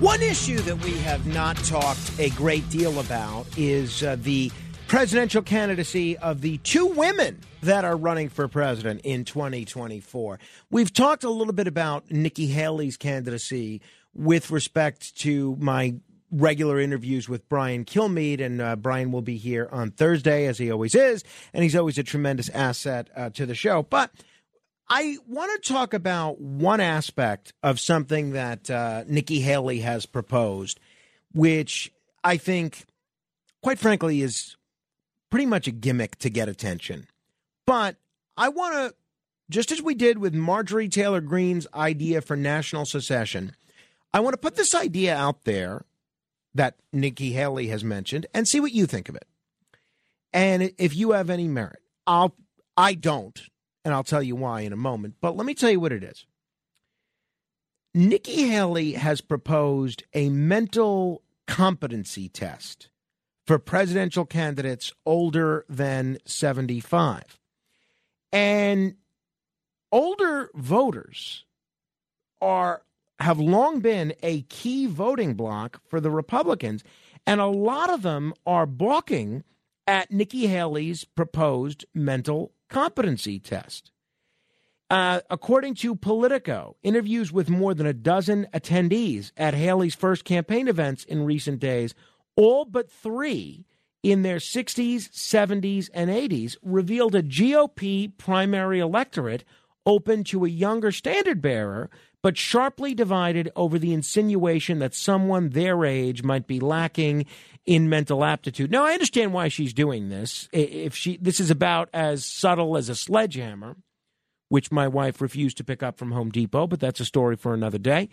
One issue that we have not talked a great deal about is the presidential candidacy of the two women that are running for president in 2024. We've talked a little bit about Nikki Haley's candidacy with respect to my regular interviews with Brian Kilmeade, and Brian will be here on Thursday, as he always is, and he's always a tremendous asset to the show. But I want to talk about one aspect of something that Nikki Haley has proposed, which I think, quite frankly, is pretty much a gimmick to get attention. But I want to, just as we did with Marjorie Taylor Greene's idea for national secession, I want to put this idea out there that Nikki Haley has mentioned and see what you think of it. And if you have any merit, I don't. And I'll tell you why in a moment. But let me tell you what it is. Nikki Haley has proposed a mental competency test for presidential candidates older than 75. And older voters have long been a key voting bloc for the Republicans. And a lot of them are balking at Nikki Haley's proposed mental competency test. According to Politico, interviews with more than a dozen attendees at Haley's first campaign events in recent days, all but three in their 60s, 70s, and 80s, revealed a GOP primary electorate open to a younger standard bearer, but sharply divided over the insinuation that someone their age might be lacking in mental aptitude. Now, I understand why she's doing this. This is about as subtle as a sledgehammer, which my wife refused to pick up from Home Depot, but that's a story for another day.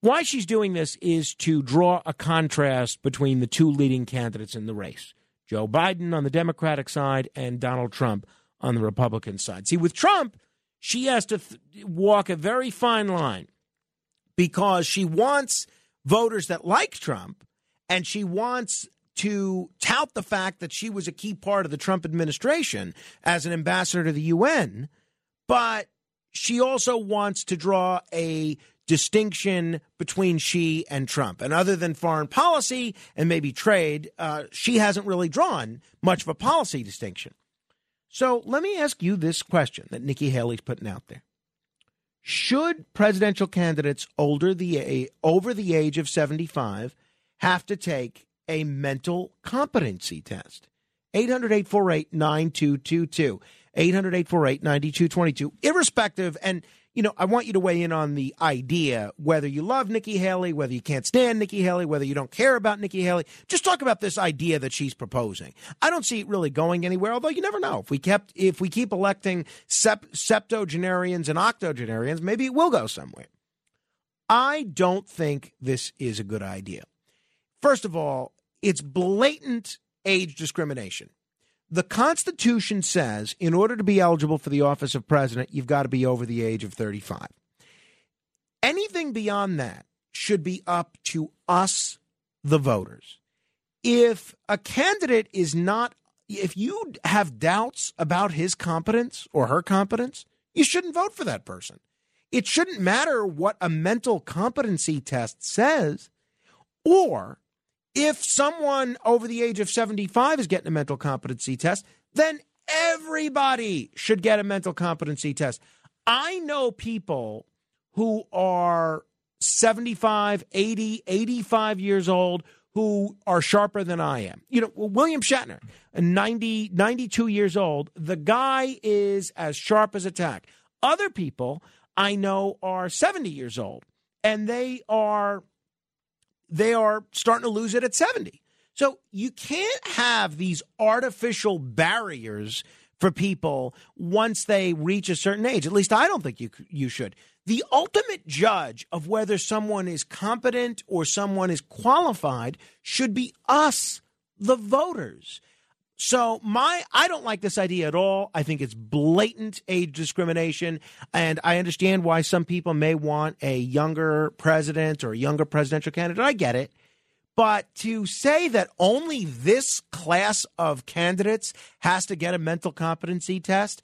Why she's doing this is to draw a contrast between the two leading candidates in the race, Joe Biden on the Democratic side and Donald Trump on the Republican side. See, with Trump, she has to walk a very fine line because she wants voters that like Trump, and she wants to tout the fact that she was a key part of the Trump administration as an ambassador to the UN, but she also wants to draw a distinction between she and Trump. And other than foreign policy and maybe trade, she hasn't really drawn much of a policy distinction. So let me ask you this question that Nikki Haley's putting out there. Should presidential candidates over the age of 75 have to take a mental competency test? 800-848-9222. 800-848-9222. Irrespective, and, you know, I want you to weigh in on the idea, whether you love Nikki Haley, whether you can't stand Nikki Haley, whether you don't care about Nikki Haley. Just talk about this idea that she's proposing. I don't see it really going anywhere, although you never know. If we keep electing septuagenarians and octogenarians, maybe it will go somewhere. I don't think this is a good idea. First of all, it's blatant age discrimination. The Constitution says in order to be eligible for the office of president, you've got to be over the age of 35. Anything beyond that should be up to us, the voters. If a candidate is not, if you have doubts about his competence or her competence, you shouldn't vote for that person. It shouldn't matter what a mental competency test says. Or If someone over the age of 75 is getting a mental competency test, then everybody should get a mental competency test. I know people who are 75, 80, 85 years old who are sharper than I am. You know, William Shatner, 90, 92 years old, the guy is as sharp as a tack. Other people I know are 70 years old, and they are starting to lose it at 70. So you can't have these artificial barriers for people once they reach a certain age. At least I don't think you should. The ultimate judge of whether someone is competent or someone is qualified should be us, the voters. So I don't like this idea at all. I think it's blatant age discrimination, and I understand why some people may want a younger president or a younger presidential candidate. I get it. But to say that only this class of candidates has to get a mental competency test,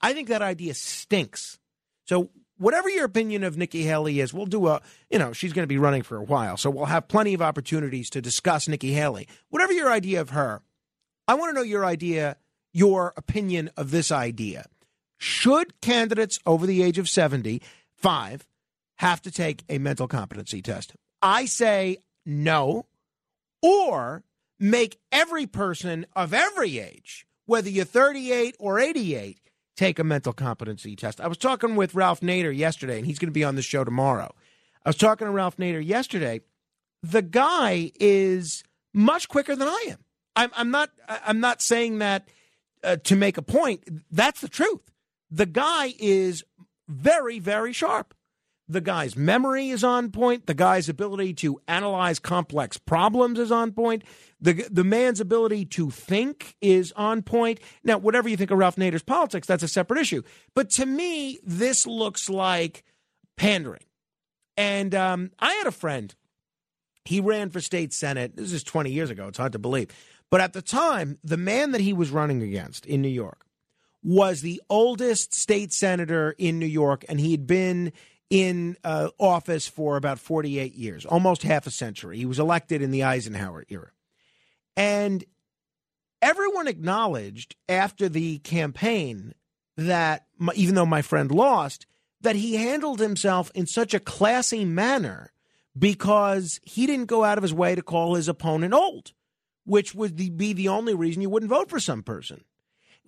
I think that idea stinks. So whatever your opinion of Nikki Haley is, we'll do she's going to be running for a while, so we'll have plenty of opportunities to discuss Nikki Haley. Whatever your idea of her, I want to know your opinion of this idea. Should candidates over the age of 75 have to take a mental competency test? I say no, or make every person of every age, whether you're 38 or 88, take a mental competency test. I was talking with Ralph Nader yesterday, and he's going to be on the show tomorrow. The guy is much quicker than I am. I'm not saying that to make a point. That's the truth. The guy is very, very sharp. The guy's memory is on point. The guy's ability to analyze complex problems is on point. The man's ability to think is on point. Now, whatever you think of Ralph Nader's politics, that's a separate issue. But to me, this looks like pandering. And I had a friend. He ran for state senate. This is 20 years ago. It's hard to believe. But at the time, the man that he was running against in New York was the oldest state senator in New York, and he had been in office for about 48 years, almost half a century. He was elected in the Eisenhower era. And everyone acknowledged after the campaign that, even though my friend lost, that he handled himself in such a classy manner because he didn't go out of his way to call his opponent old, which would be the only reason you wouldn't vote for some person,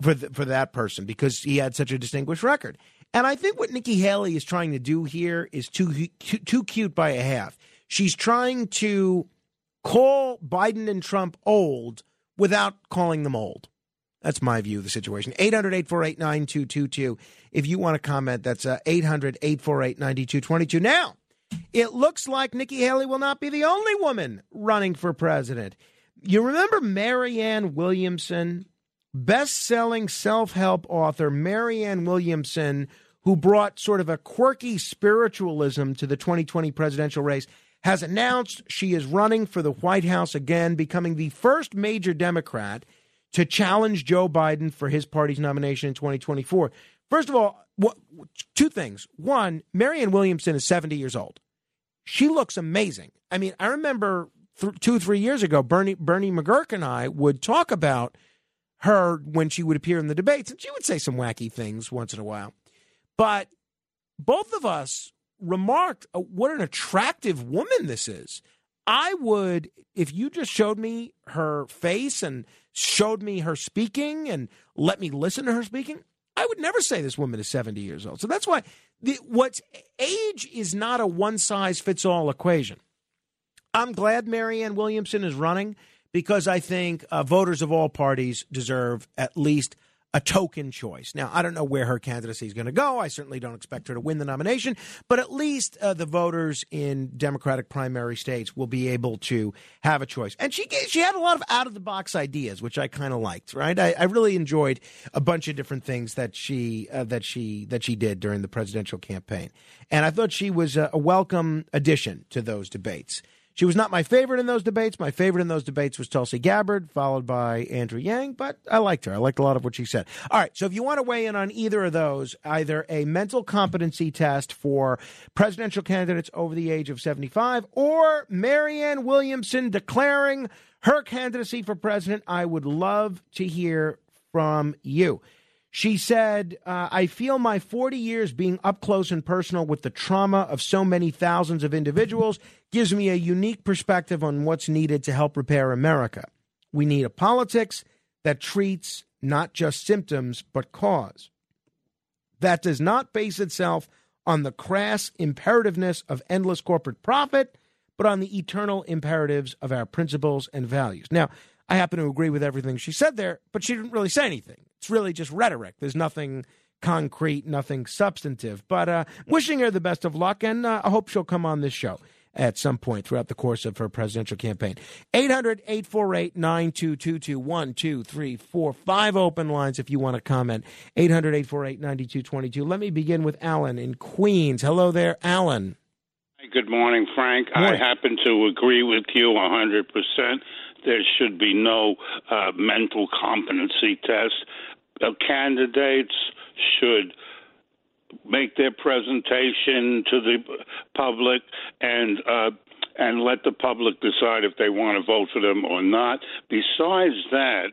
for that person, because he had such a distinguished record. And I think what Nikki Haley is trying to do here is too cute by a half. She's trying to call Biden and Trump old without calling them old. That's my view of the situation. 800-848-9222. If you want to comment, that's 800-848-9222. Now, it looks like Nikki Haley will not be the only woman running for president. You remember Marianne Williamson, best-selling self-help author Marianne Williamson, who brought sort of a quirky spiritualism to the 2020 presidential race, has announced she is running for the White House again, becoming the first major Democrat to challenge Joe Biden for his party's nomination in 2024. First of all, two things. One, Marianne Williamson is 70 years old. She looks amazing. I mean, I remember 2-3 years ago, Bernie McGurk and I would talk about her when she would appear in the debates, and she would say some wacky things once in a while. But both of us remarked, what an attractive woman this is. I would, if you just showed me her face and showed me her speaking and let me listen to her speaking, I would never say this woman is 70 years old. So that's why age is not a one-size-fits-all equation. I'm glad Marianne Williamson is running because I think voters of all parties deserve at least a token choice. Now, I don't know where her candidacy is going to go. I certainly don't expect her to win the nomination, but at least the voters in Democratic primary states will be able to have a choice. And she had a lot of out-of-the-box ideas, which I kind of liked, right? I really enjoyed a bunch of different things that she did during the presidential campaign. And I thought she was a welcome addition to those debates. She was not my favorite in those debates. My favorite in those debates was Tulsi Gabbard, followed by Andrew Yang, but I liked her. I liked a lot of what she said. All right, so if you want to weigh in on either of those, either a mental competency test for presidential candidates over the age of 75 or Marianne Williamson declaring her candidacy for president, I would love to hear from you. She said, I feel my 40 years being up close and personal with the trauma of so many thousands of individuals gives me a unique perspective on what's needed to help repair America. We need a politics that treats not just symptoms, but cause. That does not base itself on the crass imperativeness of endless corporate profit, but on the eternal imperatives of our principles and values. Now, I happen to agree with everything she said there, but she didn't really say anything. It's really just rhetoric. There's nothing concrete, nothing substantive. But wishing her the best of luck, and I hope she'll come on this show at some point throughout the course of her presidential campaign. 800-848-9222, 1, 2, 3, 4, 5 open lines if you want to comment. 800-848-9222. Let me begin with Alan in Queens. Hello there, Alan. Hey, good morning, Frank. Good morning. I happen to agree with you 100%. There should be no mental competency test. Candidates should make their presentation to the public and let the public decide if they want to vote for them or not. Besides that,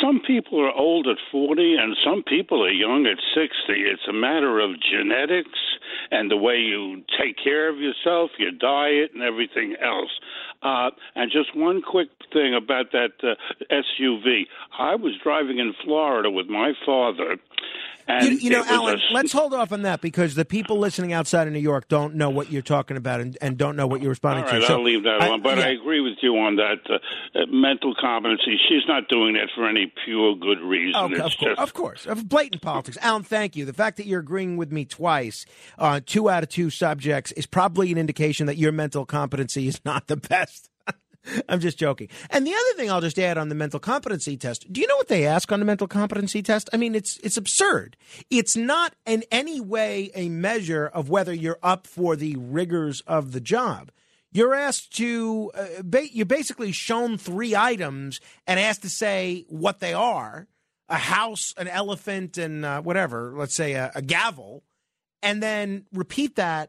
some people are old at 40 and some people are young at 60. It's a matter of genetics and the way you take care of yourself, your diet, and everything else. And just one quick thing about that SUV. I was driving in Florida with my father. And you know, Alan, let's hold off on that because the people listening outside of New York don't know what you're talking about and don't know what you're responding to. All right, I'll leave that alone. But yeah. I agree with you on that mental competency. She's not doing that for any pure good reason. Okay, of course, blatant politics. Alan, thank you. The fact that you're agreeing with me twice on 2 out of 2 subjects is probably an indication that your mental competency is not the best. I'm just joking. And the other thing I'll just add on the mental competency test, do you know what they ask on the mental competency test? I mean, it's absurd. It's not in any way a measure of whether you're up for the rigors of the job. You're asked to you're basically shown 3 items and asked to say what they are, a house, an elephant, and whatever, let's say a gavel, and then repeat that,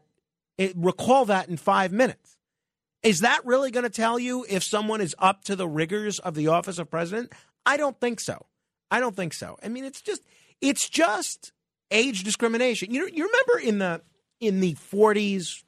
recall that in 5 minutes. Is that really going to tell you if someone is up to the rigors of the office of president? I don't think so. I don't think so. I mean, it's just age discrimination. You remember in the 40s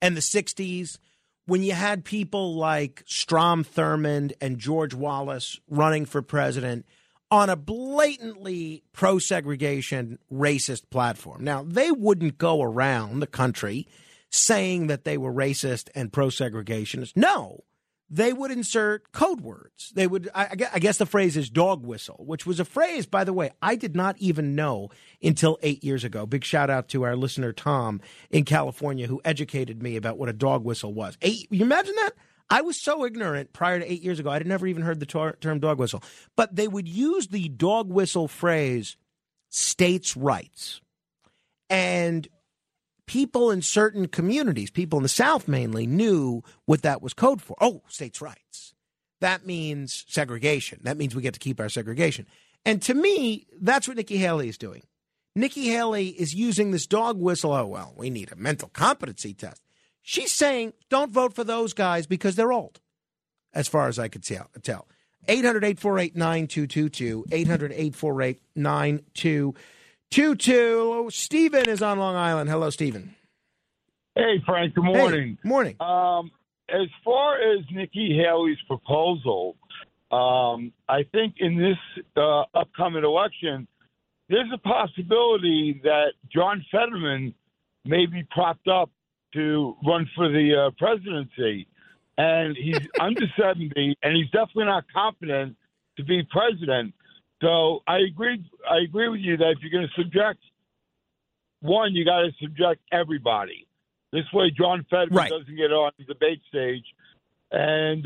and the 60s when you had people like Strom Thurmond and George Wallace running for president on a blatantly pro-segregation racist platform. Now, they wouldn't go around the country saying that they were racist and pro-segregationist. No, they would insert code words. They would, I guess the phrase is dog whistle, which was a phrase, by the way, I did not even know until 8 years ago. Big shout out to our listener, Tom, in California, who educated me about what a dog whistle was. You imagine that? I was so ignorant prior to 8 years ago. I'd never even heard the term dog whistle. But they would use the dog whistle phrase, states' rights, and people in certain communities, people in the South mainly, knew what that was code for. Oh, states' rights. That means segregation. That means we get to keep our segregation. And to me, that's what Nikki Haley is doing. Nikki Haley is using this dog whistle. Oh, well, we need a mental competency test. She's saying, don't vote for those guys because they're old, as far as I could tell. 800-848-9222, 800-848-9222. 2-2. Stephen is on Long Island. Hello, Stephen. Hey, Frank. Good morning. Hey, morning. As far as Nikki Haley's proposal, I think in this upcoming election, there's a possibility that John Fetterman may be propped up to run for the presidency. And he's under 70, and he's definitely not competent to be president. So I agree with you that if you're going to subject one, you got to subject everybody. This way, John Fetterman doesn't get on the debate stage and,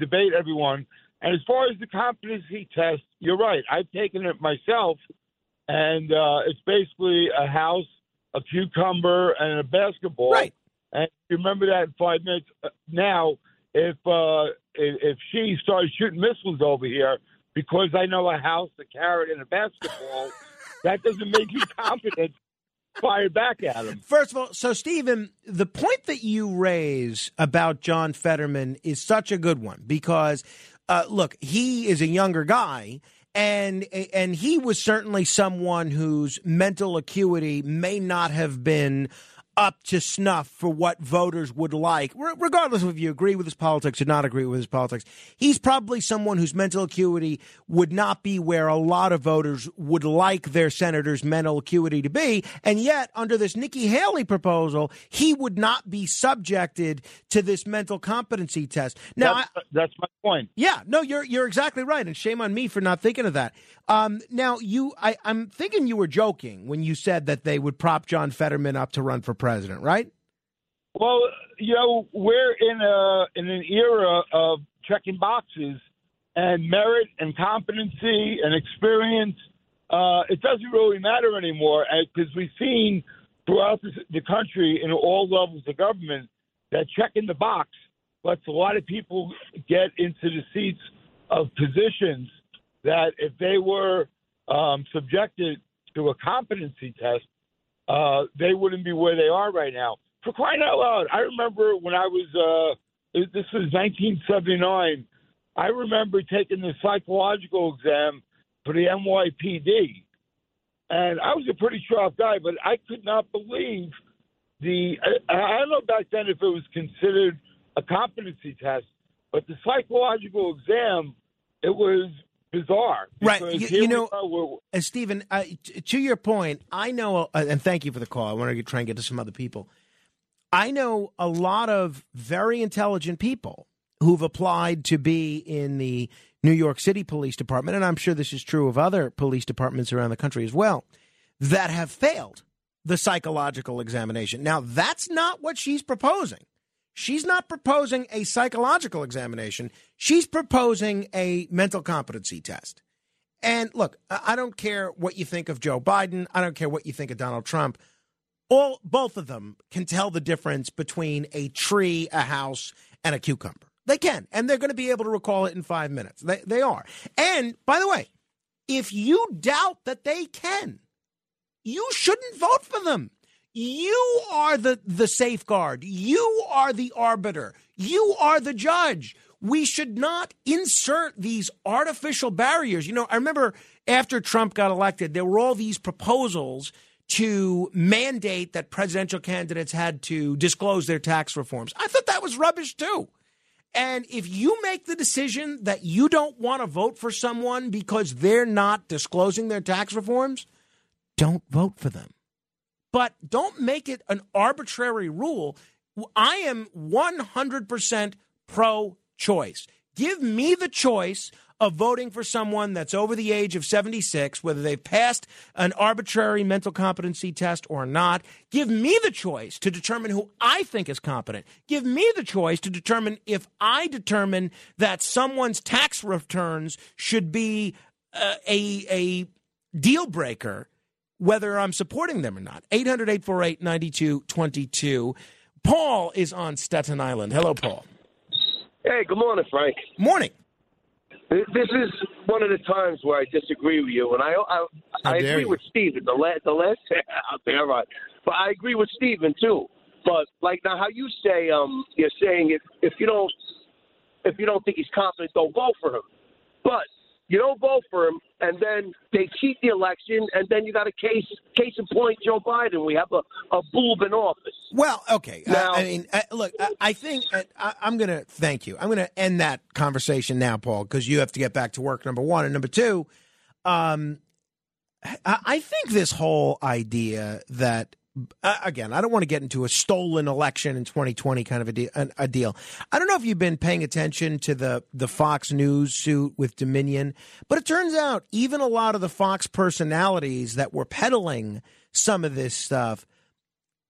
debate everyone. And as far as the competency test, you're right. I've taken it myself, and it's basically a house, a cucumber, and a basketball. Right. And remember that in 5 minutes. Now, if she starts shooting missiles over here because I know a house, a carrot, and a basketball, that doesn't make me confident to fire back at him. First of all, so, Stephen, the point that you raise about John Fetterman is such a good one because, look, he is a younger guy. And he was certainly someone whose mental acuity may not have been up to snuff for what voters would like, regardless of if you agree with his politics or not agree with his politics. He's probably someone whose mental acuity would not be where a lot of voters would like their senator's mental acuity to be. And yet, under this Nikki Haley proposal, he would not be subjected to this mental competency test. Now, that's my point. Yeah, no, you're exactly right. And shame on me for not thinking of that. Now, I'm thinking you were joking when you said that they would prop John Fetterman up to run for president, right? Well, you know, we're in an era of checking boxes, and merit and competency and experience. It doesn't really matter anymore, because we've seen throughout the country in all levels of government that checking the box lets a lot of people get into the seats of positions that if they were subjected to a competency test, they wouldn't be where they are right now. For crying out loud, I remember when I was, this was 1979, I remember taking the psychological exam for the NYPD. And I was a pretty sharp guy, but I could not believe I don't know back then if it was considered a competency test, but the psychological exam, it was bizarre. Right. You know, Stephen, to your point, I know, and thank you for the call. I want to try and get to some other people. I know a lot of very intelligent people who've applied to be in the New York City Police Department, and I'm sure this is true of other police departments around the country as well, that have failed the psychological examination. Now, that's not what she's proposing. She's not proposing a psychological examination. She's proposing a mental competency test. And look, I don't care what you think of Joe Biden. I don't care what you think of Donald Trump. Both of them can tell the difference between a tree, a house, and a cucumber. They can, and they're going to be able to recall it in 5 minutes. They are. And, by the way, if you doubt that they can, you shouldn't vote for them. You are the safeguard. You are the arbiter. You are the judge. We should not insert these artificial barriers. You know, I remember after Trump got elected, there were all these proposals to mandate that presidential candidates had to disclose their tax reforms. I thought that was rubbish, too. And if you make the decision that you don't want to vote for someone because they're not disclosing their tax reforms, don't vote for them. But don't make it an arbitrary rule. I am 100% pro-choice. Give me the choice of voting for someone that's over the age of 76, whether they've passed an arbitrary mental competency test or not. Give me the choice to determine who I think is competent. Give me the choice to determine if I determine that someone's tax returns should be a deal breaker, whether I'm supporting them or not. 800-848-9222. Paul is on Staten Island. Hello, Paul. Hey, good morning, Frank. Morning. This is one of the times where I disagree with you, and I agree with Stephen. The last out there, right? But I agree with Stephen too. But like now, how you say you're saying if you don't think he's competent, don't vote for him. But you don't vote for him, and then they cheat the election, and then you got a case in point, Joe Biden. We have a boob in office. Well, okay. Now, I think I'm going to thank you. I'm going to end that conversation now, Paul, because you have to get back to work, number one. And number two, I think this whole idea that, again, I don't want to get into a stolen election in 2020 kind of a deal. I don't know if you've been paying attention to the Fox News suit with Dominion, but it turns out even a lot of the Fox personalities that were peddling some of this stuff,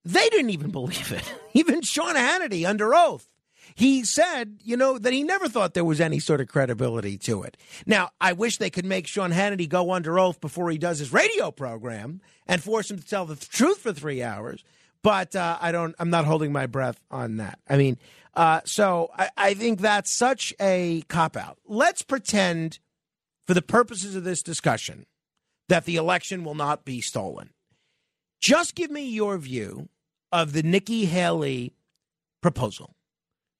they didn't even believe it. Even Sean Hannity under oath. He said, you know, that he never thought there was any sort of credibility to it. Now, I wish they could make Sean Hannity go under oath before he does his radio program and force him to tell the truth for 3 hours. But I'm not holding my breath on that. I mean, so I think that's such a cop-out. Let's pretend, for the purposes of this discussion, that the election will not be stolen. Just give me your view of the Nikki Haley proposal.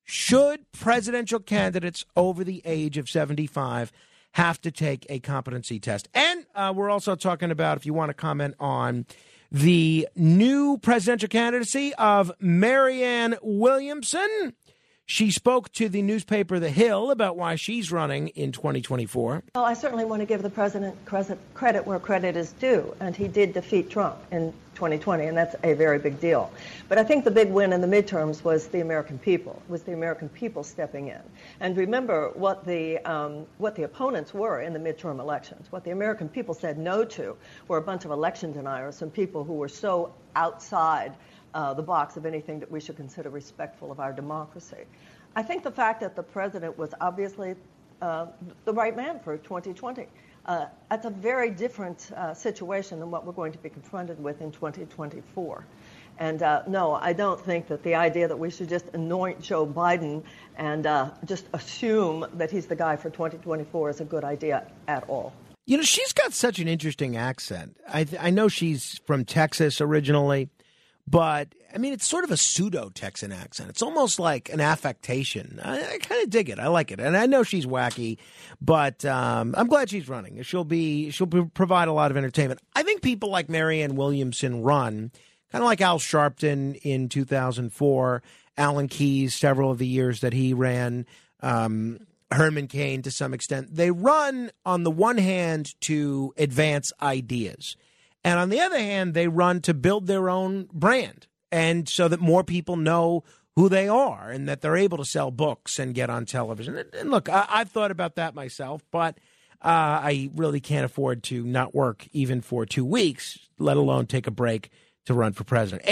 Should presidential candidates over the age of 75 have to take a competency test? And we're also talking about, if you want to comment on the new presidential candidacy of Marianne Williamson. She spoke to the newspaper The Hill about why she's running in 2024. Well, I certainly want to give the president credit where credit is due, and he did defeat Trump in 2020, and that's a very big deal. But I think the big win in the midterms was the American people, stepping in. And remember what the opponents were in the midterm elections. What the American people said no to were a bunch of election deniers and people who were so outside the box of anything that we should consider respectful of our democracy. I think the fact that the president was obviously the right man for 2020, that's a very different situation than what we're going to be confronted with in 2024. And no, I don't think that the idea that we should just anoint Joe Biden and just assume that he's the guy for 2024 is a good idea at all. You know, she's got such an interesting accent. I know she's from Texas originally. But, I mean, it's sort of a pseudo-Texan accent. It's almost like an affectation. I kind of dig it. I like it. And I know she's wacky, but I'm glad she's running. She'll provide a lot of entertainment. I think people like Marianne Williamson run, kind of like Al Sharpton in 2004, Alan Keyes several of the years that he ran, Herman Cain to some extent. They run, on the one hand, to advance ideas. And on the other hand, they run to build their own brand, and so that more people know who they are and that they're able to sell books and get on television. And look, I've thought about that myself, but I really can't afford to not work even for 2 weeks, let alone take a break to run for president.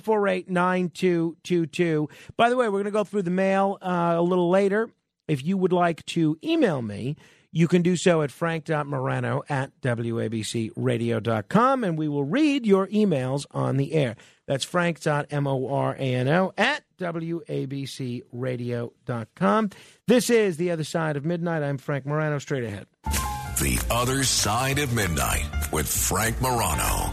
800-848-9222. By the way, we're going to go through the mail a little later. If you would like to email me, you can do so at frank.morano@wabcradio.com, and we will read your emails on the air. That's frank.morano@wabcradio.com. This is The Other Side of Midnight. I'm Frank Morano. Straight ahead. The Other Side of Midnight with Frank Morano.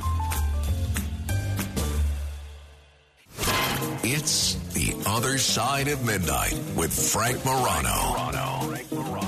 It's The Other Side of Midnight with Frank Morano. Frank Morano.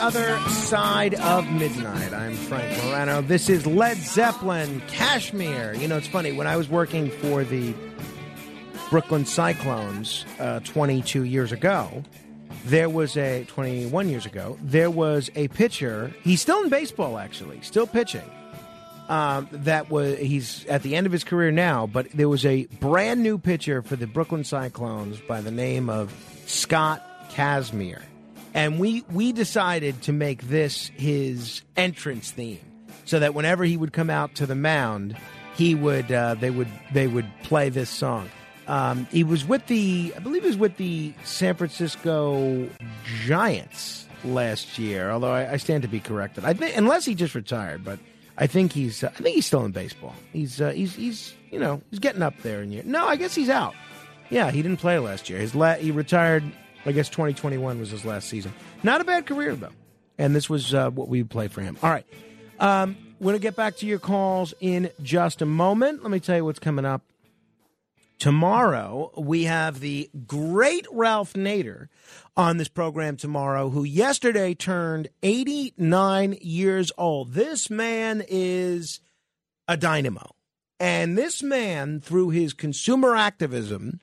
Other Side of Midnight. I'm Frank Morano. This is Led Zeppelin, Kashmir. You know, it's funny. When I was working for the Brooklyn Cyclones 21 years ago, there was a pitcher. He's still in baseball, actually, still pitching. He's at the end of his career now, but there was a brand new pitcher for the Brooklyn Cyclones by the name of Scott Kashmir. And we decided to make this his entrance theme, so that whenever he would come out to the mound, they would play this song. He was with the San Francisco Giants last year. Although I stand to be corrected, I think, unless he just retired. But I think he's still in baseball. He's getting up there in years. No, I guess he's out. Yeah, he didn't play last year. He retired, I guess 2021 was his last season. Not a bad career, though. And this was what we would play for him. All right. We're going to get back to your calls in just a moment. Let me tell you what's coming up. Tomorrow, we have the great Ralph Nader on this program tomorrow, who yesterday turned 89 years old. This man is a dynamo. And this man, through his consumer activism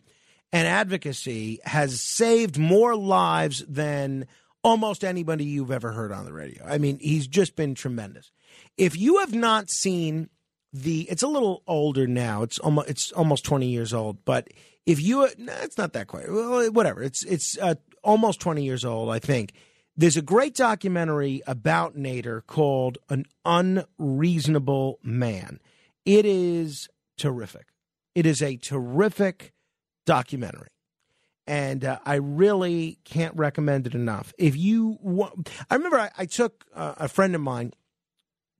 and advocacy, has saved more lives than almost anybody you've ever heard on the radio. I mean, he's just been tremendous. If you have not seen it's a little older now. It's almost 20 years old. But if it's not that quite. Well, whatever. It's almost 20 years old, I think. There's a great documentary about Nader called An Unreasonable Man. It is terrific. It is a terrific documentary. And I really can't recommend it enough. If you want, I remember I took a friend of mine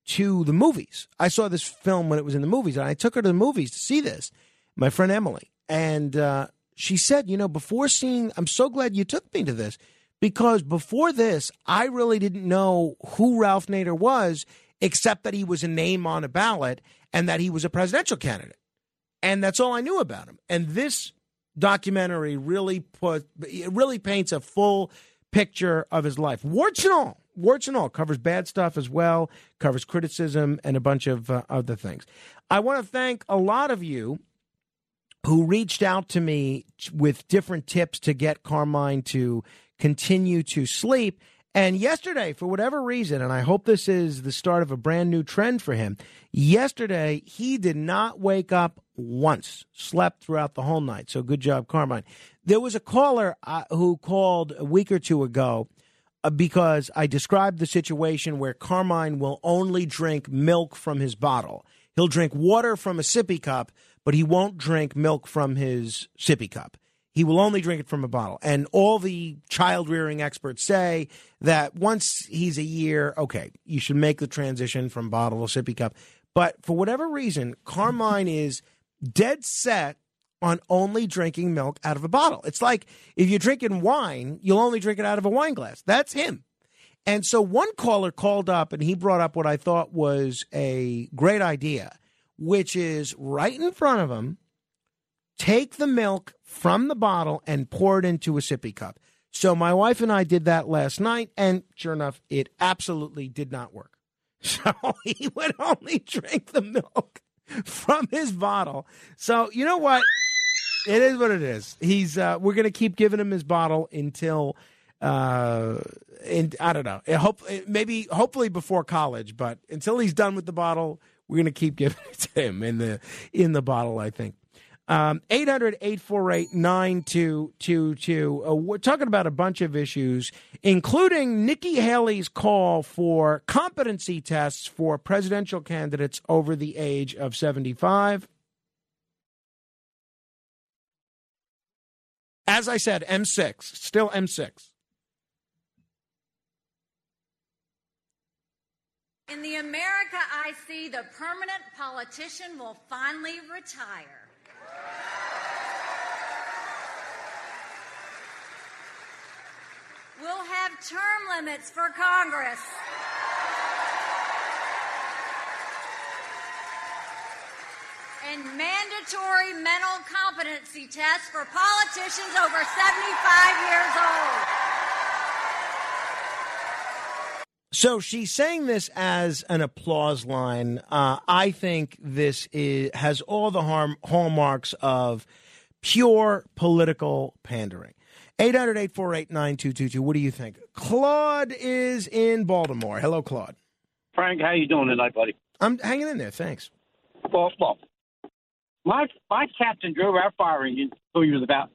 to the movies. I saw this film when it was in the movies, and I took her to the movies to see this, my friend Emily. And she said, before seeing, I'm so glad you took me to this, because before this, I really didn't know who Ralph Nader was, except that he was a name on a ballot and that he was a presidential candidate. And that's all I knew about him. And this documentary really paints a full picture of his life. Warts and all, covers bad stuff as well, covers criticism and a bunch of other things. I want to thank a lot of you who reached out to me with different tips to get Carmine to continue to sleep. And yesterday, for whatever reason, and I hope this is the start of a brand new trend for him, yesterday he did not wake up once, slept throughout the whole night. So good job, Carmine. There was a caller who called a week or two ago because I described the situation where Carmine will only drink milk from his bottle. He'll drink water from a sippy cup, but he won't drink milk from his sippy cup. He will only drink it from a bottle. And all the child-rearing experts say that once he's a year, okay, you should make the transition from bottle to sippy cup. But for whatever reason, Carmine is dead set on only drinking milk out of a bottle. It's like if you're drinking wine, you'll only drink it out of a wine glass. That's him. And so one caller called up and he brought up what I thought was a great idea, which is right in front of him, take the milk from the bottle and pour it into a sippy cup. So my wife and I did that last night, and sure enough, it absolutely did not work. So he would only drink the milk from his bottle. So you know what? It is what it is. He's we're going to keep giving him his bottle until I don't know. Hopefully before college, but until he's done with the bottle, we're going to keep giving it to him in the bottle, I think. 800-848-9222. We're talking about a bunch of issues, including Nikki Haley's call for competency tests for presidential candidates over the age of 75. As I said, M6, still M6. In the America I see, the permanent politician will finally retire. We'll have term limits for Congress. And mandatory mental competency tests for politicians over 75 years old. So she's saying this as an applause line. I think this has all the hallmarks of pure political pandering. 800-848-9222. What do you think? Claude is in Baltimore. Hello, Claude. Frank, how you doing tonight, buddy? I'm hanging in there, thanks. Well, look, my captain drove our fire engine until he was about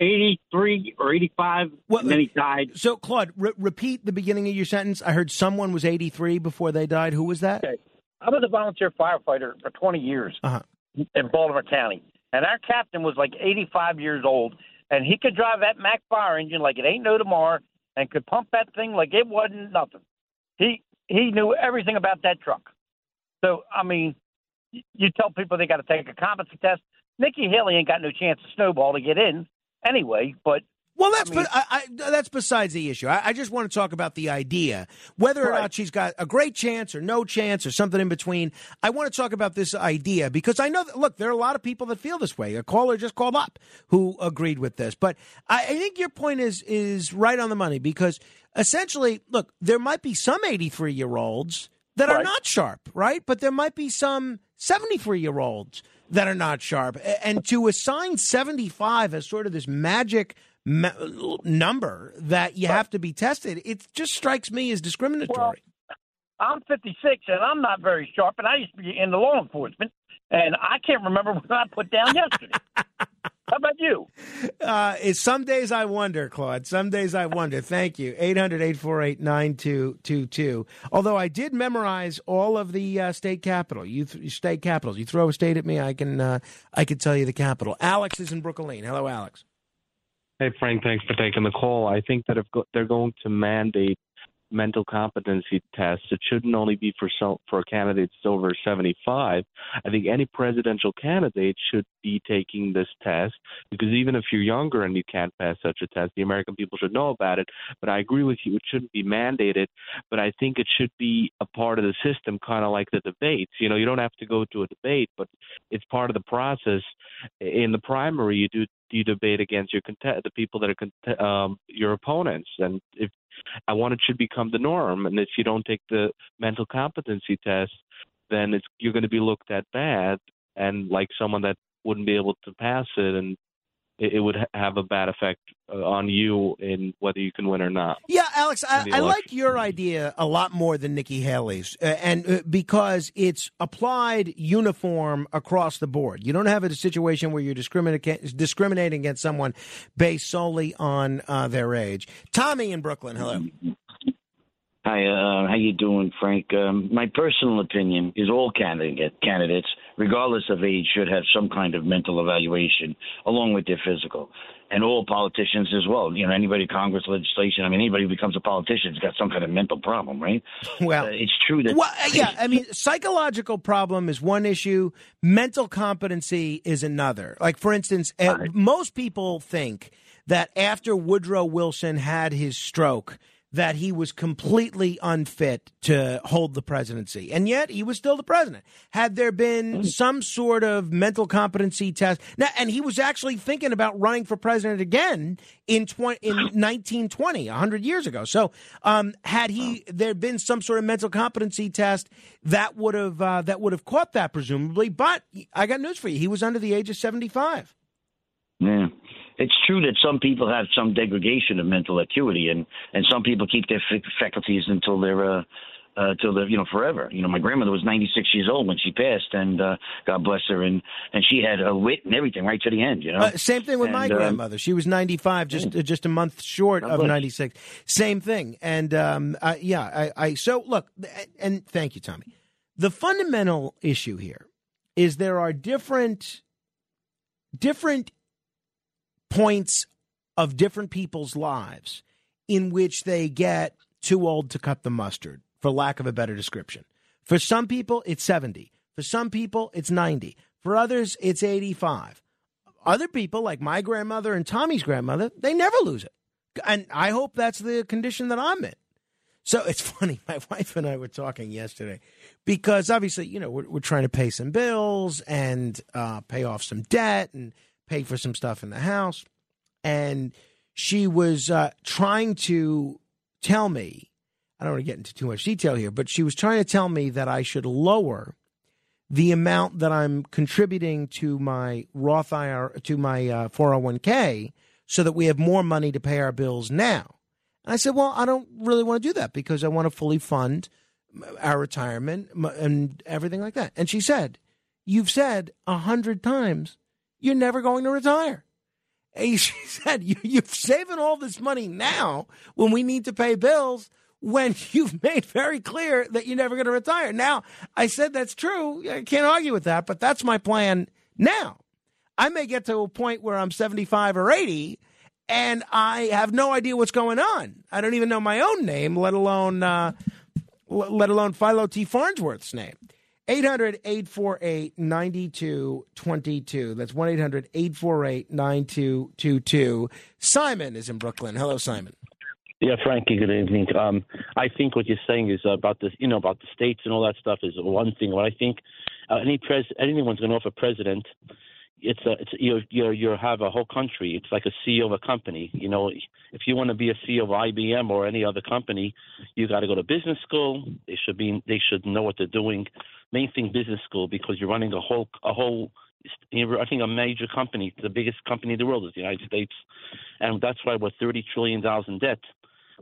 83 or 85, well, and then he died. So, Claude, repeat the beginning of your sentence. I heard someone was 83 before they died. Who was that? Okay. I was a volunteer firefighter for 20 years in Baltimore County, and our captain was like 85 years old. And he could drive that Mack fire engine like it ain't no tomorrow and could pump that thing like it wasn't nothing. He knew everything about that truck. So, I mean, you tell people they got to take a competency test. Nikki Haley ain't got no chance to snowball to get in anyway, but... Well, that's besides the issue. I just want to talk about the idea, whether or not she's got a great chance or no chance or something in between. I want to talk about this idea because I know that, look, there are a lot of people that feel this way. A caller just called up who agreed with this. But I think your point is right on the money because essentially, look, there might be some 83-year-olds that are not sharp, right? But there might be some 73-year-olds that are not sharp. And to assign 75 as sort of this magic number that you have to be tested, it just strikes me as discriminatory. Well, I'm 56 and I'm not very sharp, and I used to be in the law enforcement, and I can't remember what I put down yesterday. How about you? Some days I wonder, Claude. Some days I wonder. Thank you. 800-848-9222. Although I did memorize all of the state capital. State capitals. You throw a state at me, I can tell you the capital. Alex is in Brooklyn. Hello, Alex. Hey, Frank, thanks for taking the call. I think that if they're going to mandate mental competency tests, it shouldn't only be for candidates over 75. I think any presidential candidate should be taking this test because even if you're younger and you can't pass such a test, the American people should know about it. But I agree with you, it shouldn't be mandated, but I think it should be a part of the system, kind of like the debates. You know, you don't have to go to a debate, but it's part of the process. In the primary, you do debate against the people that are your opponents, and if I want it should become the norm. And if you don't take the mental competency test, then you're going to be looked at bad and like someone that wouldn't be able to pass it, and it would have a bad effect on you in whether you can win or not. Yeah, Alex, I like your idea a lot more than Nikki Haley's, and because it's applied uniform across the board. You don't have a situation where you're discriminating against someone based solely on their age. Tommy in Brooklyn, hello. Hi, how you doing, Frank? My personal opinion is all candidates, regardless of age, should have some kind of mental evaluation along with their physical, and all politicians as well. You know, anybody, Congress, legislation. I mean, anybody who becomes a politician's got some kind of mental problem, right? Well, it's true that. Well, yeah, I mean, psychological problem is one issue. Mental competency is another. Like, for instance, most people think that after Woodrow Wilson had his stroke, that he was completely unfit to hold the presidency. And yet he was still the president. Had there been some sort of mental competency test. Now, and he was actually thinking about running for president again in 1920, 100 years ago. So had there been some sort of mental competency test, that would have caught that, presumably. But I got news for you. He was under the age of 75. Yeah. It's true that some people have some degradation of mental acuity, and some people keep their faculties until they're forever. You know, my grandmother was 96 years old when she passed, and God bless her, and she had a wit and everything right to the end. You know, same thing with my grandmother. She was 95, just a month short of 96. Same thing, and so look, and thank you, Tommy. The fundamental issue here is there are different points of different people's lives in which they get too old to cut the mustard, for lack of a better description. For some people, it's 70. For some people, it's 90. For others, it's 85. Other people, like my grandmother and Tommy's grandmother, they never lose it. And I hope that's the condition that I'm in. So it's funny. My wife and I were talking yesterday because obviously, you know, we're trying to pay some bills and pay off some debt and pay for some stuff in the house, and she was trying to tell me, I don't want to get into too much detail here, but she was trying to tell me that I should lower the amount that I'm contributing to my Roth IRA, to my 401k, so that we have more money to pay our bills now. And I said, well, I don't really want to do that because I want to fully fund our retirement and everything like that. And she said, you've said 100 times, you're never going to retire. And she said, you're saving all this money now when we need to pay bills, when you've made very clear that you're never going to retire. Now, I said that's true. I can't argue with that, but that's my plan now. I may get to a point where I'm 75 or 80, and I have no idea what's going on. I don't even know my own name, let alone Philo T. Farnsworth's name. 800-848-9222. That's 1-800-848-9222. Simon is in Brooklyn. Hello, Simon. Yeah, Frankie, good evening. I think what you're saying is about this, about the states and all that stuff is one thing. What I think anyone's going to offer president, you have a whole country. It's like a CEO of a company. If you want to be a CEO of IBM or any other company, you got to go to business school. They should know what they're doing. Main thing, business school, because you're running a whole. I think a major company, the biggest company in the world is the United States, and that's why we're $30 trillion in debt.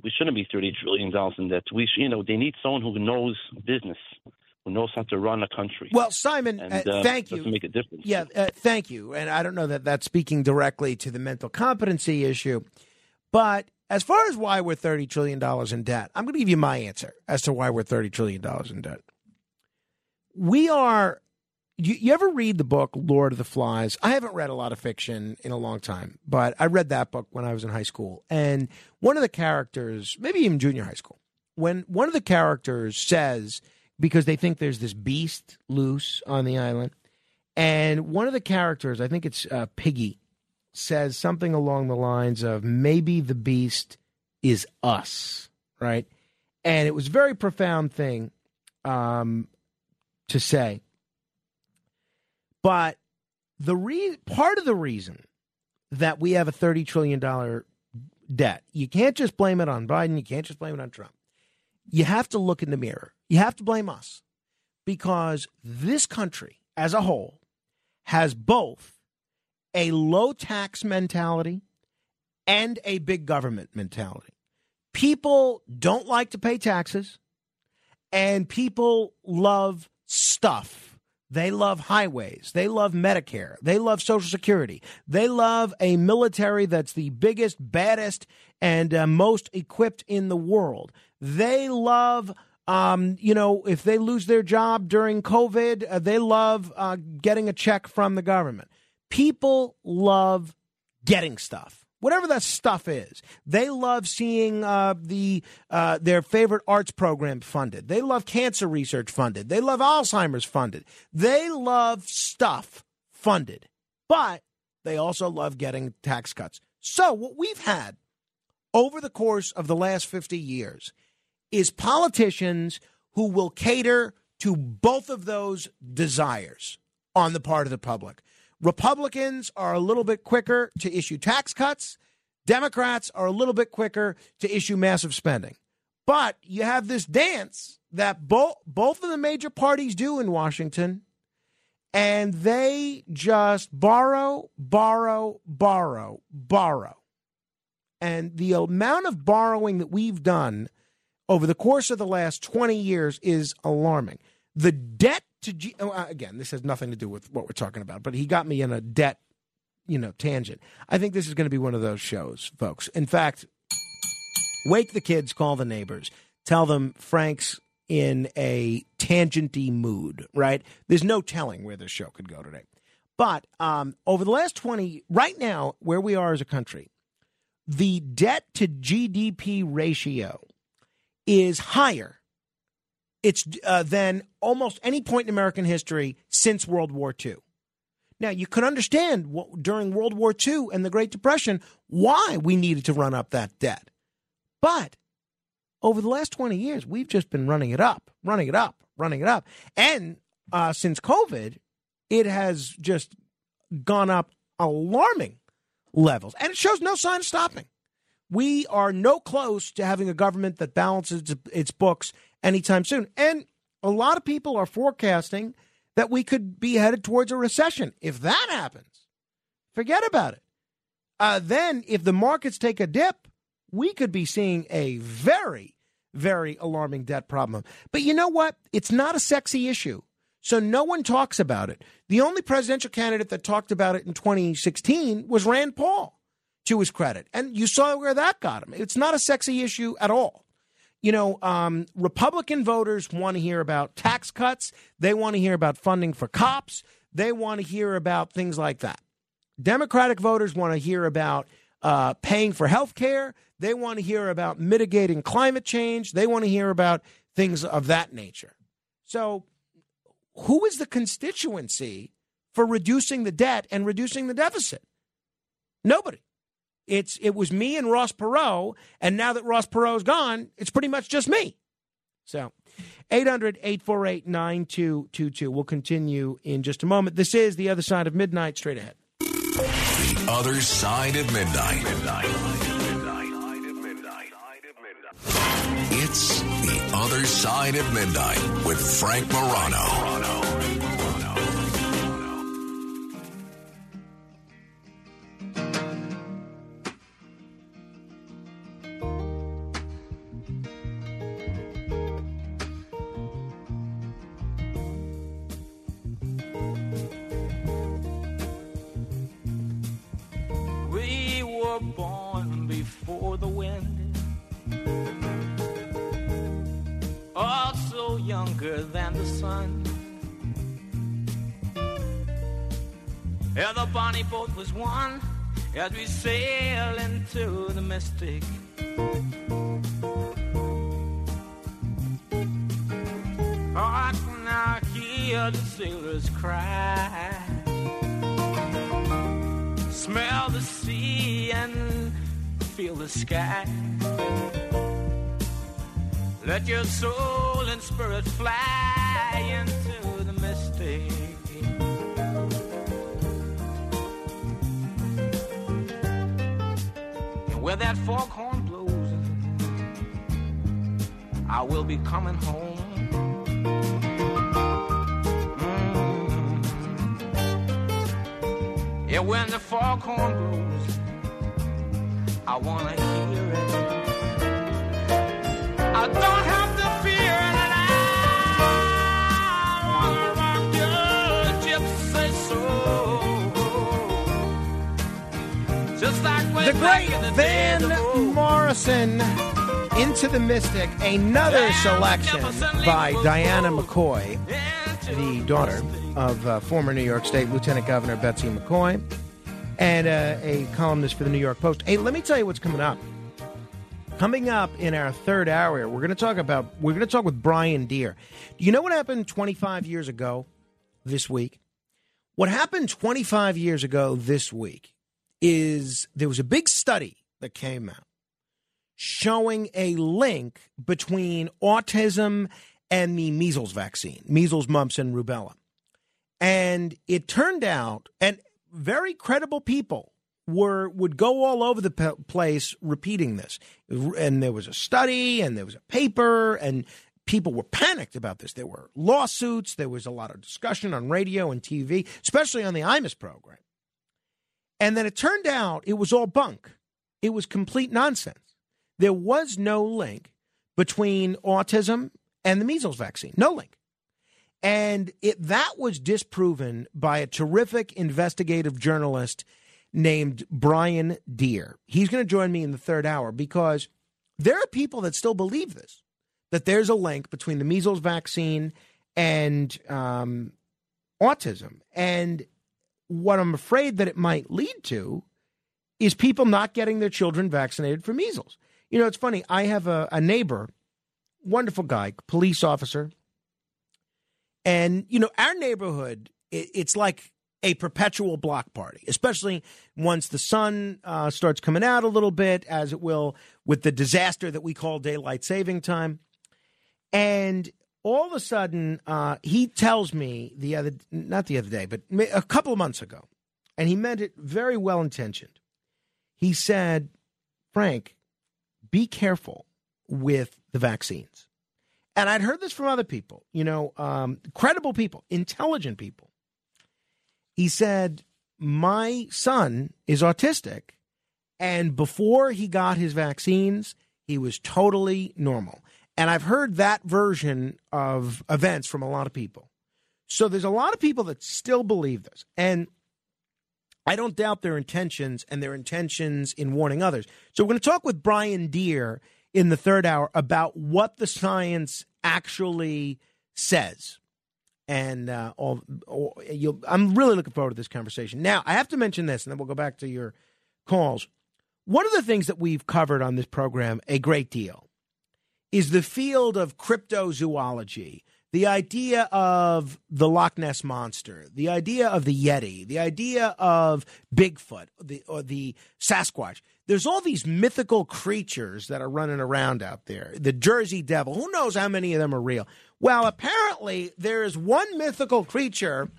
We shouldn't be $30 trillion in debt. They need someone who knows business, who knows how to run a country. Well, Simon, and, thank you. Doesn't make a difference. Yeah, thank you. And I don't know that that's speaking directly to the mental competency issue, but as far as why we're $30 trillion in debt, I'm going to give you my answer as to why we're $30 trillion in debt. We are... You ever read the book Lord of the Flies? I haven't read a lot of fiction in a long time, but I read that book when I was in high school. And one of the characters, maybe even junior high school, when one of the characters says, because they think there's this beast loose on the island, and one of the characters, I think it's Piggy, says something along the lines of, maybe the beast is us, right? And it was a very profound thing to say. But the part of the reason that we have a $30 trillion debt, you can't just blame it on Biden. You can't just blame it on Trump. You have to look in the mirror. You have to blame us, because this country as a whole has both a low tax mentality and a big government mentality. People don't like to pay taxes, and people love stuff. They love highways. They love Medicare. They love Social Security. They love a military that's the biggest, baddest, and most equipped in the world. They love, if they lose their job during COVID, they love getting a check from the government. People love getting stuff. Whatever that stuff is, they love seeing their favorite arts program funded. They love cancer research funded. They love Alzheimer's funded. They love stuff funded, but they also love getting tax cuts. So what we've had over the course of the last 50 years is politicians who will cater to both of those desires on the part of the public. Republicans are a little bit quicker to issue tax cuts. Democrats are a little bit quicker to issue massive spending. But you have this dance that both of the major parties do in Washington, and they just borrow, borrow, borrow, borrow. And the amount of borrowing that we've done over the course of the last 20 years is alarming. The debt to again, this has nothing to do with what we're talking about, but he got me in a debt, tangent. I think this is going to be one of those shows, folks. In fact, wake the kids, call the neighbors, tell them Frank's in a tangent-y mood, right? There's no telling where this show could go today. But over the last 20, right now, where we are as a country, the debt to GDP ratio is higher. It's than almost any point in American history since World War II. Now, you can understand during World War II and the Great Depression why we needed to run up that debt. But over the last 20 years, we've just been running it up. And since COVID, it has just gone up alarming levels. And it shows no sign of stopping. We are no close to having a government that balances its books anytime soon. And a lot of people are forecasting that we could be headed towards a recession. If that happens, forget about it. Then if the markets take a dip, we could be seeing a very, very alarming debt problem. But you know what? It's not a sexy issue. So no one talks about it. The only presidential candidate that talked about it in 2016 was Rand Paul, to his credit. And you saw where that got him. It's not a sexy issue at all. Republican voters want to hear about tax cuts. They want to hear about funding for cops. They want to hear about things like that. Democratic voters want to hear about paying for health care. They want to hear about mitigating climate change. They want to hear about things of that nature. So who is the constituency for reducing the debt and reducing the deficit? Nobody. It was me and Ross Perot, and now that Ross Perot's gone, it's pretty much just me. So, 800-848-9222. We'll continue in just a moment. This is The Other Side of Midnight, straight ahead. The Other Side of Midnight. It's The Other Side of Midnight with Frank Morano. Born before the wind, also younger than the sun. Yeah, the bonnie boat was one as we sail into the mystic. Oh, I can now hear the sailors cry, smell the sea and feel the sky. Let your soul and spirit fly into the mystic. And where that foghorn blows, I will be coming home. Yeah, when the foghorn blows, I wanna hear it. I don't have to fear that I wanna rock your gypsy soul. Just like when the great Van Morrison, Into the Mystic, another selection by Diana McCoy, the daughter of former New York State Lieutenant Governor Betsy McCoy, and a columnist for the New York Post. Hey, let me tell you what's coming up. Coming up in our third hour, we're going to talk with Brian Deer. Do you know what happened 25 years ago this week? What happened 25 years ago this week is there was a big study that came out showing a link between autism and the measles vaccine, measles, mumps, and rubella. And it turned out, and very credible people would go all over the place repeating this. And there was a study, and there was a paper, and people were panicked about this. There were lawsuits. There was a lot of discussion on radio and TV, especially on the IMUS program. And then it turned out it was all bunk. It was complete nonsense. There was no link between autism and the measles vaccine. No link. And that was disproven by a terrific investigative journalist named Brian Deer. He's going to join me in the third hour because there are people that still believe this, that there's a link between the measles vaccine and autism. And what I'm afraid that it might lead to is people not getting their children vaccinated for measles. You know, it's funny. I have a neighbor, wonderful guy, police officer. And, you know, our neighborhood, it's like a perpetual block party, especially once the sun starts coming out a little bit, as it will with the disaster that we call daylight saving time. And all of a sudden, he tells me not the other day, but a couple of months ago, and he meant it very well intentioned. He said, Frank, be careful with the vaccines. And I'd heard this from other people, you know, credible people, intelligent people. He said, my son is autistic, and before he got his vaccines, he was totally normal. And I've heard that version of events from a lot of people. So there's a lot of people that still believe this. And I don't doubt their intentions and their intentions in warning others. So we're going to talk with Brian Deer in the third hour about what the science actually says. And I'm really looking forward to this conversation. Now, I have to mention this, and then we'll go back to your calls. One of the things that we've covered on this program a great deal is the field of cryptozoology, the idea of the Loch Ness Monster, the idea of the Yeti, the idea of Bigfoot or the Sasquatch. There's all these mythical creatures that are running around out there. The Jersey Devil, who knows how many of them are real? Well, apparently there is one mythical creature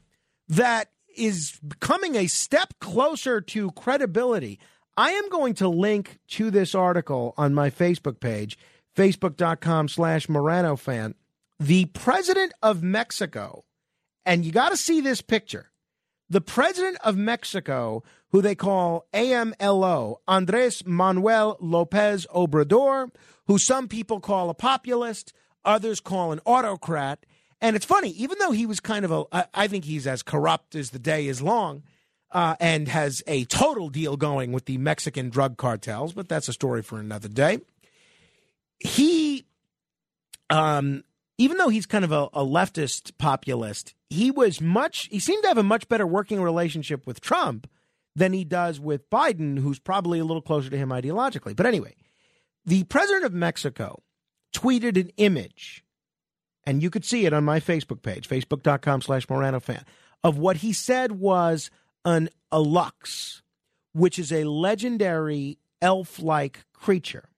that is coming a step closer to credibility. I am going to link to this article on my Facebook page, facebook.com/MoranoFan. The president of Mexico, and you got to see this picture, the president of Mexico, who they call AMLO, Andres Manuel Lopez Obrador, who some people call a populist, others call an autocrat. And it's funny, even though he was kind of I think he's as corrupt as the day is long, and has a total deal going with the Mexican drug cartels, but that's a story for another day. He, even though he's kind of a leftist populist, he seemed to have a much better working relationship with Trump than he does with Biden, who's probably a little closer to him ideologically. But anyway, the president of Mexico tweeted an image, and you could see it on my Facebook page, facebook.com/MoranoFan, of what he said was an alux, which is a legendary elf-like creature.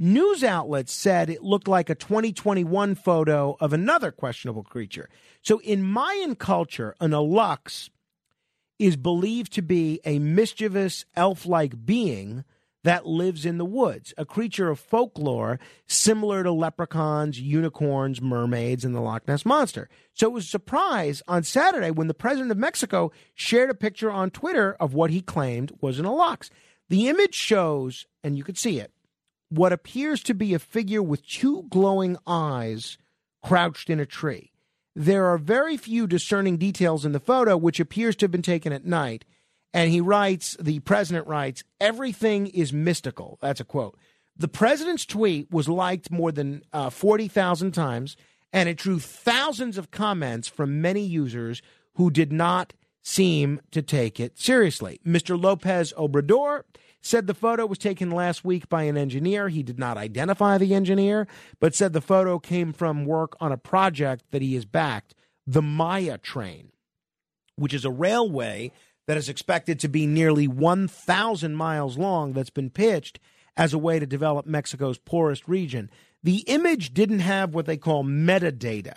News outlets said it looked like a 2021 photo of another questionable creature. So in Mayan culture, an alux is believed to be a mischievous elf-like being that lives in the woods, a creature of folklore similar to leprechauns, unicorns, mermaids, and the Loch Ness Monster. So it was a surprise on Saturday when the president of Mexico shared a picture on Twitter of what he claimed was an alux. The image shows, and you could see it, what appears to be a figure with two glowing eyes crouched in a tree. There are very few discerning details in the photo, which appears to have been taken at night. And the president writes, everything is mystical. That's a quote. The president's tweet was liked more than 40,000 times, and it drew thousands of comments from many users who did not seem to take it seriously. Mr. Lopez Obrador said the photo was taken last week by an engineer. He did not identify the engineer, but said the photo came from work on a project that he has backed, the Maya Train, which is a railway that is expected to be nearly 1,000 miles long that's been pitched as a way to develop Mexico's poorest region. The image didn't have what they call metadata,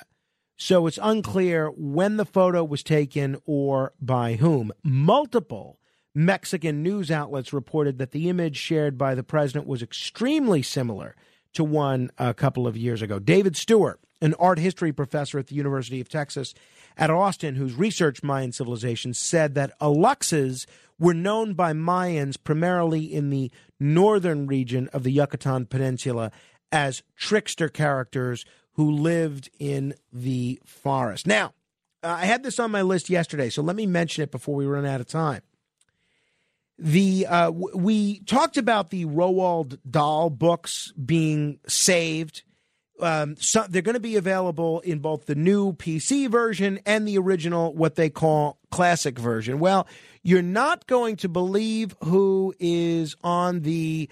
so it's unclear when the photo was taken or by whom. Multiple Mexican news outlets reported that the image shared by the president was extremely similar to one a couple of years ago. David Stewart, an art history professor at the University of Texas at Austin, who's researched Mayan civilizations, said that aluxes were known by Mayans primarily in the northern region of the Yucatan Peninsula as trickster characters who lived in the forest. Now, I had this on my list yesterday, so let me mention it before we run out of time. We talked about the Roald Dahl books being saved. So they're going to be available in both the new PC version and the original, what they call classic version. Well, you're not going to believe who is on the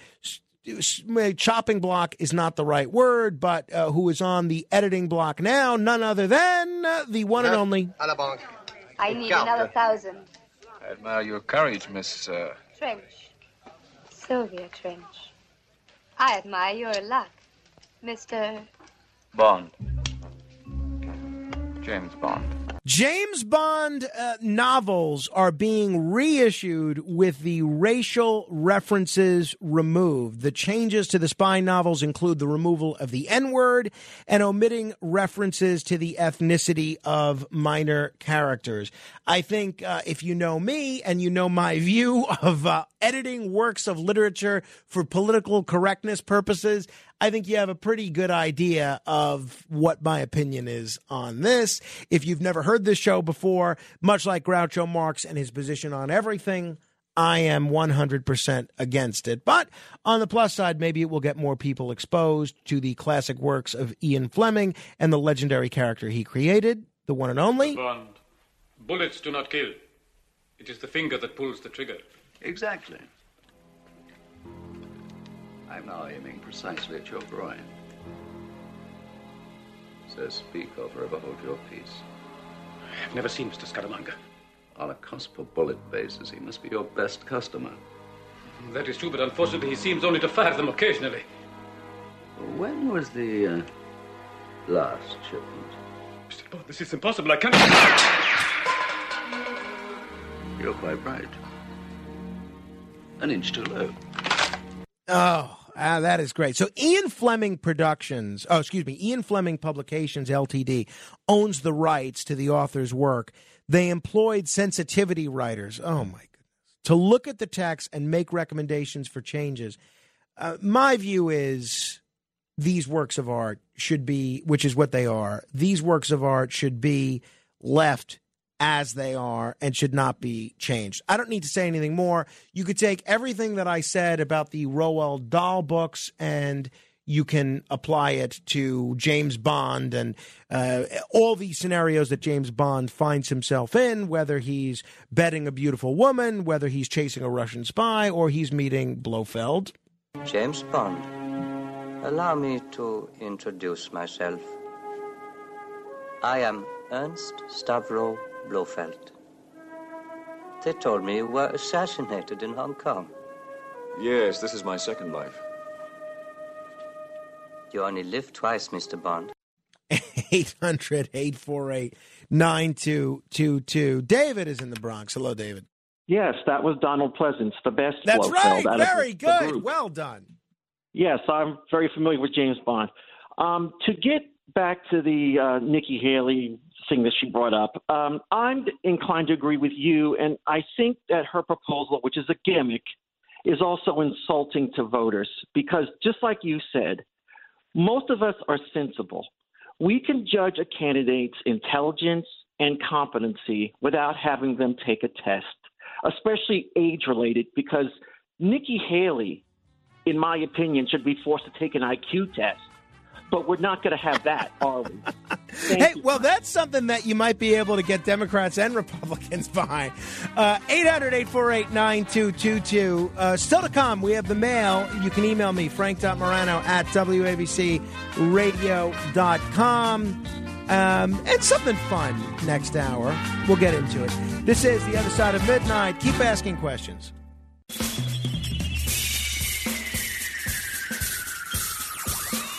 chopping block is not the right word, but who is on the editing block now, none other than the one and only. I need another 1,000. I admire your courage, Miss... Trench. Sylvia Trench. I admire your luck, Mr. Bond. James Bond. James Bond novels are being reissued with the racial references removed. The changes to the spy novels include the removal of the N-word and omitting references to the ethnicity of minor characters. I think if you know me and you know my view of editing works of literature for political correctness purposes, I think you have a pretty good idea of what my opinion is on this. If you've never heard this show before, much like Groucho Marx and his position on everything, I am 100% against it. But on the plus side, maybe it will get more people exposed to the classic works of Ian Fleming and the legendary character he created, the one and only... Bond. Bullets do not kill. It is the finger that pulls the trigger. Exactly. I'm now aiming precisely at your groin. says, speak, I'll forever hold your peace. I've never seen Mr. Scaramanga. On a cost per bullet basis, he must be your best customer. That is true, but unfortunately, he seems only to fire them occasionally. When was the last shipment? Mr. Bott, this is impossible. I can't... You're quite right. An inch too low. Oh, that is great. So Ian Fleming Publications, Ltd. owns the rights to the author's work. They employed sensitivity writers, oh my goodness, to look at the text and make recommendations for changes. My view is these works of art should be, which is what they are, these works of art should be left as they are and should not be changed. I don't need to say anything more. You could take everything that I said about the Roald Dahl books and you can apply it to James Bond and all the scenarios that James Bond finds himself in, whether he's bedding a beautiful woman, whether he's chasing a Russian spy, or he's meeting Blofeld. James Bond, allow me to introduce myself. I am Ernst Stavro Blofeld. They told me you were assassinated in Hong Kong. Yes, this is my second life. You only live twice, Mr. Bond. 800-848-9222. David is in the Bronx. Hello, David. Yes, that was Donald Pleasance, the best. That's Blofeld. Right. Very good. Well done. Yes, I'm very familiar with James Bond. To get back to the Nikki Haley thing that she brought up, I'm inclined to agree with you, and I think that her proposal, which is a gimmick, is also insulting to voters because, just like you said, most of us are sensible. We can judge a candidate's intelligence and competency without having them take a test, especially age-related, because Nikki Haley, in my opinion, should be forced to take an IQ test. But we're not going to have that, are we? Hey, well, that's something that you might be able to get Democrats and Republicans behind. 800-848-9222. Still to come, we have the mail. You can email me, frank.morano@wabcradio.com. It's something fun next hour. We'll get into it. This is The Other Side of Midnight. Keep asking questions.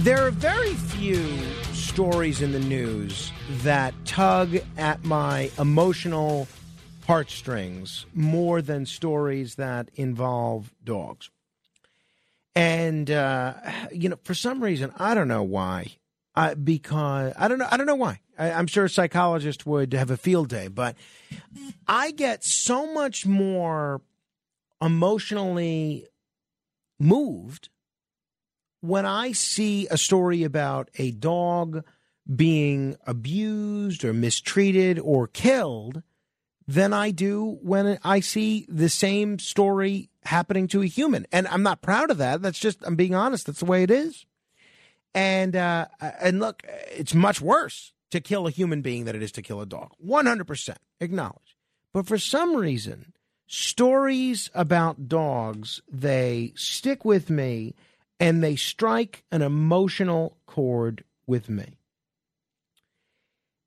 There are very few stories in the news that tug at my emotional heartstrings more than stories that involve dogs. And, for some reason, I don't know why. I don't know why. I'm sure a psychologist would have a field day, but I get so much more emotionally moved when I see a story about a dog being abused or mistreated or killed than I do when I see the same story happening to a human. And I'm not proud of that. That's just, I'm being honest. That's the way it is. And look, it's much worse to kill a human being than it is to kill a dog. 100% acknowledge. But for some reason, stories about dogs, they stick with me. And they strike an emotional chord with me.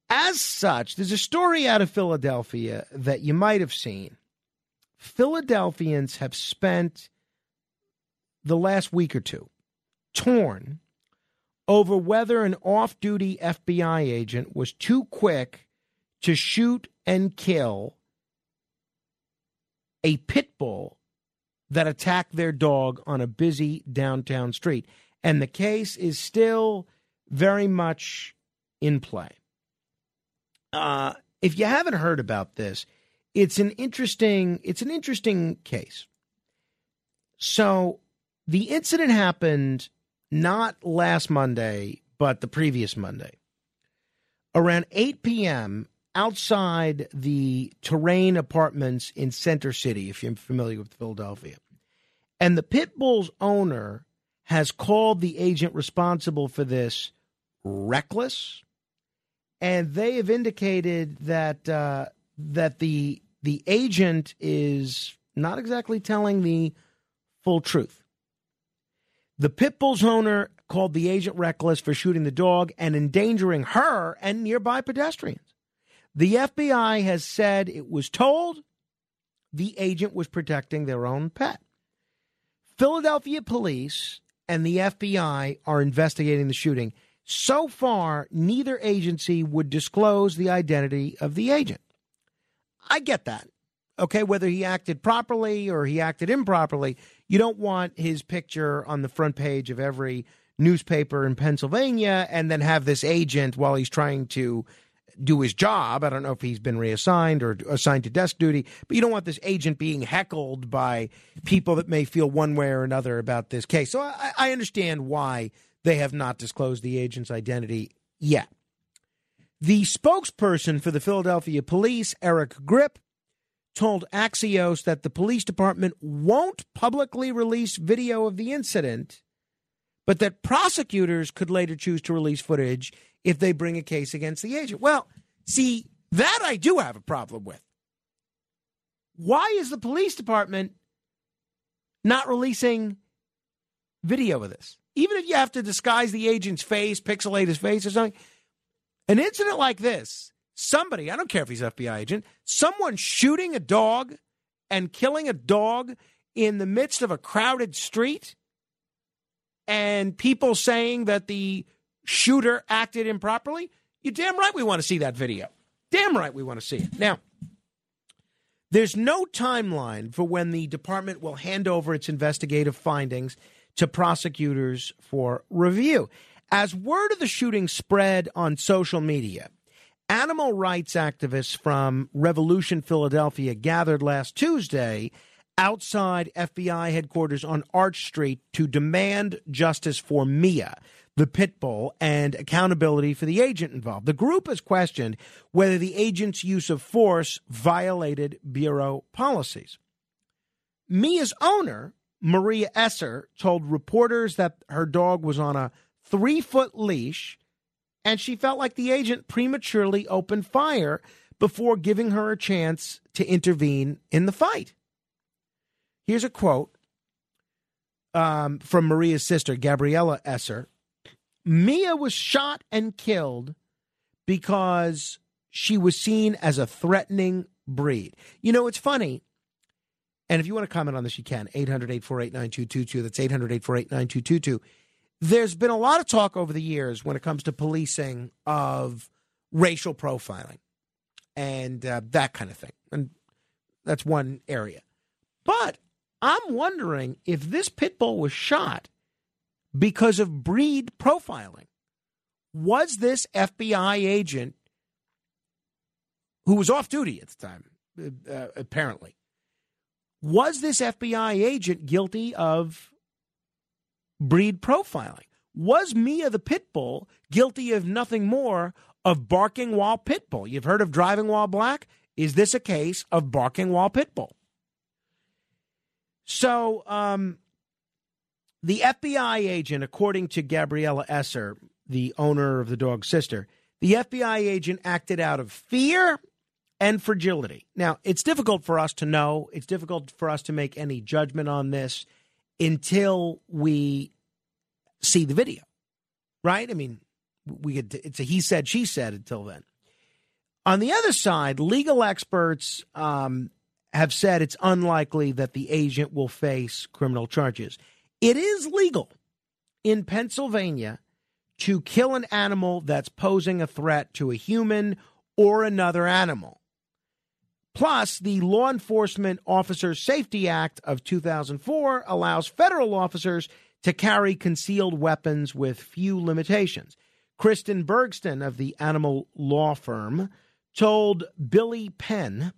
As such, there's a story out of Philadelphia that you might have seen. Philadelphians have spent the last week or two torn over whether an off-duty FBI agent was too quick to shoot and kill a pit bull that attacked their dog on a busy downtown street. And the case is still very much in play. If you haven't heard about this, it's an interesting case. So the incident happened not last Monday, but the previous Monday. Around 8 p.m. outside the Terrain Apartments in Center City, if you're familiar with Philadelphia. And the pit bull's owner has called the agent responsible for this reckless, and they have indicated that that the agent is not exactly telling the full truth. The pit bull's owner called the agent reckless for shooting the dog and endangering her and nearby pedestrians. The FBI has said it was told the agent was protecting their own pet. Philadelphia police and the FBI are investigating the shooting. So far, neither agency would disclose the identity of the agent. I get that. Okay, whether he acted properly or he acted improperly, you don't want his picture on the front page of every newspaper in Pennsylvania and then have this agent, while he's trying to do his job, I don't know if he's been reassigned or assigned to desk duty, but you don't want this agent being heckled by people that may feel one way or another about this case. So I understand why they have not disclosed the agent's identity yet. The spokesperson for the Philadelphia police, Eric Grip, told Axios that the police department won't publicly release video of the incident, but that prosecutors could later choose to release footage if they bring a case against the agent. Well, see, that I do have a problem with. Why is the police department not releasing video of this? Even if you have to disguise the agent's face, pixelate his face or something, an incident like this, somebody, I don't care if he's an FBI agent, someone shooting a dog and killing a dog in the midst of a crowded street and people saying that the shooter acted improperly, you're damn right we want to see that video. Damn right we want to see it. Now, there's no timeline for when the department will hand over its investigative findings to prosecutors for review. As word of the shooting spread on social media, animal rights activists from Revolution Philadelphia gathered last Tuesday outside FBI headquarters on Arch Street to demand justice for Mia, the pit bull, and accountability for the agent involved. The group has questioned whether the agent's use of force violated bureau policies. Mia's owner, Maria Esser, told reporters that her dog was on a 3-foot leash and she felt like the agent prematurely opened fire before giving her a chance to intervene in the fight. Here's a quote from Maria's sister, Gabriella Esser. Mia was shot and killed because she was seen as a threatening breed. You know, it's funny. And if you want to comment on this, you can. 800-848-9222. That's 800-848-9222. There's been a lot of talk over the years when it comes to policing of racial profiling and that kind of thing. And that's one area. But I'm wondering if this pit bull was shot because of breed profiling. Was this FBI agent, who was off duty at the time, apparently, was this FBI agent guilty of breed profiling? Was Mia the pit bull guilty of nothing more of barking while pit bull? You've heard of driving while black? Is this a case of barking while pit bull? So, the FBI agent, according to Gabriella Esser, the owner of the dog's sister, the FBI agent acted out of fear and fragility. Now, it's difficult for us to know. It's difficult for us to make any judgment on this until we see the video, right? I mean, it's a he said, she said until then. On the other side, legal experts have said it's unlikely that the agent will face criminal charges. It is legal in Pennsylvania to kill an animal that's posing a threat to a human or another animal. Plus, the Law Enforcement Officer Safety Act of 2004 allows federal officers to carry concealed weapons with few limitations. Kristen Bergston of the animal law firm told Billy Penn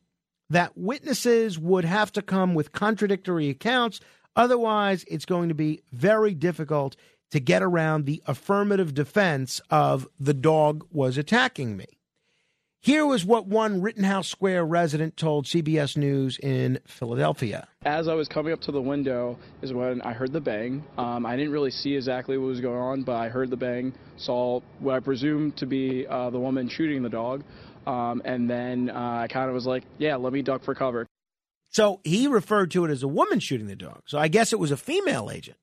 that witnesses would have to come with contradictory accounts. Otherwise, it's going to be very difficult to get around the affirmative defense of the dog was attacking me. Here was what one Rittenhouse Square resident told CBS News in Philadelphia. As I was coming up to the window is when I heard the bang. I didn't really see exactly what was going on, but I heard the bang, saw what I presumed to be the woman shooting the dog, and then I kind of was like, yeah, let me duck for cover. So he referred to it as a woman shooting the dog. So I guess it was a female agent.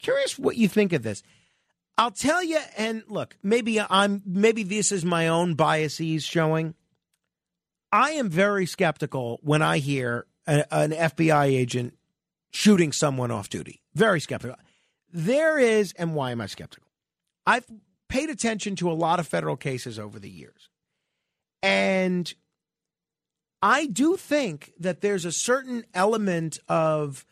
Curious what you think of this. I'll tell you, and look, maybe this is my own biases showing. I am very skeptical when I hear an FBI agent shooting someone off duty. Very skeptical. And why am I skeptical? I've paid attention to a lot of federal cases over the years. And I do think that there's a certain element of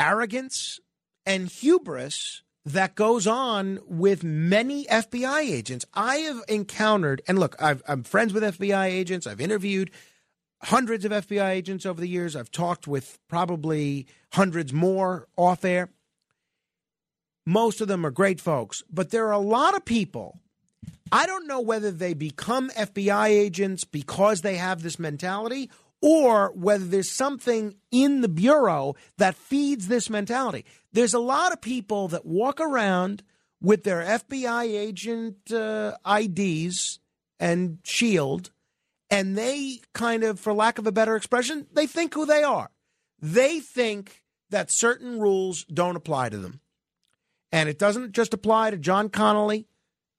arrogance and hubris that goes on with many FBI agents. I have encountered, and look, I'm friends with FBI agents. I've interviewed hundreds of FBI agents over the years. I've talked with probably hundreds more off air. Most of them are great folks, but there are a lot of people. I don't know whether they become FBI agents because they have this mentality or whether there's something in the Bureau that feeds this mentality. There's a lot of people that walk around with their FBI agent IDs and shield, and they kind of, for lack of a better expression, they think who they are. They think that certain rules don't apply to them. And it doesn't just apply to John Connolly,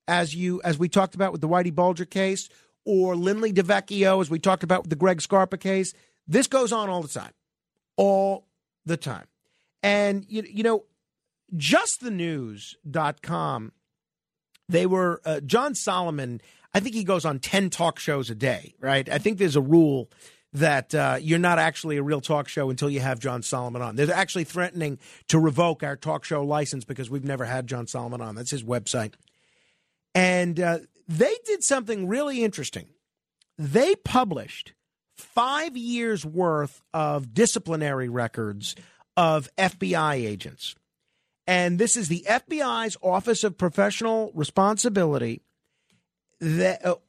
as we talked about with the Whitey Bulger case, or Lindley DeVecchio, as we talked about with the Greg Scarpa case. This goes on all the time. All the time. And, you know, justthenews.com, they were, John Solomon, I think he goes on 10 talk shows a day, right? I think there's a rule that you're not actually a real talk show until you have John Solomon on. They're actually threatening to revoke our talk show license because we've never had John Solomon on. That's his website. And they did something really interesting. They published 5 years' worth of disciplinary records of FBI agents. And this is the FBI's Office of Professional Responsibility.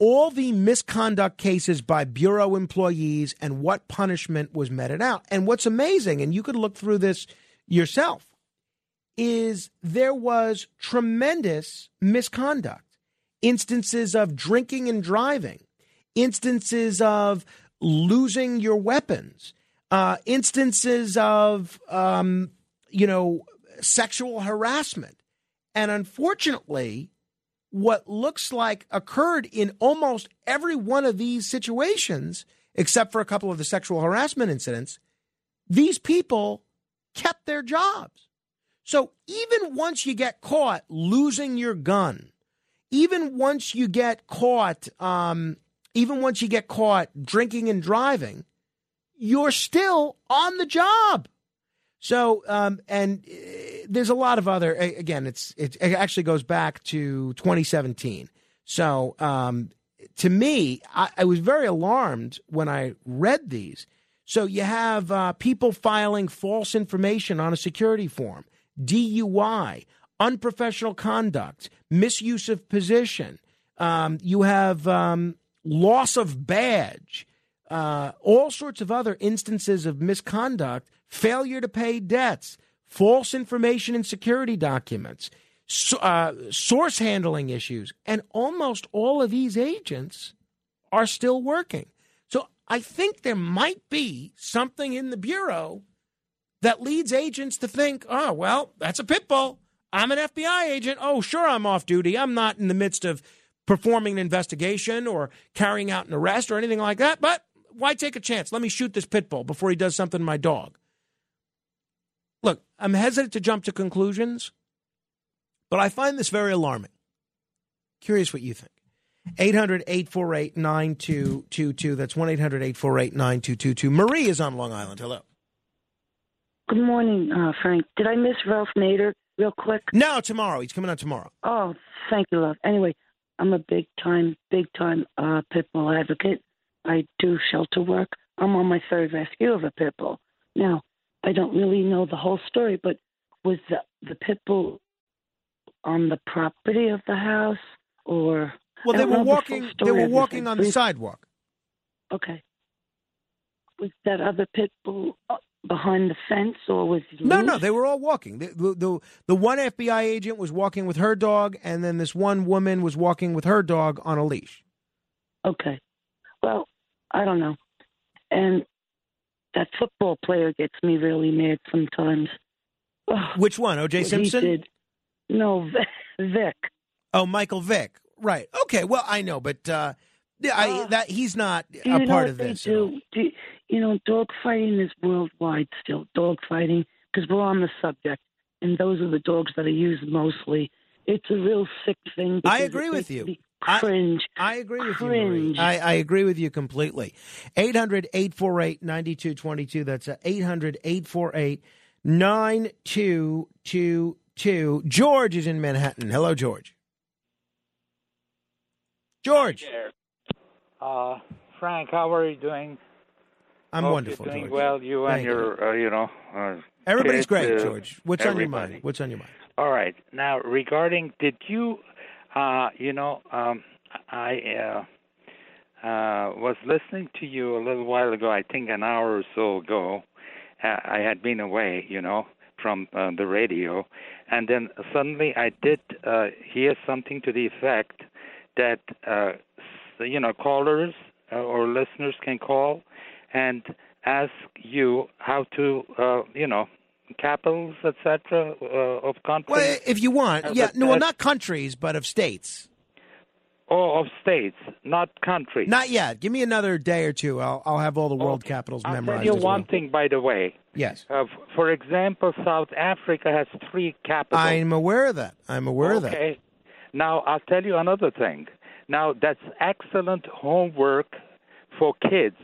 All the misconduct cases by Bureau employees and what punishment was meted out. And what's amazing, and you could look through this yourself, is there was tremendous misconduct. Instances of drinking and driving, instances of losing your weapons, instances of, sexual harassment. And unfortunately, what looks like occurred in almost every one of these situations, except for a couple of the sexual harassment incidents, these people kept their jobs. So even once you get caught losing your gun, even once you get caught drinking and driving, you're still on the job. So, and there's a lot of other, again, it actually goes back to 2017. So, to me, I was very alarmed when I read these. So you have people filing false information on a security form, DUI, unprofessional conduct, misuse of position. You have loss of badge, all sorts of other instances of misconduct, failure to pay debts, false information in security documents, source handling issues. And almost all of these agents are still working. So I think there might be something in the Bureau that leads agents to think, oh, well, that's a pit bull. I'm an FBI agent. Oh, sure, I'm off duty. I'm not in the midst of performing an investigation or carrying out an arrest or anything like that. But why take a chance? Let me shoot this pit bull before he does something to my dog. Look, I'm hesitant to jump to conclusions, but I find this very alarming. Curious what you think. 800-848-9222. That's 1-800-848-9222. Marie is on Long Island. Hello. Good morning, Frank. Did I miss Ralph Nader real quick? No, tomorrow. He's coming on tomorrow. Oh, thank you, love. Anyway, I'm a big time pit bull advocate. I do shelter work. I'm on my third rescue of a pit bull. Now, I don't really know the whole story, but was the pit bull on the property of the house, or? Well, they were walking on the sidewalk. Okay. Was that other pit bull behind the fence, or was he loose? No, they were all walking. The one FBI agent was walking with her dog, and then this one woman was walking with her dog on a leash. Okay. Well, I don't know. And that football player gets me really mad sometimes. Which one, O.J. Simpson? No, Vic. Oh, Michael Vick. Right. Okay. Well, I know, but he's not a part of this. Dog fighting is worldwide still. Dog fighting, because we're on the subject, and those are the dogs that are used mostly. It's a real sick thing. I agree with you. Cringe. I agree with you, Marie. I agree with you completely. 800-848-9222. That's 800-848-9222. George is in Manhattan. Hello, George. George. Frank, how are you doing? I'm wonderful, George. Hope you're doing well, you and your, everybody's great, George. What's on your mind? All right. Now, regarding, did you... I was listening to you a little while ago, I think an hour or so ago. I had been away, from the radio. And then suddenly I did hear something to the effect that, callers or listeners can call and ask you how to, capitals, etc., of countries. Well, if you want, not countries, but of states. Oh, of states, not countries. Not yet. Give me another day or two. I'll have all the world capitals memorized. I'll tell you one thing, by the way. Yes. For example, South Africa has 3 capitals. I'm aware of that. Okay. Now I'll tell you another thing. Now that's excellent homework for kids,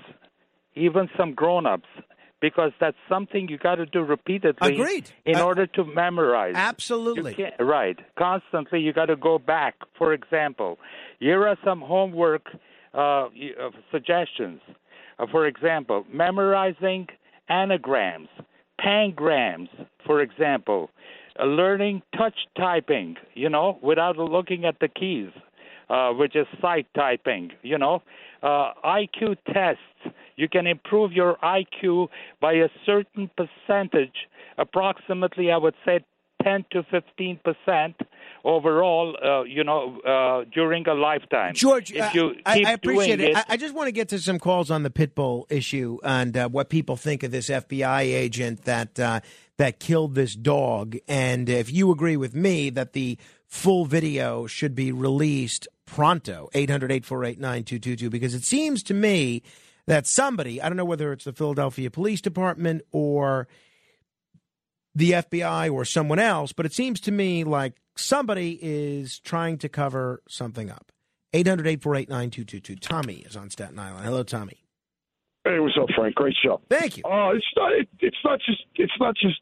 even some grown-ups. Because that's something you got to do repeatedly. Agreed. In order to memorize. Absolutely. Right. Constantly, you got to go back. For example, here are some homework suggestions. For example, memorizing anagrams, pangrams, for example, learning touch typing, without looking at the keys, which is sight typing, IQ tests. You can improve your IQ by a certain percentage, approximately, I would say, 10 to 15% overall, during a lifetime. George, I appreciate it. I just want to get to some calls on the pit bull issue and what people think of this FBI agent that killed this dog. And if you agree with me that the full video should be released pronto, 800-848-9222, because it seems to me that somebody, I don't know whether it's the Philadelphia Police Department or the FBI or someone else, but it seems to me like somebody is trying to cover something up. 800-848-9222. Tommy is on Staten Island. Hello, Tommy. Hey, what's up, Frank? Great show. Thank you. It's not just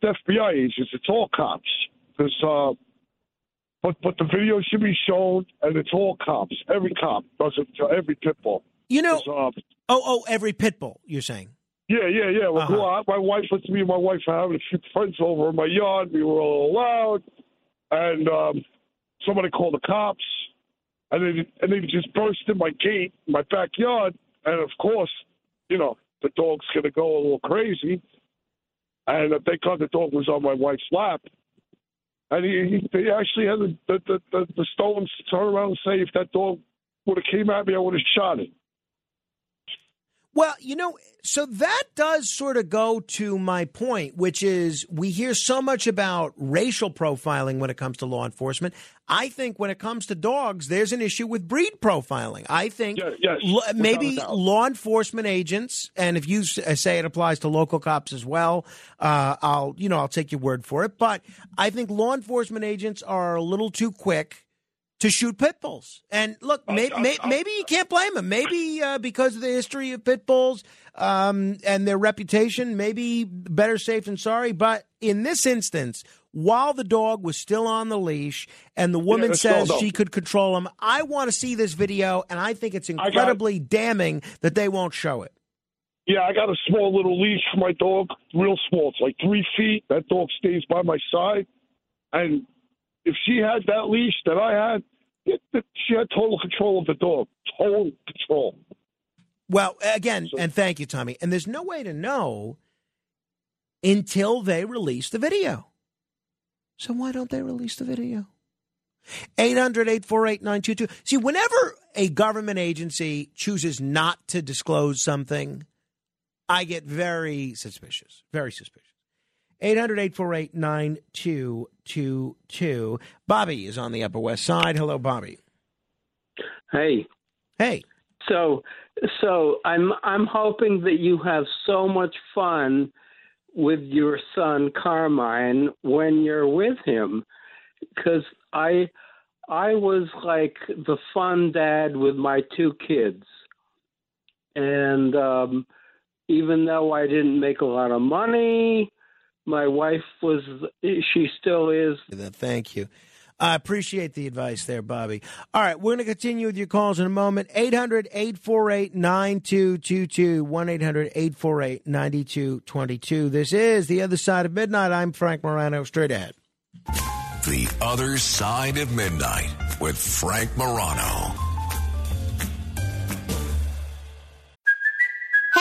FBI agents. It's all cops. There's but the video should be shown, and it's all cops. Every cop does it to every pit bull. Every pit bull, you're saying? Yeah. We'll go out. Me and my wife are having a few friends over in my yard. We were all loud, and somebody called the cops, and they just burst in my gate, my backyard, and of course, the dog's going to go a little crazy, and they thought the dog was on my wife's lap, and they actually had the stones turn around and say, if that dog would have came at me, I would have shot it. Well, so that does sort of go to my point, which is we hear so much about racial profiling when it comes to law enforcement. I think when it comes to dogs, there's an issue with breed profiling. I think maybe law enforcement agents, and if you say it applies to local cops as well, I'll take your word for it. But I think law enforcement agents are a little too quick to shoot pit bulls. And look, maybe you can't blame them. Maybe because of the history of pit bulls and their reputation, maybe better safe than sorry. But in this instance, while the dog was still on the leash, and the woman says she could control him. I want to see this video, and I think it's incredibly damning that they won't show it. Yeah, I got a small little leash for my dog, real small. It's like 3 feet. That dog stays by my side. And if she had that leash that I had, she had total control of the dog, total control. Well, again, and thank you, Tommy. And there's no way to know until they release the video. So why don't they release the video? 800-848-922. See, whenever a government agency chooses not to disclose something, I get very suspicious, very suspicious. 800-848-9222. Bobby is on the Upper West Side. Hello, Bobby. Hey. Hey. So I'm hoping that you have so much fun with your son Carmine when you're with him, because I was like the fun dad with my two kids, and even though I didn't make a lot of money, my wife was, she still is. Thank you. I appreciate the advice there, Bobby. All right, we're going to continue with your calls in a moment. 800-848-9222, 1-800-848-9222. This is The Other Side of Midnight. I'm Frank Morano. Straight ahead. The Other Side of Midnight with Frank Morano. Hey,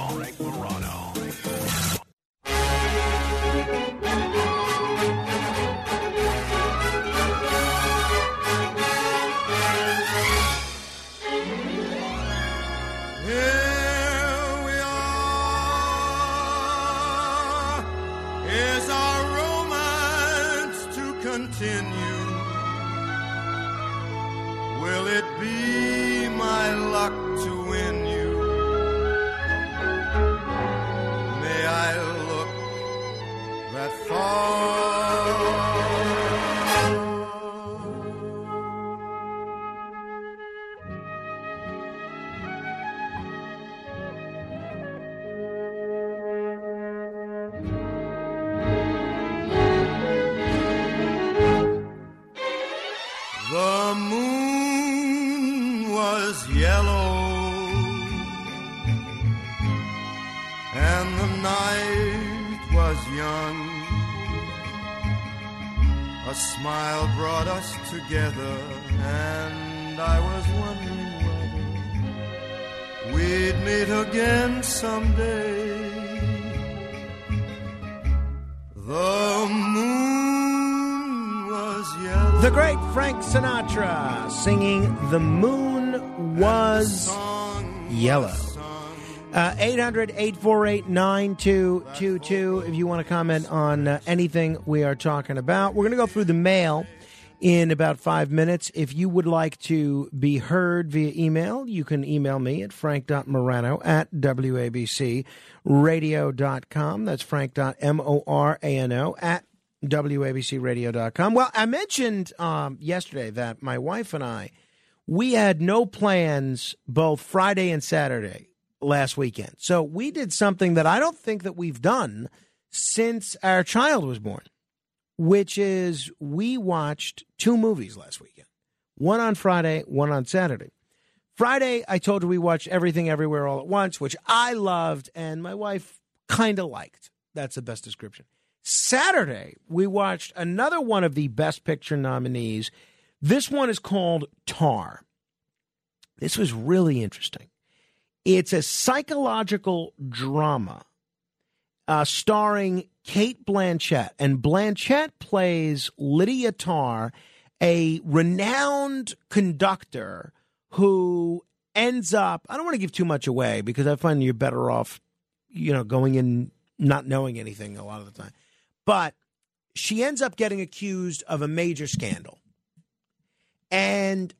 Singing The Moon Was Yellow. 800-848-9222 if you want to comment on anything we are talking about. We're going to go through the mail in about 5 minutes. If you would like to be heard via email, you can email me at frank.morano@wabcradio.com. That's frank.morano@wabcradio.com. Well, I mentioned yesterday that my wife and I, we had no plans both Friday and Saturday last weekend. So we did something that I don't think that we've done since our child was born, which is we watched two movies last weekend, one on Friday, one on Saturday. Friday, I told you we watched Everything Everywhere All at Once, which I loved and my wife kind of liked. That's the best description. Saturday, we watched another one of the Best Picture nominees. This one is called Tar. This was really interesting. It's a psychological drama starring Cate Blanchett. And Blanchett plays Lydia Tarr, a renowned conductor who ends up, I don't want to give too much away because I find you're better off you know, going in not knowing anything a lot of the time. But she ends up getting accused of a major scandal. And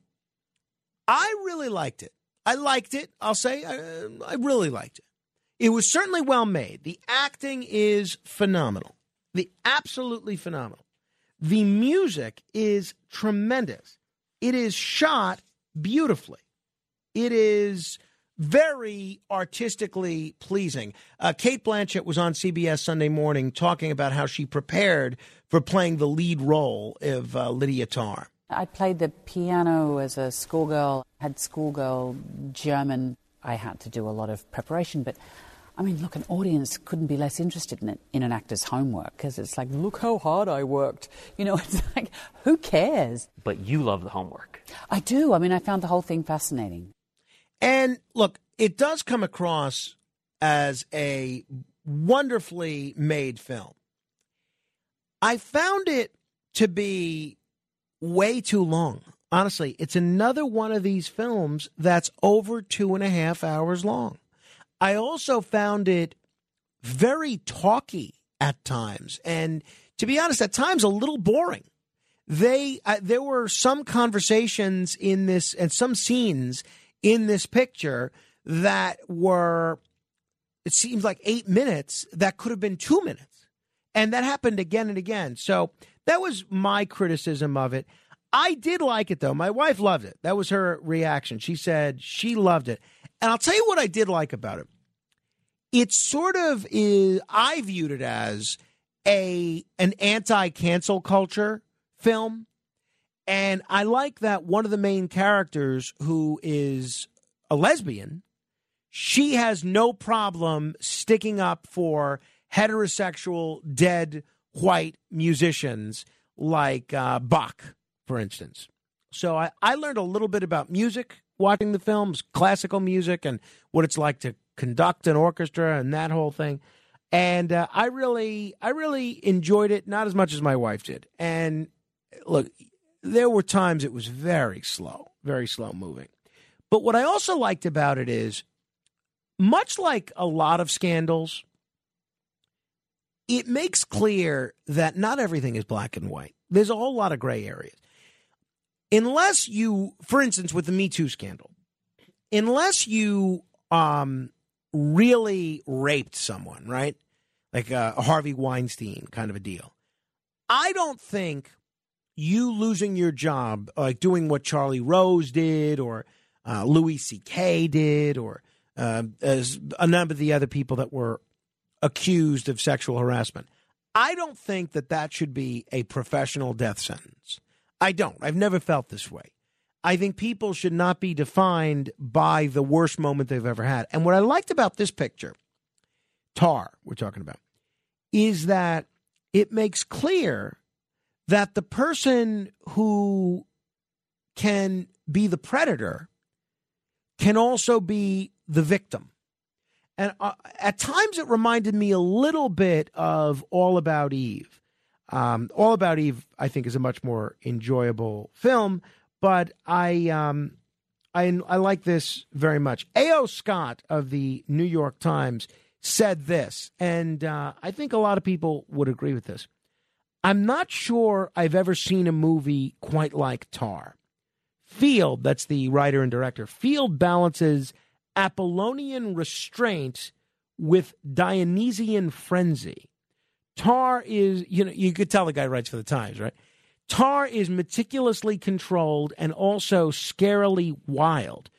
I really liked it. I liked it. I'll say I really liked it. It was certainly well made. The acting is phenomenal. Absolutely phenomenal. The music is tremendous. It is shot beautifully. It is very artistically pleasing. Cate Blanchett was on CBS Sunday Morning talking about how she prepared for playing the lead role of Lydia Tarr. I played the piano as a schoolgirl, had schoolgirl German. I had to do a lot of preparation, but I mean, look, an audience couldn't be less interested in it, in an actor's homework, because it's like, look how hard I worked. You know, it's like, who cares? But you love the homework. I do. I mean, I found the whole thing fascinating. And look, it does come across as a wonderfully made film. I found it to be way too long. Honestly, it's another one of these films that's over 2.5 hours long. I also found it very talky at times, and to be honest, at times a little boring. There were some conversations in this and some scenes in this picture that were, it seems like 8 minutes that could have been 2 minutes, and that happened again and again. So that was my criticism of it. I did like it, though. My wife loved it. That was her reaction. She said she loved it. And I'll tell you what I did like about it. It sort of is, I viewed it as an anti-cancel culture film. And I like that one of the main characters, who is a lesbian, she has no problem sticking up for heterosexual, dead, white musicians like Bach, for instance. So I learned a little bit about music watching the films, classical music, and what it's like to conduct an orchestra and that whole thing. And I really enjoyed it, not as much as my wife did. And look, there were times it was very slow moving. But what I also liked about it is, much like a lot of scandals, it makes clear that not everything is black and white. There's a whole lot of gray areas. Unless you, for instance, with the Me Too scandal, unless you really raped someone, right? Like a Harvey Weinstein kind of a deal. I don't think you losing your job, like doing what Charlie Rose did, or Louis C.K. did, or as a number of the other people that were accused of sexual harassment. I don't think that should be a professional death sentence. I don't. I've never felt this way. I think people should not be defined by the worst moment they've ever had. And what I liked about this picture, Tar, we're talking about, is that it makes clear that the person who can be the predator can also be the victim. And at times it reminded me a little bit of All About Eve. All About Eve, I think, is a much more enjoyable film, but I like this very much. A.O. Scott of the New York Times said this, and I think a lot of people would agree with this. I'm not sure I've ever seen a movie quite like Tar. Field, that's the writer and director, Field balances Apollonian restraint with Dionysian frenzy. Tar is, you know, you could tell the guy writes for the Times, right? Tar is meticulously controlled and also scarily wild.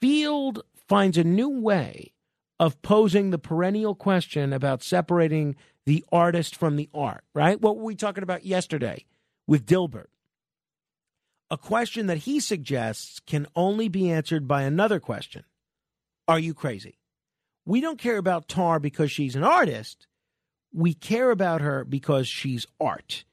Field finds a new way of posing the perennial question about separating the artist from the art, right? What were we talking about yesterday with Dilbert? A question that he suggests can only be answered by another question. Are you crazy? We don't care about Tar because she's an artist. We care about her because she's art.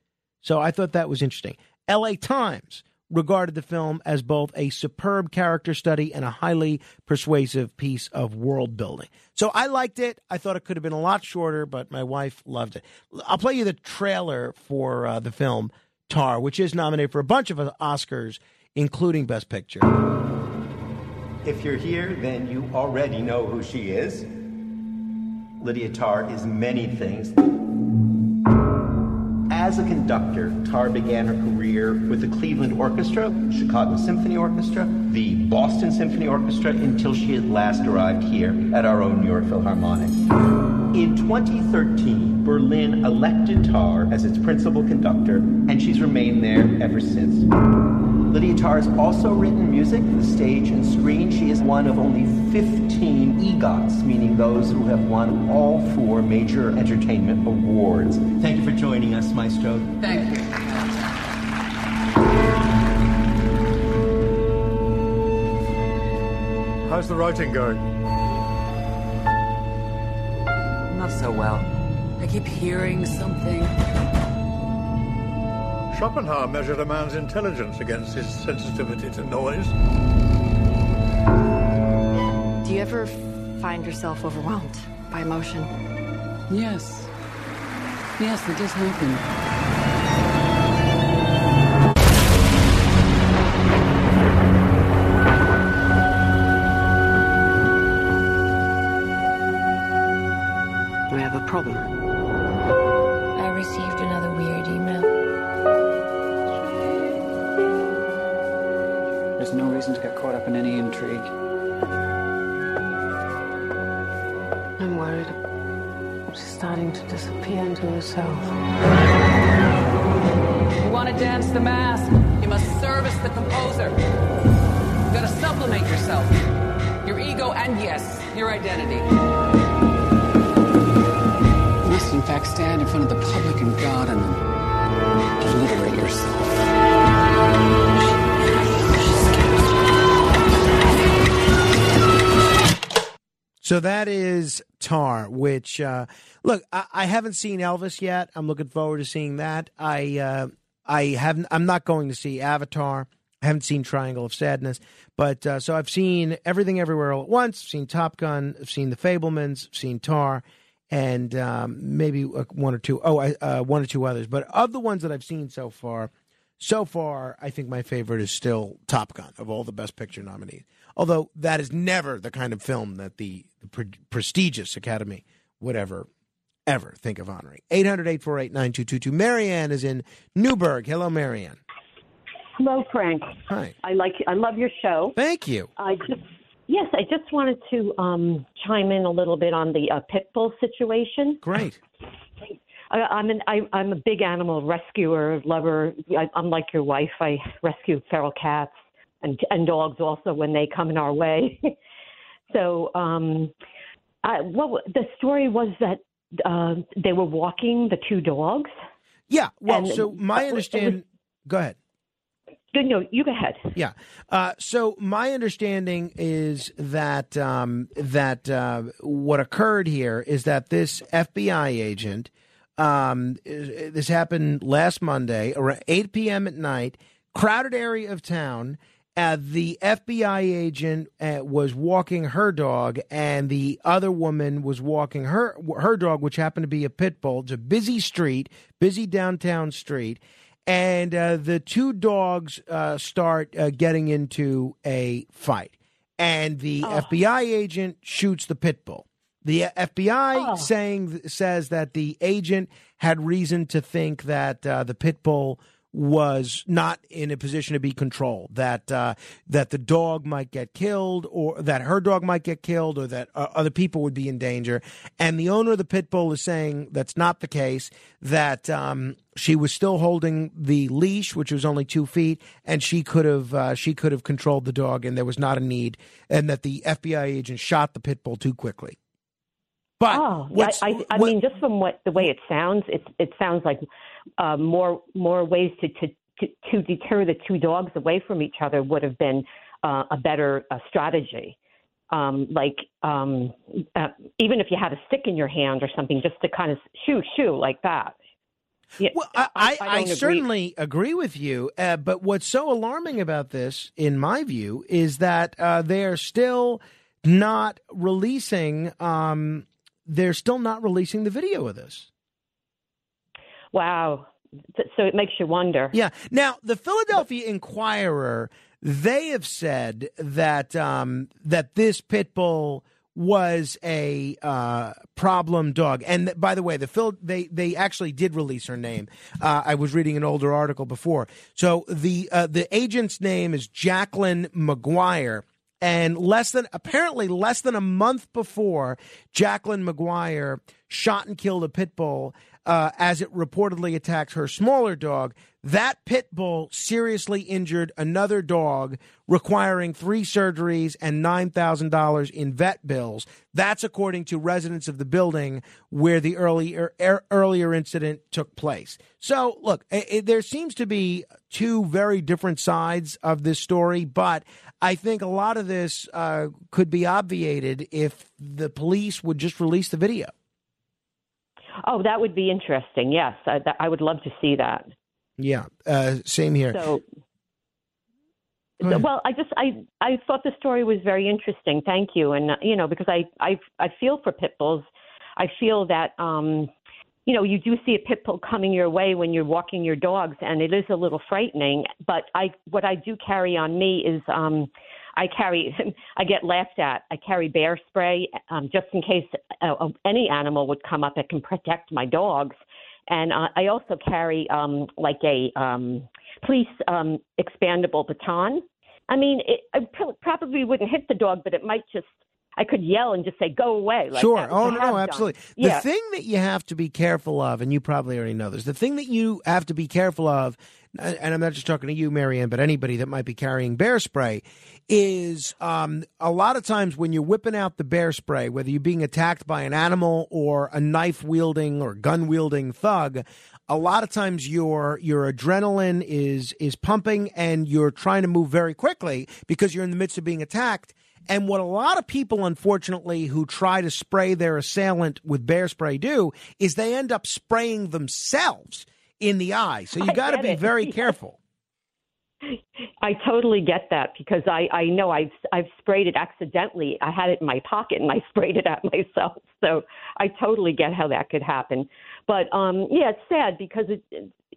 So I thought that was interesting. LA Times regarded the film as both a superb character study and a highly persuasive piece of world building. So I liked it. I thought it could have been a lot shorter, but my wife loved it. I'll play you the trailer for the film Tar, which is nominated for a bunch of Oscars, including Best Picture. If you're here, then you already know who she is. Lydia Tarr is many things. As a conductor, Tarr began her career with the Cleveland Orchestra, Chicago Symphony Orchestra, the Boston Symphony Orchestra, until she at last arrived here at our own New York Philharmonic. In 2013, Berlin elected Tarr as its principal conductor, and she's remained there ever since. Lydia Tarr has also written music for the stage and screen. She is one of only 15 EGOTs, meaning those who have won all 4 major entertainment awards. Thank you for joining us, Maestro. Thank you. How's the writing going? Not so well. I keep hearing something. Schopenhauer measured a man's intelligence against his sensitivity to noise. Do you ever find yourself overwhelmed by emotion? Yes. Yes, it does happen. We have a problem. I received another weird email. There's no reason to get caught up in any intrigue. I'm worried. She's starting to disappear into herself. You want to dance the mask, you must service the composer. You've got to sublimate yourself, your ego, and yes, your identity. You must, in fact, stand in front of the public and God and obliterate yourself. So that is Tarr, which, look, I haven't seen Elvis yet. I'm looking forward to seeing that. I'm not going to see Avatar. I haven't seen Triangle of Sadness. But so I've seen Everything Everywhere All at Once. I've seen Top Gun. I've seen The Fabelmans. I've seen Tarr. And maybe one or two. Oh, one or two others. But of the ones that I've seen so far, I think my favorite is still Top Gun, of all the Best Picture nominees. Although that is never the kind of film that the prestigious Academy would ever think of honoring. 800-848-9222. Marianne is in Newburgh. Hello, Marianne. Hello, Frank. Hi. I love your show. Thank you. I just wanted to chime in a little bit on the pit bull situation. Great. I'm a big animal rescuer, lover. I'm like your wife. I rescue feral cats and dogs also when they come in our way. So the story was that they were walking the 2 dogs. Yeah. Well, so my understanding. Go ahead. No, you go ahead. Yeah. So my understanding is that what occurred here is that this FBI agent. This happened last Monday, around 8 p.m. at night, crowded area of town. The FBI agent was walking her dog, and the other woman was walking her dog, which happened to be a pit bull. It's a busy street, busy downtown street. And the 2 dogs start getting into a fight. And the FBI agent shoots the pit bull. The FBI says that the agent had reason to think that the pit bull was not in a position to be controlled, that the dog might get killed, or that her dog might get killed, or that other people would be in danger. And the owner of the pit bull is saying that's not the case, that she was still holding the leash, which was only 2 feet, and she could have controlled the dog, and there was not a need, and that the FBI agent shot the pit bull too quickly. But I mean, just from the way it sounds, it sounds like more ways to deter the 2 dogs away from each other would have been a better strategy. Even if you had a stick in your hand or something, just to kind of shoo like that. Yeah, well, I certainly agree with you. But what's so alarming about this, in my view, is that they're still not releasing the video of this. Wow. So it makes you wonder. Yeah. Now, the Philadelphia Inquirer, they have said that this pit bull was a problem dog. And by the way, they actually did release her name. I was reading an older article before. So the agent's name is Jacqueline McGuire. And apparently less than a month before, Jacqueline McGuire shot and killed a pit bull as it reportedly attacked her smaller dog. That pit bull seriously injured another dog, requiring 3 surgeries and $9,000 in vet bills. That's according to residents of the building where the earlier incident took place. So, look, there seems to be two very different sides of this story, but I think a lot of this could be obviated if the police would just release the video. Oh, that would be interesting. Yes, I would love to see that. Yeah, same here. So well, I thought the story was very interesting. Thank you. And, because I feel for pit bulls. I feel that, you do see a pit bull coming your way when you're walking your dogs, and it is a little frightening. But what I do carry on me is I get laughed at. I carry bear spray just in case any animal would come up that can protect my dogs. And I also carry a police expandable baton. I mean, I probably wouldn't hit the dog, but it might just, I could yell and just say, go away. Like sure. Oh, no, absolutely. Yeah. The thing that you have to be careful of, and you probably already know this, the thing that you have to be careful of, and I'm not just talking to you, Marianne, but anybody that might be carrying bear spray, is a lot of times when you're whipping out the bear spray, whether you're being attacked by an animal or a knife-wielding or gun-wielding thug, a lot of times your adrenaline is pumping and you're trying to move very quickly because you're in the midst of being attacked. And what a lot of people, unfortunately, who try to spray their assailant with bear spray do is they end up spraying themselves in the eye. So you got to be very careful. I totally get that because I know I've sprayed it accidentally. I had it in my pocket and I sprayed it at myself. So I totally get how that could happen. But, it's sad because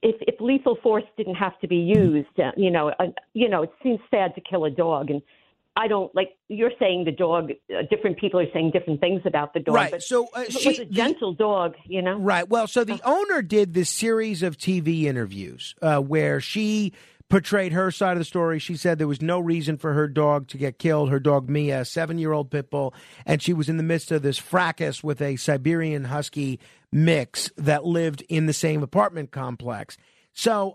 if lethal force didn't have to be used, it seems sad to kill a dog. And I don't like you're saying the dog. Different people are saying different things about the dog. Right. But so she's a gentle dog, Right. Well, so the owner did this series of TV interviews where she portrayed her side of the story. She said there was no reason for her dog to get killed. Her dog, Mia, a 7-year-old pit bull. And she was in the midst of this fracas with a Siberian Husky mix that lived in the same apartment complex. So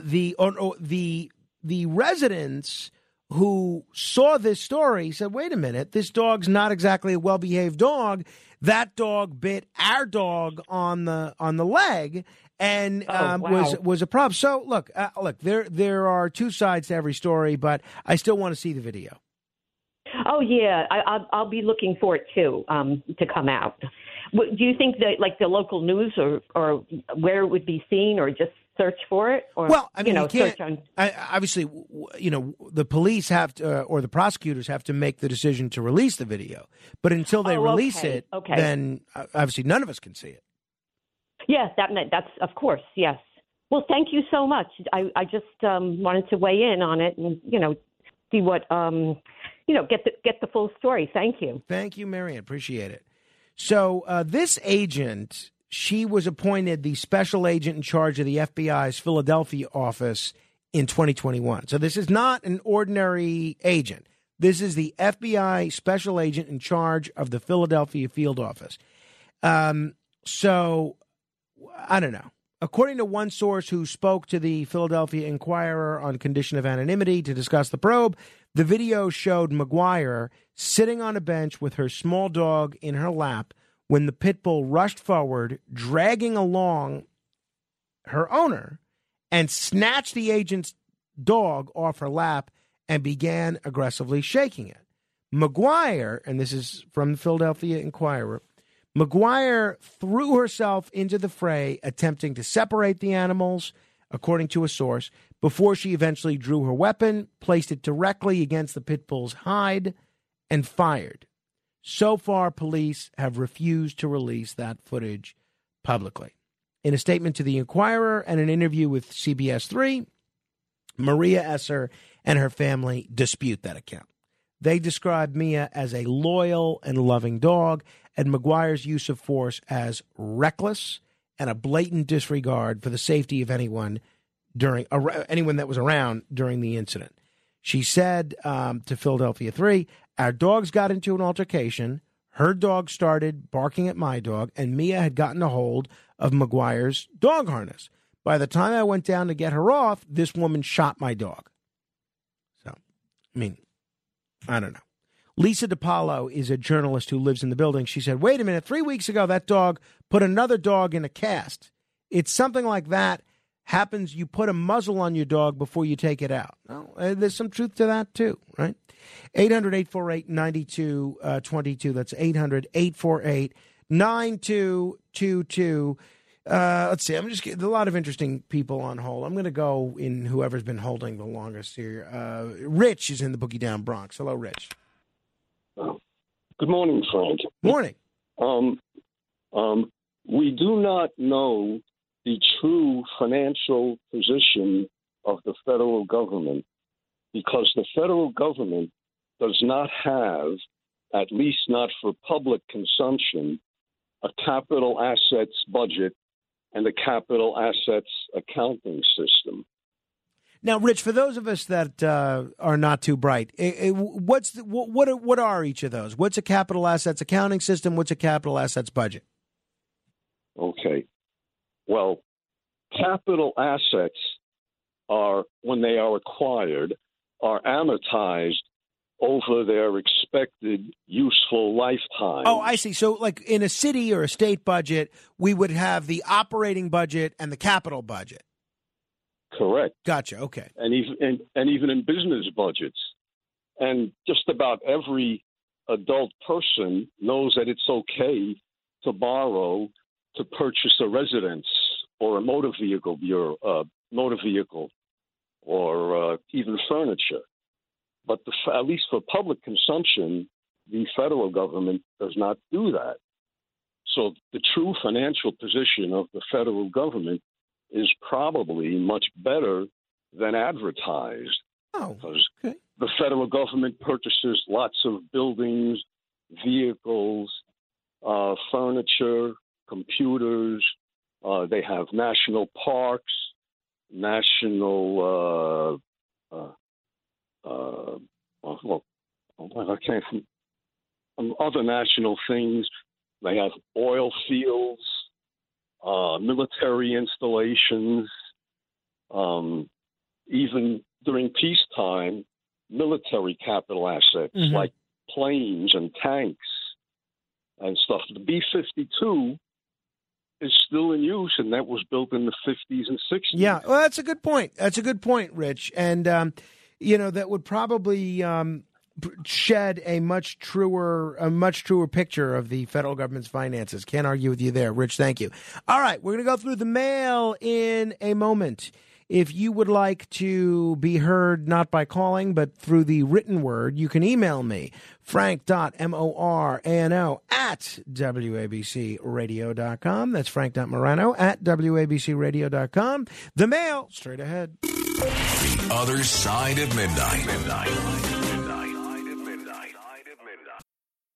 the residents who saw this story said, wait a minute, this dog's not exactly a well-behaved dog. That dog bit our dog on the leg and was a problem. So look, there are two sides to every story, but I still want to see the video. Oh, yeah. I'll be looking for it, too, to come out. Do you think that the local news or where it would be seen or just search for it? Or, well, I mean, obviously, the police have to or the prosecutors have to make the decision to release the video. But until they release it, then obviously none of us can see it. Yes, that's of course. Yes. Well, thank you so much. I just wanted to weigh in on it and, see what get the full story. Thank you. Thank you, Marianne. Appreciate it. So this agent, she was appointed the special agent in charge of the FBI's Philadelphia office in 2021. So this is not an ordinary agent. This is the FBI special agent in charge of the Philadelphia field office. So I don't know. According to one source who spoke to the Philadelphia Inquirer on condition of anonymity to discuss the probe, the video showed McGuire sitting on a bench with her small dog in her lap when the pit bull rushed forward, dragging along her owner, and snatched the agent's dog off her lap and began aggressively shaking it. McGuire, and this is from the Philadelphia Inquirer, McGuire threw herself into the fray, attempting to separate the animals, according to a source, before she eventually drew her weapon, placed it directly against the pit bull's hide, and fired. So far, police have refused to release that footage publicly. In a statement to the Inquirer and an interview with CBS 3, Maria Esser and her family dispute that account. They described Mia as a loyal and loving dog, and McGuire's use of force as reckless and a blatant disregard for the safety of anyone that was around during the incident. She said to Philadelphia 3, "Our dogs got into an altercation. Her dog started barking at my dog, and Mia had gotten a hold of McGuire's dog harness. By the time I went down to get her off, this woman shot my dog." So, I mean, I don't know. Lisa DiPaolo is a journalist who lives in the building. She said, "Wait a minute, 3 weeks ago, that dog put another dog in a cast. It's something like that happens. You put a muzzle on your dog before you take it out." Well, there's some truth to that, too, right? 800-848-9222. That's 800-848-9222. Let's see. I'm just getting a lot of interesting people on hold. I'm going to go in whoever's been holding the longest here. Rich is in the Boogie Down Bronx. Hello, Rich. Good morning, Frank. Morning. We do not know the true financial position of the federal government, because the federal government does not have, at least not for public consumption, a capital assets budget and a capital assets accounting system. Now, Rich, for those of us that are not too bright, what are each of those? What's a capital assets accounting system? What's a capital assets budget? Okay. Well, capital assets are, when they are acquired, are amortized over their expected useful lifetime. Oh, I see. So like in a city or a state budget, we would have the operating budget and the capital budget. Correct. Gotcha. Okay. And even in business budgets. And just about every adult person knows that it's okay to borrow to purchase a residence or a motor vehicle or even furniture. But at least for public consumption, the federal government does not do that. So the true financial position of the federal government is probably much better than advertised. Oh, because okay. The federal government purchases lots of buildings, vehicles, furniture, computers. They have national parks, other national things. They have oil fields, military installations. Even during peacetime, military capital assets like planes and tanks and stuff. The B-52 is still in use, and that was built in the 50s and 60s. Yeah, well, that's a good point. That's a good point, Rich. And, that would probably shed a much truer picture of the federal government's finances. Can't argue with you there, Rich. Thank you. All right, we're going to go through the mail in a moment. If you would like to be heard, not by calling, but through the written word, you can email me, frank.morano@wabcradio.com. That's frank.morano@wabcradio.com. The mail, straight ahead. The other side of midnight.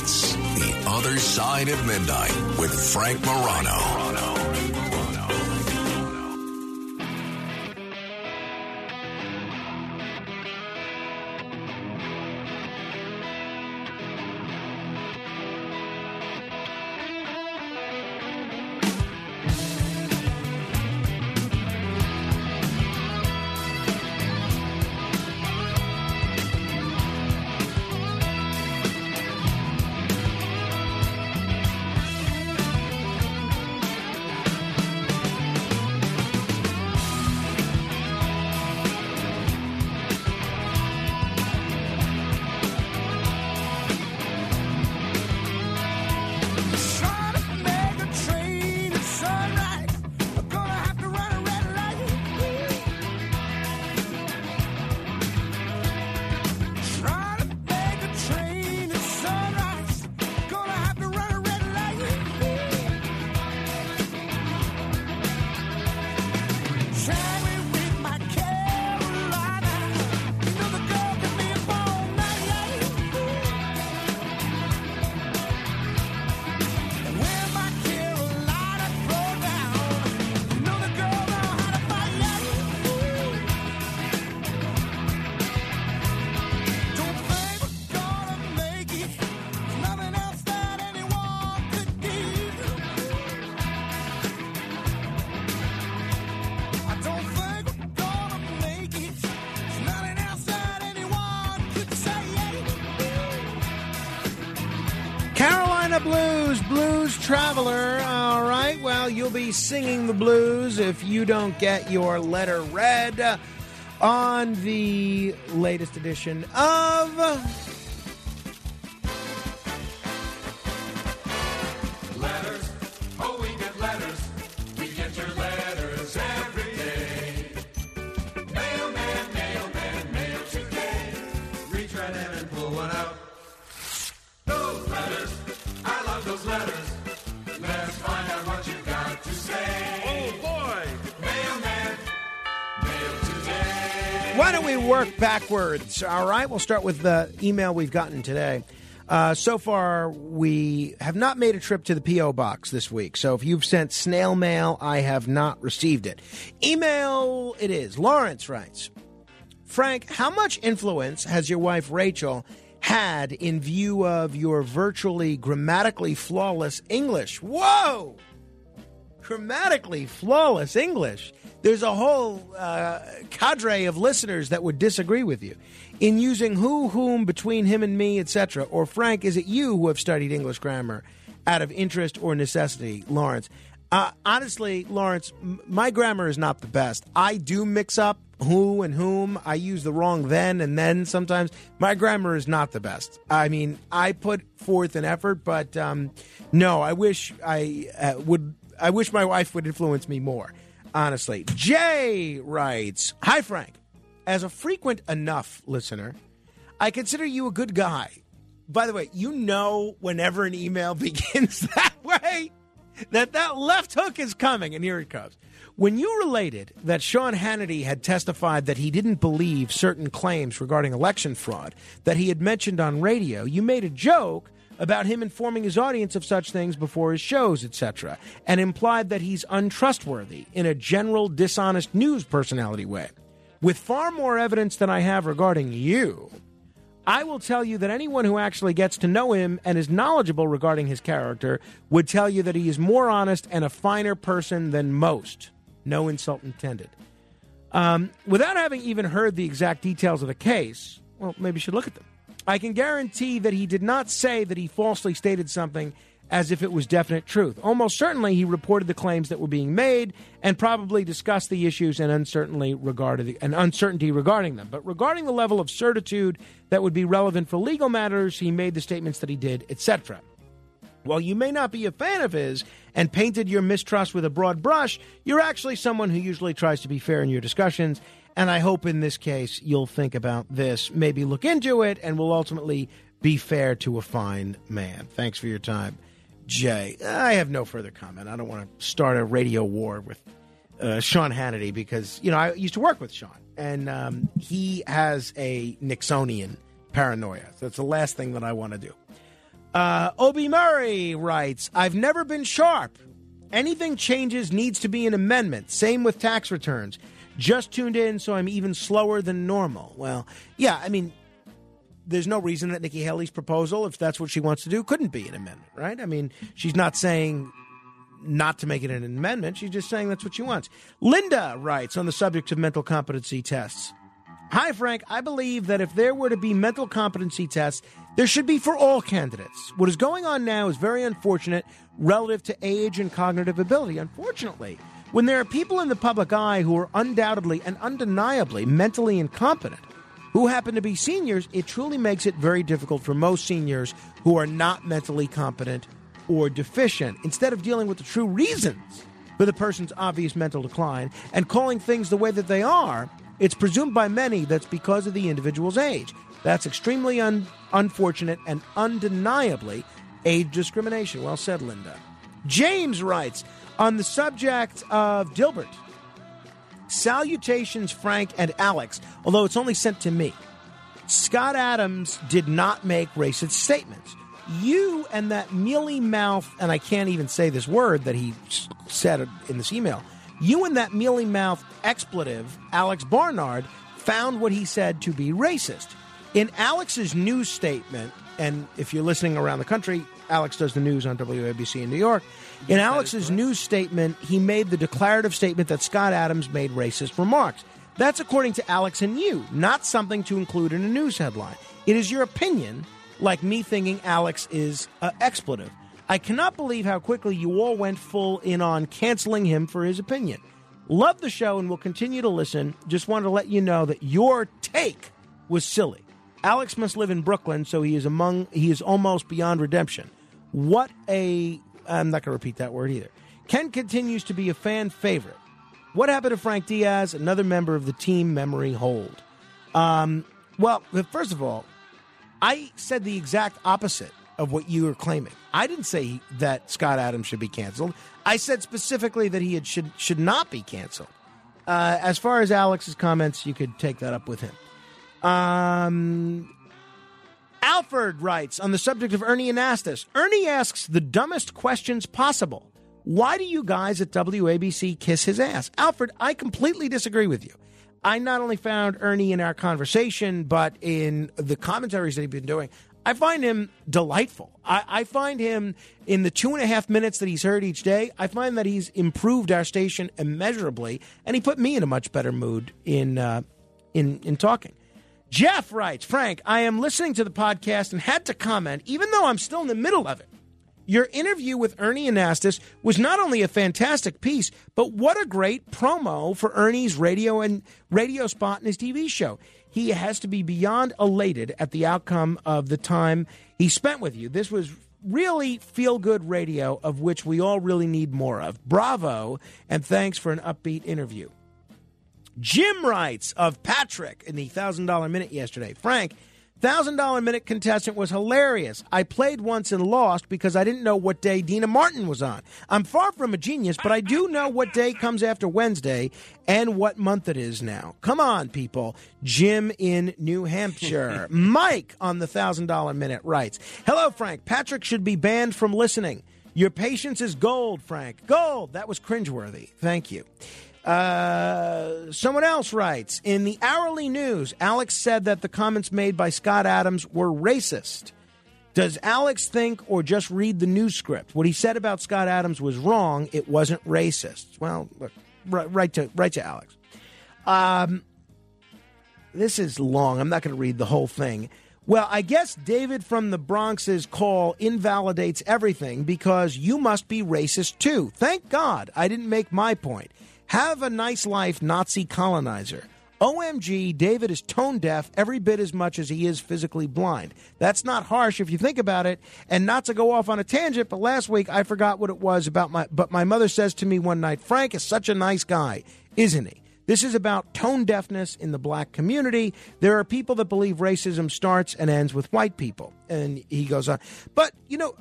It's The Other Side of Midnight with Frank Morano. the blues, Blues Traveler. All right, well, you'll be singing the blues if you don't get your letter read on the latest edition of... Letters. Oh, we get letters. We get your letters every day. Mailman, mailman, mail today. Reach right in and pull one out. Those letters. I love those letters. Let's find out what you got to say. Oh, boy. Mailman, mail today. Why don't we work backwards, all right? We'll start with the email we've gotten today. So far, we have not made a trip to the P.O. Box this week. So if you've sent snail mail, I have not received it. Email it is. Lawrence writes, Frank, how much influence has your wife, Rachel, had in view of your virtually grammatically flawless English? Whoa! Grammatically flawless English. There's a whole cadre of listeners that would disagree with you. In using who, whom, between, him, and me, etc. Or, Frank, is it you who have studied English grammar out of interest or necessity? Lawrence. Honestly, Lawrence, my grammar is not the best. I do mix up who and whom. I use the wrong then and then sometimes. My grammar is not the best. I mean, I put forth an effort, but no, I wish my wife would influence me more, honestly. Jay writes, Hi, Frank. As a frequent enough listener, I consider you a good guy. By the way, you know whenever an email begins that way, that left hook is coming, and here it comes. When you related that Sean Hannity had testified that he didn't believe certain claims regarding election fraud that he had mentioned on radio, you made a joke about him informing his audience of such things before his shows, etc., and implied that he's untrustworthy in a general dishonest news personality way. With far more evidence than I have regarding you, I will tell you that anyone who actually gets to know him and is knowledgeable regarding his character would tell you that he is more honest and a finer person than most. No insult intended. Without having even heard the exact details of the case, well, maybe you should look at them. I can guarantee that he did not say that he falsely stated something as if it was definite truth. Almost certainly he reported the claims that were being made and probably discussed the issues and uncertainty regarding them. But regarding the level of certitude that would be relevant for legal matters, he made the statements that he did, etc. While you may not be a fan of his and painted your mistrust with a broad brush, you're actually someone who usually tries to be fair in your discussions, and I hope in this case you'll think about this, maybe look into it, and will ultimately be fair to a fine man. Thanks for your time, Jay. I have no further comment. I don't want to start a radio war with Sean Hannity because, you know, I used to work with Sean, and he has a Nixonian paranoia. So that's the last thing that I want to do. Obie Murray writes, I've never been sharp. Anything changes needs to be an amendment. Same with tax returns. Just tuned in, so I'm even slower than normal. Well, yeah, I mean, there's no reason that Nikki Haley's proposal, if that's what she wants to do, couldn't be an amendment, right? I mean, she's not saying not to make it an amendment. She's just saying that's what she wants. Linda writes on the subject of mental competency tests. Hi, Frank. I believe that if there were to be mental competency tests, there should be for all candidates. What is going on now is very unfortunate relative to age and cognitive ability. Unfortunately, when there are people in the public eye who are undoubtedly and undeniably mentally incompetent, who happen to be seniors, it truly makes it very difficult for most seniors who are not mentally competent or deficient. Instead of dealing with the true reasons for the person's obvious mental decline and calling things the way that they are, it's presumed by many that's because of the individual's age. That's extremely unfortunate and undeniably age discrimination. Well said, Linda. James writes, on the subject of Dilbert, salutations, Frank and Alex, although it's only sent to me. Scott Adams did not make racist statements. You and that mealy mouth, and I can't even say this word that he said in this email, you and that mealy mouth expletive, Alex Barnard, found what he said to be racist. In Alex's news statement, and if you're listening around the country, Alex does the news on WABC in New York. In Alex's news statement, he made the declarative statement that Scott Adams made racist remarks. That's according to Alex and you, not something to include in a news headline. It is your opinion, like me thinking Alex is expletive. I cannot believe how quickly you all went full in on canceling him for his opinion. Love the show and will continue to listen. Just wanted to let you know that your take was silly. Alex must live in Brooklyn, so he is almost beyond redemption. What a... I'm not going to repeat that word either. Ken continues to be a fan favorite. What happened to Frank Diaz? Another member of the team memory hold. Well, first of all, I said the exact opposite of what you were claiming. I didn't say that Scott Adams should be canceled. I said specifically that he should not be canceled. As far as Alex's comments, you could take that up with him. Alfred writes on the subject of Ernie Anastas. Ernie asks the dumbest questions possible. Why do you guys at WABC kiss his ass? Alfred, I completely disagree with you. I not only found Ernie in our conversation, but in the commentaries that he's been doing, I find him delightful. I find him in the 2.5 minutes that he's heard each day. I find that he's improved our station immeasurably, and he put me in a much better mood in talking. Jeff writes, Frank, I am listening to the podcast and had to comment, even though I'm still in the middle of it. Your interview with Ernie Anastas was not only a fantastic piece, but what a great promo for Ernie's radio spot in his TV show. He has to be beyond elated at the outcome of the time he spent with you. This was really feel-good radio, of which we all really need more of. Bravo, and thanks for an upbeat interview. Jim writes of Patrick in the $1,000 Minute yesterday. Frank, $1,000 Minute contestant was hilarious. I played once and lost because I didn't know what day Dina Martin was on. I'm far from a genius, but I do know what day comes after Wednesday and what month it is now. Come on, people. Jim in New Hampshire. Mike on the $1,000 Minute writes, hello, Frank. Patrick should be banned from listening. Your patience is gold, Frank. Gold. That was cringeworthy. Thank you. Someone else writes, in the hourly news, Alex said that the comments made by Scott Adams were racist. Does Alex think or just read the news script? What he said about Scott Adams was wrong. It wasn't racist. Well, look, right to Alex. This is long. I'm not going to read the whole thing. Well, I guess David from the Bronx's call invalidates everything because you must be racist too. Thank God I didn't make my point. Have a nice life, Nazi colonizer. OMG, David is tone deaf every bit as much as he is physically blind. That's not harsh if you think about it. And not to go off on a tangent, but last week I forgot what it was about but my mother says to me one night, Frank is such a nice guy, isn't he? This is about tone deafness in the black community. There are people that believe racism starts and ends with white people. And he goes on. But, you know,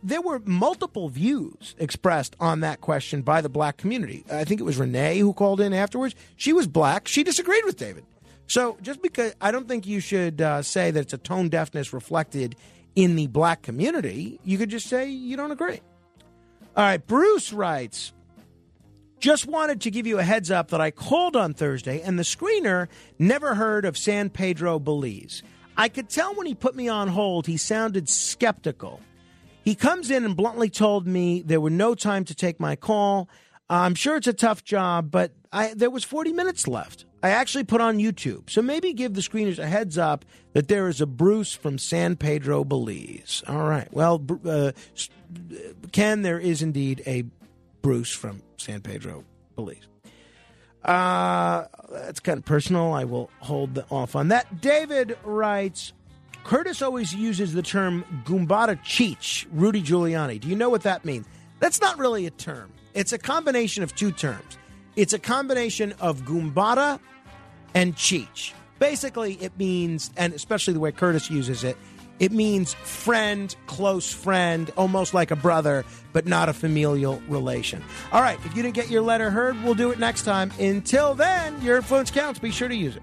there were multiple views expressed on that question by the black community. I think it was Renee who called in afterwards. She was black. She disagreed with David. So just because I don't think you should say that it's a tone deafness reflected in the black community, you could just say you don't agree. All right. Bruce writes, just wanted to give you a heads up that I called on Thursday and the screener never heard of San Pedro Belize. I could tell when he put me on hold, he sounded skeptical. He comes in and bluntly told me there were no time to take my call. I'm sure it's a tough job, but there was 40 minutes left. I actually put on YouTube. So maybe give the screeners a heads up that there is a Bruce from San Pedro, Belize. All right. Well, Ken, there is indeed a Bruce from San Pedro, Belize. That's kind of personal. I will hold off on that. David writes, Curtis always uses the term Goombata Cheech, Rudy Giuliani. Do you know what that means? That's not really a term. It's a combination of two terms. It's a combination of Goombata and Cheech. Basically, it means, and especially the way Curtis uses it, it means friend, close friend, almost like a brother, but not a familial relation. All right, if you didn't get your letter heard, we'll do it next time. Until then, your influence counts. Be sure to use it.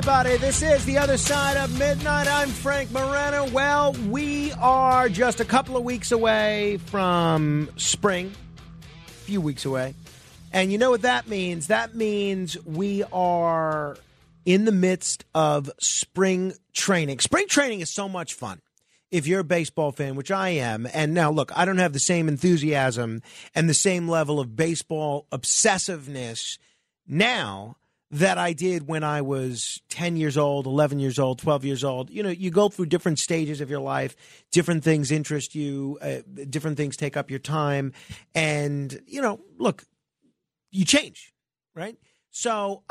everybody. This is The Other Side of Midnight. I'm Frank Moreno. Well, we are just a couple of weeks away from spring, a few weeks away. And you know what that means? That means we are in the midst of spring training. Spring training is so much fun. If you're a baseball fan, which I am, and now, look, I don't have the same enthusiasm and the same level of baseball obsessiveness now that I did when I was 10 years old, 11 years old, 12 years old. You know, you go through different stages of your life. Different things interest you. Different things take up your time. And, you know, look, you change, right? So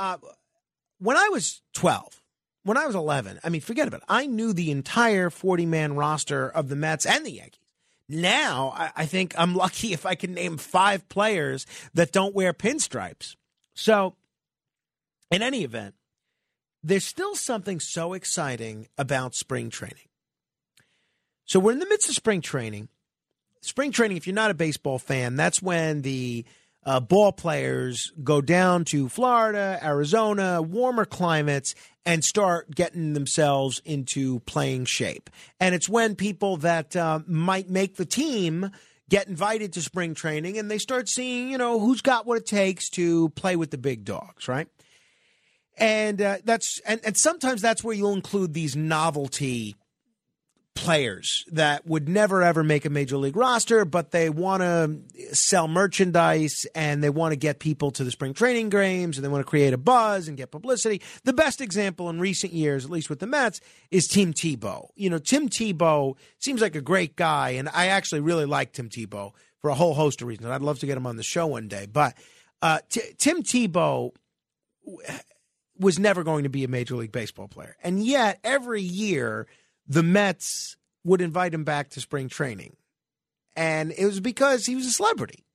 when I was 12... when I was 11, I mean, forget about it. I knew the entire 40-man roster of the Mets and the Yankees. Now, I think I'm lucky if I can name 5 players that don't wear pinstripes. So, in any event, there's still something so exciting about spring training. So we're in the midst of spring training. Spring training, if you're not a baseball fan, that's when the ball players go down to Florida, Arizona, warmer climates, and start getting themselves into playing shape. And it's when people that might make the team get invited to spring training, and they start seeing, you know, who's got what it takes to play with the big dogs, right? And that's sometimes that's where you'll include these novelty players that would never, ever make a major league roster, but they want to sell merchandise and they want to get people to the spring training games and they want to create a buzz and get publicity. The best example in recent years, at least with the Mets, is Tim Tebow. You know, Tim Tebow seems like a great guy, and I actually really like Tim Tebow for a whole host of reasons. I'd love to get him on the show one day, but Tim Tebow was never going to be a major league baseball player. And yet every year, the Mets would invite him back to spring training. And it was because he was a celebrity.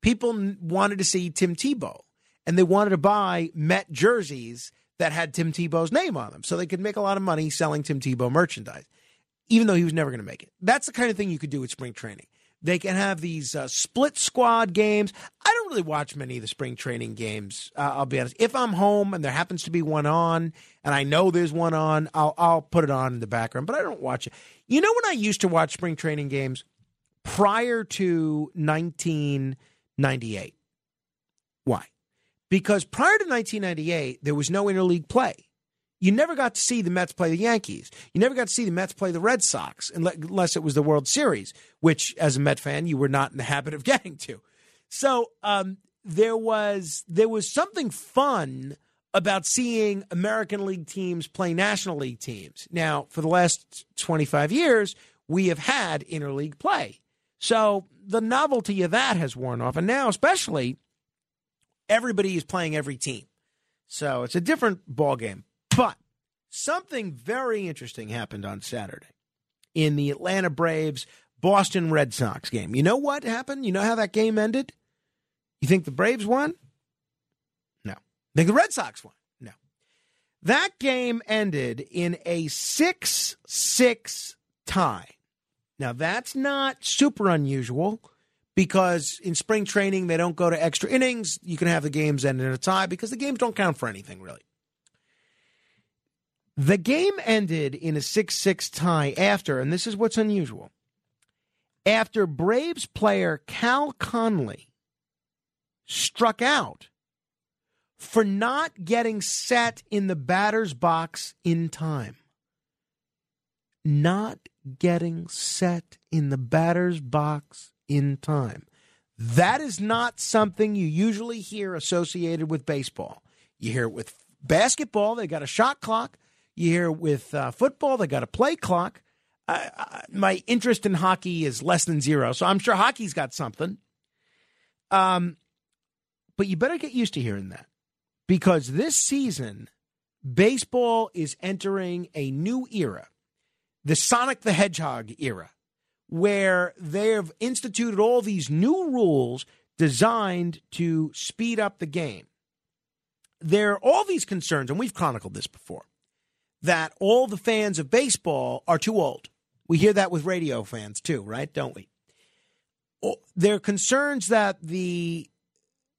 People wanted to see Tim Tebow, and they wanted to buy Met jerseys that had Tim Tebow's name on them so they could make a lot of money selling Tim Tebow merchandise, even though he was never going to make it. That's the kind of thing you could do with spring training. They can have these split squad games. I don't really watch many of the spring training games, I'll be honest. If I'm home and there happens to be one on, and I know there's one on, I'll put it on in the background, but I don't watch it. You know when I used to watch spring training games prior to 1998? Why? Because prior to 1998, there was no interleague play. You never got to see the Mets play the Yankees. You never got to see the Mets play the Red Sox, unless it was the World Series, which, as a Met fan, you were not in the habit of getting to. So there was something fun about seeing American League teams play National League teams. Now, for the last 25 years, we have had interleague play. So the novelty of that has worn off. And now, especially, everybody is playing every team. So it's a different ball game. But something very interesting happened on Saturday in the Atlanta Braves-Boston Red Sox game. You know what happened? You know how that game ended? You think the Braves won? No. Think the Red Sox won? No. That game ended in a 6-6 tie. Now, that's not super unusual, because in spring training, they don't go to extra innings. You can have the games end in a tie because the games don't count for anything, really. The game ended in a 6-6 tie after, and this is what's unusual, after Braves player Cal Conley struck out for not getting set in the batter's box in time. Not getting set in the batter's box in time. That is not something you usually hear associated with baseball. You hear it with basketball, they got a shot clock. You hear with football, they got a play clock. My interest in hockey is less than zero, so I'm sure hockey's got something. But you better get used to hearing that, because this season, baseball is entering a new era, the Sonic the Hedgehog era, where they've instituted all these new rules designed to speed up the game. There are all these concerns, and we've chronicled this before, that all the fans of baseball are too old. We hear that with radio fans too, right? Don't we? There are concerns that the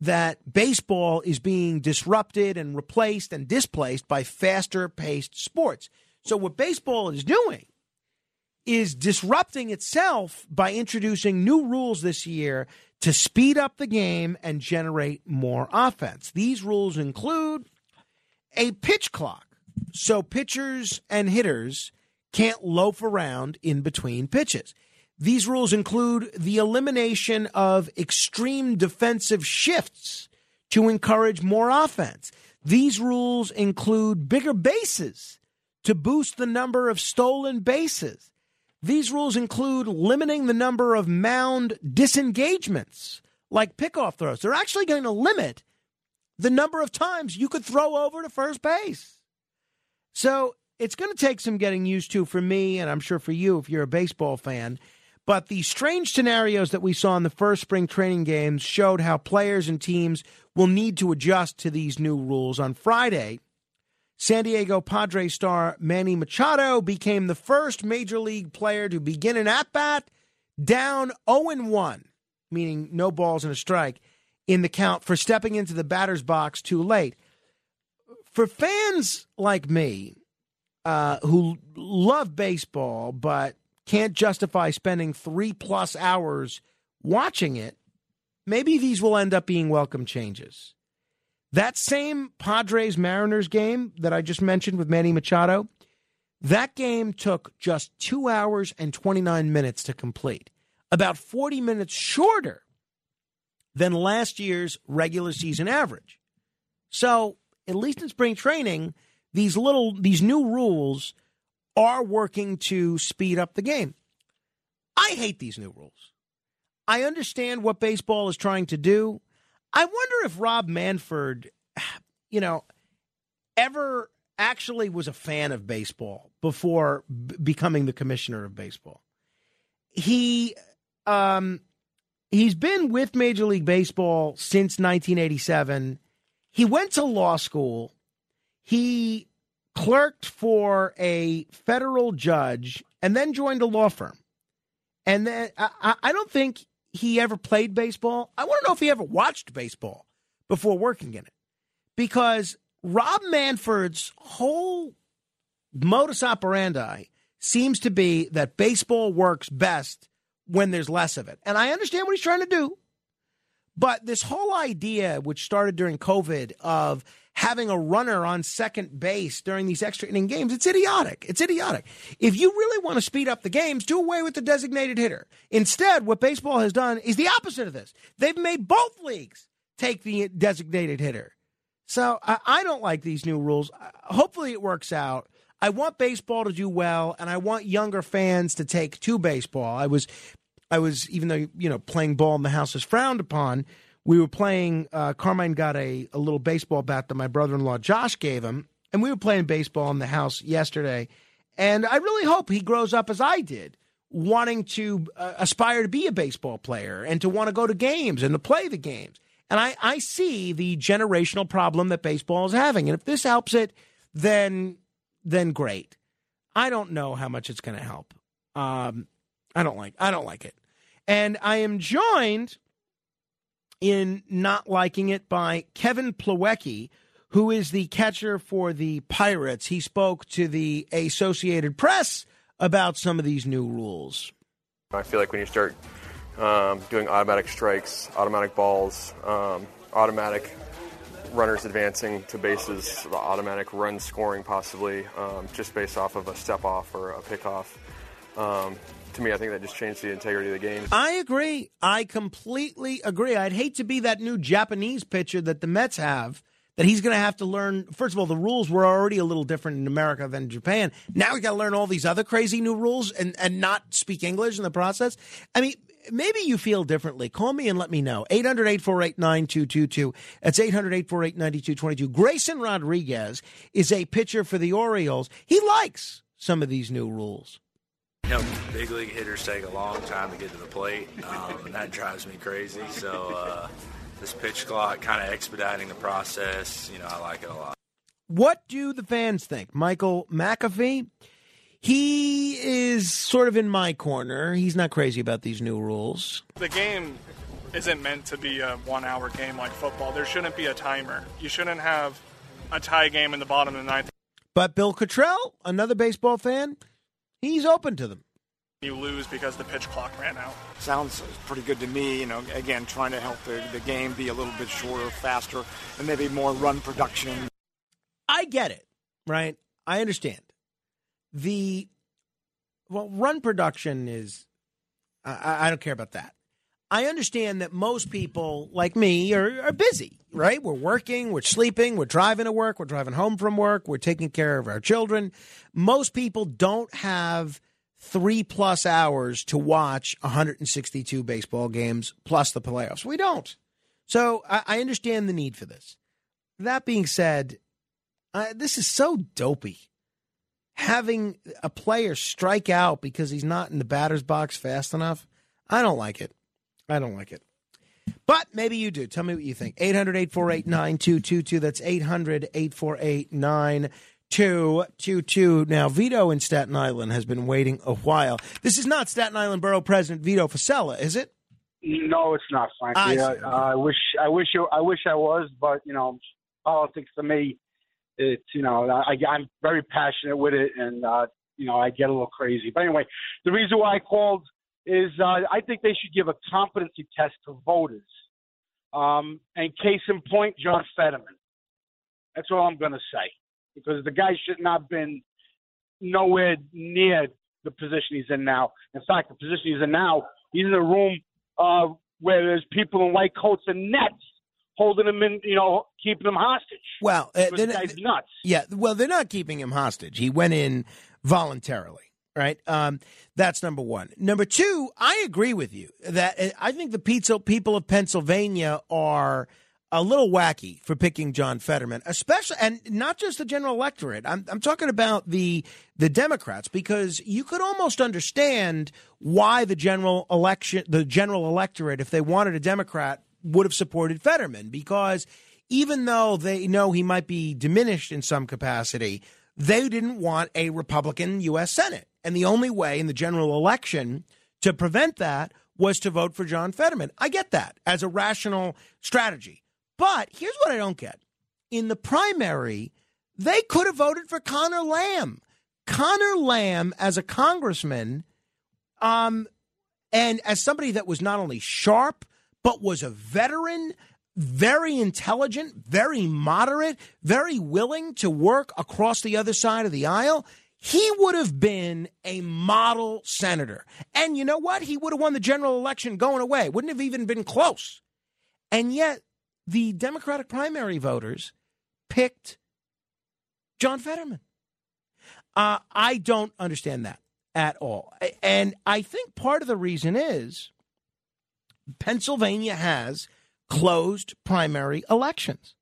that baseball is being disrupted and replaced and displaced by faster-paced sports. So what baseball is doing is disrupting itself by introducing new rules this year to speed up the game and generate more offense. These rules include a pitch clock, so pitchers and hitters can't loaf around in between pitches. These rules include the elimination of extreme defensive shifts to encourage more offense. These rules include bigger bases to boost the number of stolen bases. These rules include limiting the number of mound disengagements, like pickoff throws. They're actually going to limit the number of times you could throw over to first base. So it's going to take some getting used to for me, and I'm sure for you if you're a baseball fan. But the strange scenarios that we saw in the first spring training games showed how players and teams will need to adjust to these new rules. On Friday, San Diego Padres star Manny Machado became the first Major League player to begin an at-bat down 0-1, meaning no balls and a strike, in the count for stepping into the batter's box too late. For fans like me who love baseball but can't justify spending 3+ hours watching it, maybe these will end up being welcome changes. That same Padres-Mariners game that I just mentioned with Manny Machado, that game took just 2 hours and 29 minutes to complete, about 40 minutes shorter than last year's regular season average. So, at least in spring training, these new rules are working to speed up the game. I hate these new rules. I understand what baseball is trying to do. I wonder if Rob Manfred, ever actually was a fan of baseball before becoming the commissioner of baseball. He's been with Major League Baseball since 1987. He went to law school. He clerked for a federal judge and then joined a law firm. And then I don't think he ever played baseball. I want to know if he ever watched baseball before working in it, because Rob Manfred's whole modus operandi seems to be that baseball works best when there's less of it. And I understand what he's trying to do, but this whole idea, which started during COVID, of having a runner on second base during these extra inning games, it's idiotic. It's idiotic. If you really want to speed up the games, do away with the designated hitter. Instead, what baseball has done is the opposite of this. They've made both leagues take the designated hitter. So I don't like these new rules. Hopefully it works out. I want baseball to do well, and I want younger fans to take to baseball. I was, even though, playing ball in the house is frowned upon, we were playing, Carmine got a little baseball bat that my brother-in-law Josh gave him, and we were playing baseball in the house yesterday. And I really hope he grows up as I did, wanting to aspire to be a baseball player and to want to go to games and to play the games. And I see the generational problem that baseball is having. And if this helps it, then great. I don't know how much it's going to help. I don't like it. And I am joined in not liking it by Kevin Plawecki, who is the catcher for the Pirates. He spoke to the Associated Press about some of these new rules. I feel like when you start doing automatic strikes, automatic balls, automatic runners advancing to bases, automatic run scoring possibly, just based off of a step-off or a pick-off, to me, I think that just changed the integrity of the game. I agree. I completely agree. I'd hate to be that new Japanese pitcher that the Mets have, that he's going to have to learn. First of all, the rules were already a little different in America than Japan. Now he's got to learn all these other crazy new rules and not speak English in the process. I mean, maybe you feel differently. Call me and let me know. 800-848-9222. That's 800-848-9222. Grayson Rodriguez is a pitcher for the Orioles. He likes some of these new rules. Big league hitters take a long time to get to the plate, and that drives me crazy. So this pitch clock kind of expediting the process, I like it a lot. What do the fans think? Michael McAfee, he is sort of in my corner. He's not crazy about these new rules. The game isn't meant to be a 1 hour game like football. There shouldn't be a timer. You shouldn't have a tie game in the bottom of the ninth. But Bill Cottrell, another baseball fan, he's open to them. You lose because the pitch clock ran out. Sounds pretty good to me. You know, again, trying to help the game be a little bit shorter, faster, and maybe more run production. I get it, right? I understand. Run production is, I don't care about that. I understand that most people, like me, are busy, right? We're working, we're sleeping, we're driving to work, we're driving home from work, we're taking care of our children. Most people don't have 3+ hours to watch 162 baseball games plus the playoffs. We don't. So I understand the need for this. That being said, this is so dopey. Having a player strike out because he's not in the batter's box fast enough, I don't like it. I don't like it. But maybe you do. Tell me what you think. 800-848-9222. That's 800-848-9222. Now, Vito in Staten Island has been waiting a while. This is not Staten Island Borough President Vito Fasella, is it? No, it's not, frankly. I wish I was, but, you know, politics to me, it's, you know, I'm very passionate with it, and, you know, I get a little crazy. But anyway, the reason why I called is I think they should give a competency test to voters. And case in point, John Fetterman. That's all I'm going to say, because the guy should not have been nowhere near the position he's in now. In fact, the position he's in now, he's in a room where there's people in white coats and nets holding him in, you know, keeping him hostage. Well, this guy's nuts. Yeah, well, they're not keeping him hostage. He went in voluntarily. Right. That's number one. Number two, I agree with you that I think the people of Pennsylvania are a little wacky for picking John Fetterman, especially, and not just the general electorate. I'm talking about the Democrats, because you could almost understand why the general electorate, if they wanted a Democrat, would have supported Fetterman, because even though they know he might be diminished in some capacity, they didn't want a Republican U.S. Senate. And the only way in the general election to prevent that was to vote for John Fetterman. I get that as a rational strategy. But here's what I don't get. In the primary, they could have voted for Conor Lamb. Conor Lamb as a congressman, and as somebody that was not only sharp, but was a veteran, very intelligent, very moderate, very willing to work across the other side of the aisle, he would have been a model senator. And you know what? He would have won the general election going away. Wouldn't have even been close. And yet the Democratic primary voters picked John Fetterman. I don't understand that at all. And I think part of the reason is Pennsylvania has closed primary elections.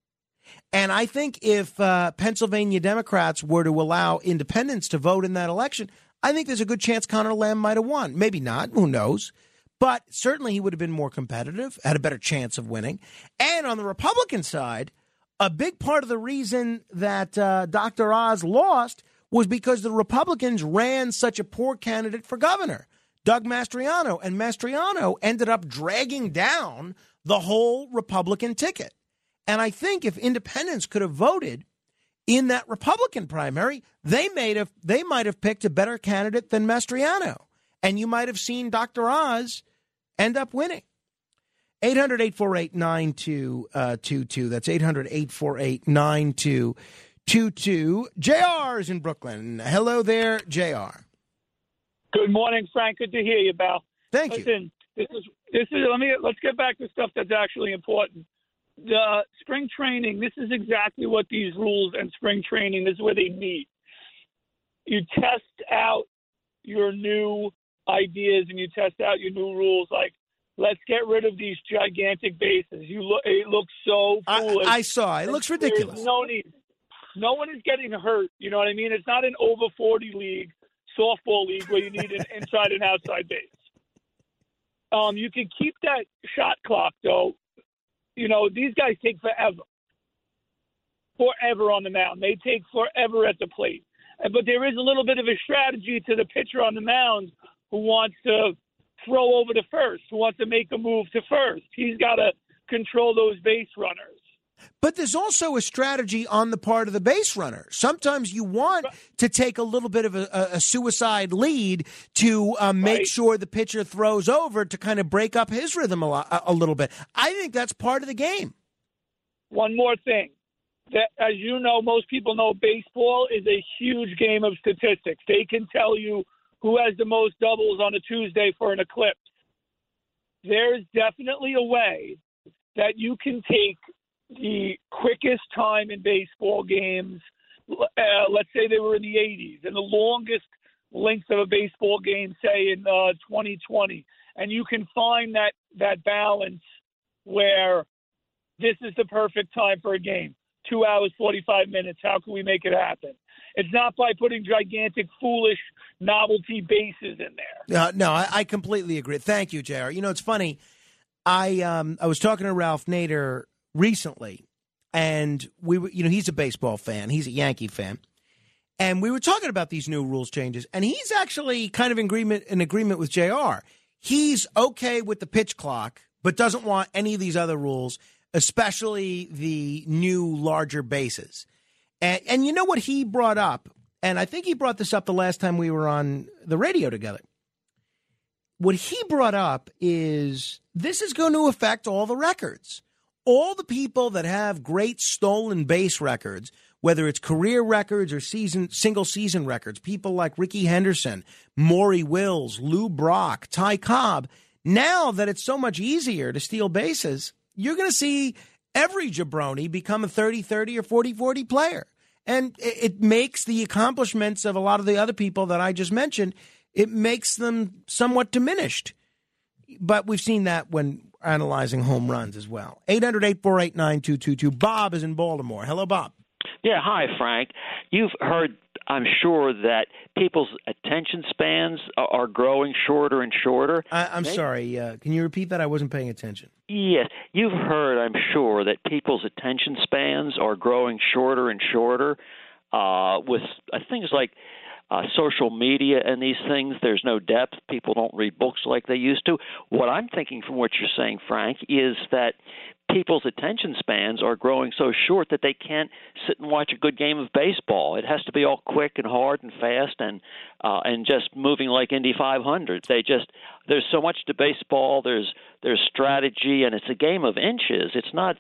And I think if Pennsylvania Democrats were to allow independents to vote in that election, I think there's a good chance Conor Lamb might have won. Maybe not. Who knows? But certainly he would have been more competitive, had a better chance of winning. And on the Republican side, a big part of the reason that Dr. Oz lost was because the Republicans ran such a poor candidate for governor, Doug Mastriano. And Mastriano ended up dragging down the whole Republican ticket. And I think if independents could have voted in that Republican primary, they might have picked a better candidate than Mastriano. And you might have seen Dr. Oz end up winning. 800-848-9222. That's 800-848-9222. JR is in Brooklyn. Hello there, JR. Good morning, Frank. Good to hear you, pal. Thank you. Listen, let's get back to stuff that's actually important. The spring training, this is exactly what these rules and spring training is where they meet. You test out your new ideas and you test out your new rules. Like, let's get rid of these gigantic bases. It looks so foolish. I saw. It looks ridiculous. There's no need. No one is getting hurt. You know what I mean? It's not an over 40 league, softball league, where you need an inside and outside base. You can keep that shot clock, though. You know, these guys take forever on the mound. They take forever at the plate. But there is a little bit of a strategy to the pitcher on the mound who wants to throw over to first, who wants to make a move to first. He's got to control those base runners. But there's also a strategy on the part of the base runner. Sometimes you want to take a little bit of a suicide lead to make sure the pitcher throws over to kind of break up his rhythm a little bit. I think that's part of the game. One more thing. That, as you know, most people know baseball is a huge game of statistics. They can tell you who has the most doubles on a Tuesday for an eclipse. There's definitely a way that you can take the quickest time in baseball games, let's say they were in the 80s, and the longest length of a baseball game, say in 2020, and you can find that balance where this is the perfect time for a game. 2 hours, 45 minutes, how can we make it happen? It's not by putting gigantic, foolish, novelty bases in there. No, I completely agree. Thank you, JR. You know, it's funny. I was talking to Ralph Nader recently, and we were, you know, he's a baseball fan. He's a Yankee fan. And we were talking about these new rules changes, and he's actually kind of in agreement with JR. He's okay with the pitch clock, but doesn't want any of these other rules, especially the new larger bases. And you know what he brought up? And I think he brought this up the last time we were on the radio together. What he brought up is this is going to affect all the records. All the people that have great stolen base records, whether it's career records or single season records, people like Rickey Henderson, Maury Wills, Lou Brock, Ty Cobb, now that it's so much easier to steal bases, you're going to see every jabroni become a 30-30 or 40-40 player. And it makes the accomplishments of a lot of the other people that I just mentioned, it makes them somewhat diminished. But we've seen that when analyzing home runs as well. 800-848-9222. Bob is in Baltimore. Hello, Bob. Yeah, hi, Frank. You've heard, I'm sure, that people's attention spans are growing shorter and shorter. I'm sorry. Can you repeat that? I wasn't paying attention. Yes. You've heard, I'm sure, that people's attention spans are growing shorter and shorter with things like social media and these things. There's no depth. People don't read books like they used to. What I'm thinking from what you're saying, Frank, is that people's attention spans are growing so short that they can't sit and watch a good game of baseball. It has to be all quick and hard and fast and just moving like Indy 500. There's so much to baseball. There's strategy, and it's a game of inches. It's not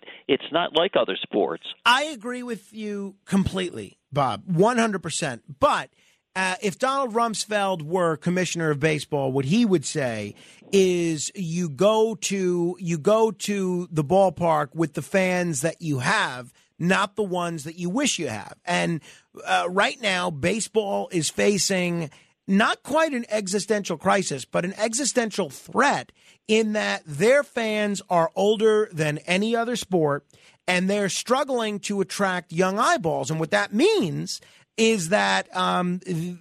like other sports. I agree with you completely, Bob, 100%. But if Donald Rumsfeld were commissioner of baseball, what he would say is you go to the ballpark with the fans that you have, not the ones that you wish you have. And right now, baseball is facing not quite an existential crisis, but an existential threat in that their fans are older than any other sport, and they're struggling to attract young eyeballs. And what that means is that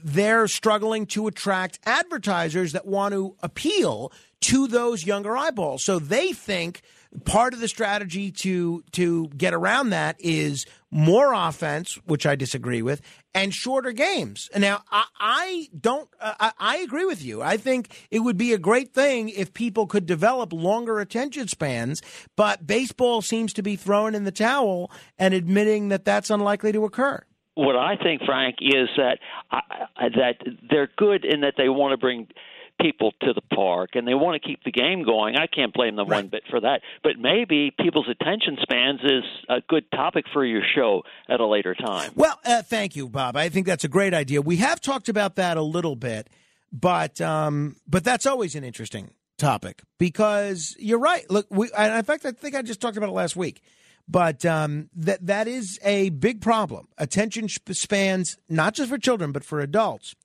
they're struggling to attract advertisers that want to appeal to those younger eyeballs. So they think part of the strategy to get around that is more offense, which I disagree with, and shorter games. Now, I agree with you. I think it would be a great thing if people could develop longer attention spans, but baseball seems to be throwing in the towel and admitting that that's unlikely to occur. What I think, Frank, is that they're good in that they want to bring people to the park and they want to keep the game going. I can't blame them one bit for that. But maybe people's attention spans is a good topic for your show at a later time. Well, thank you, Bob. I think that's a great idea. We have talked about that a little bit, but that's always an interesting topic because you're right. Look, in fact, I think I just talked about it last week. But that is a big problem. Attention spans, not just for children, but for adults,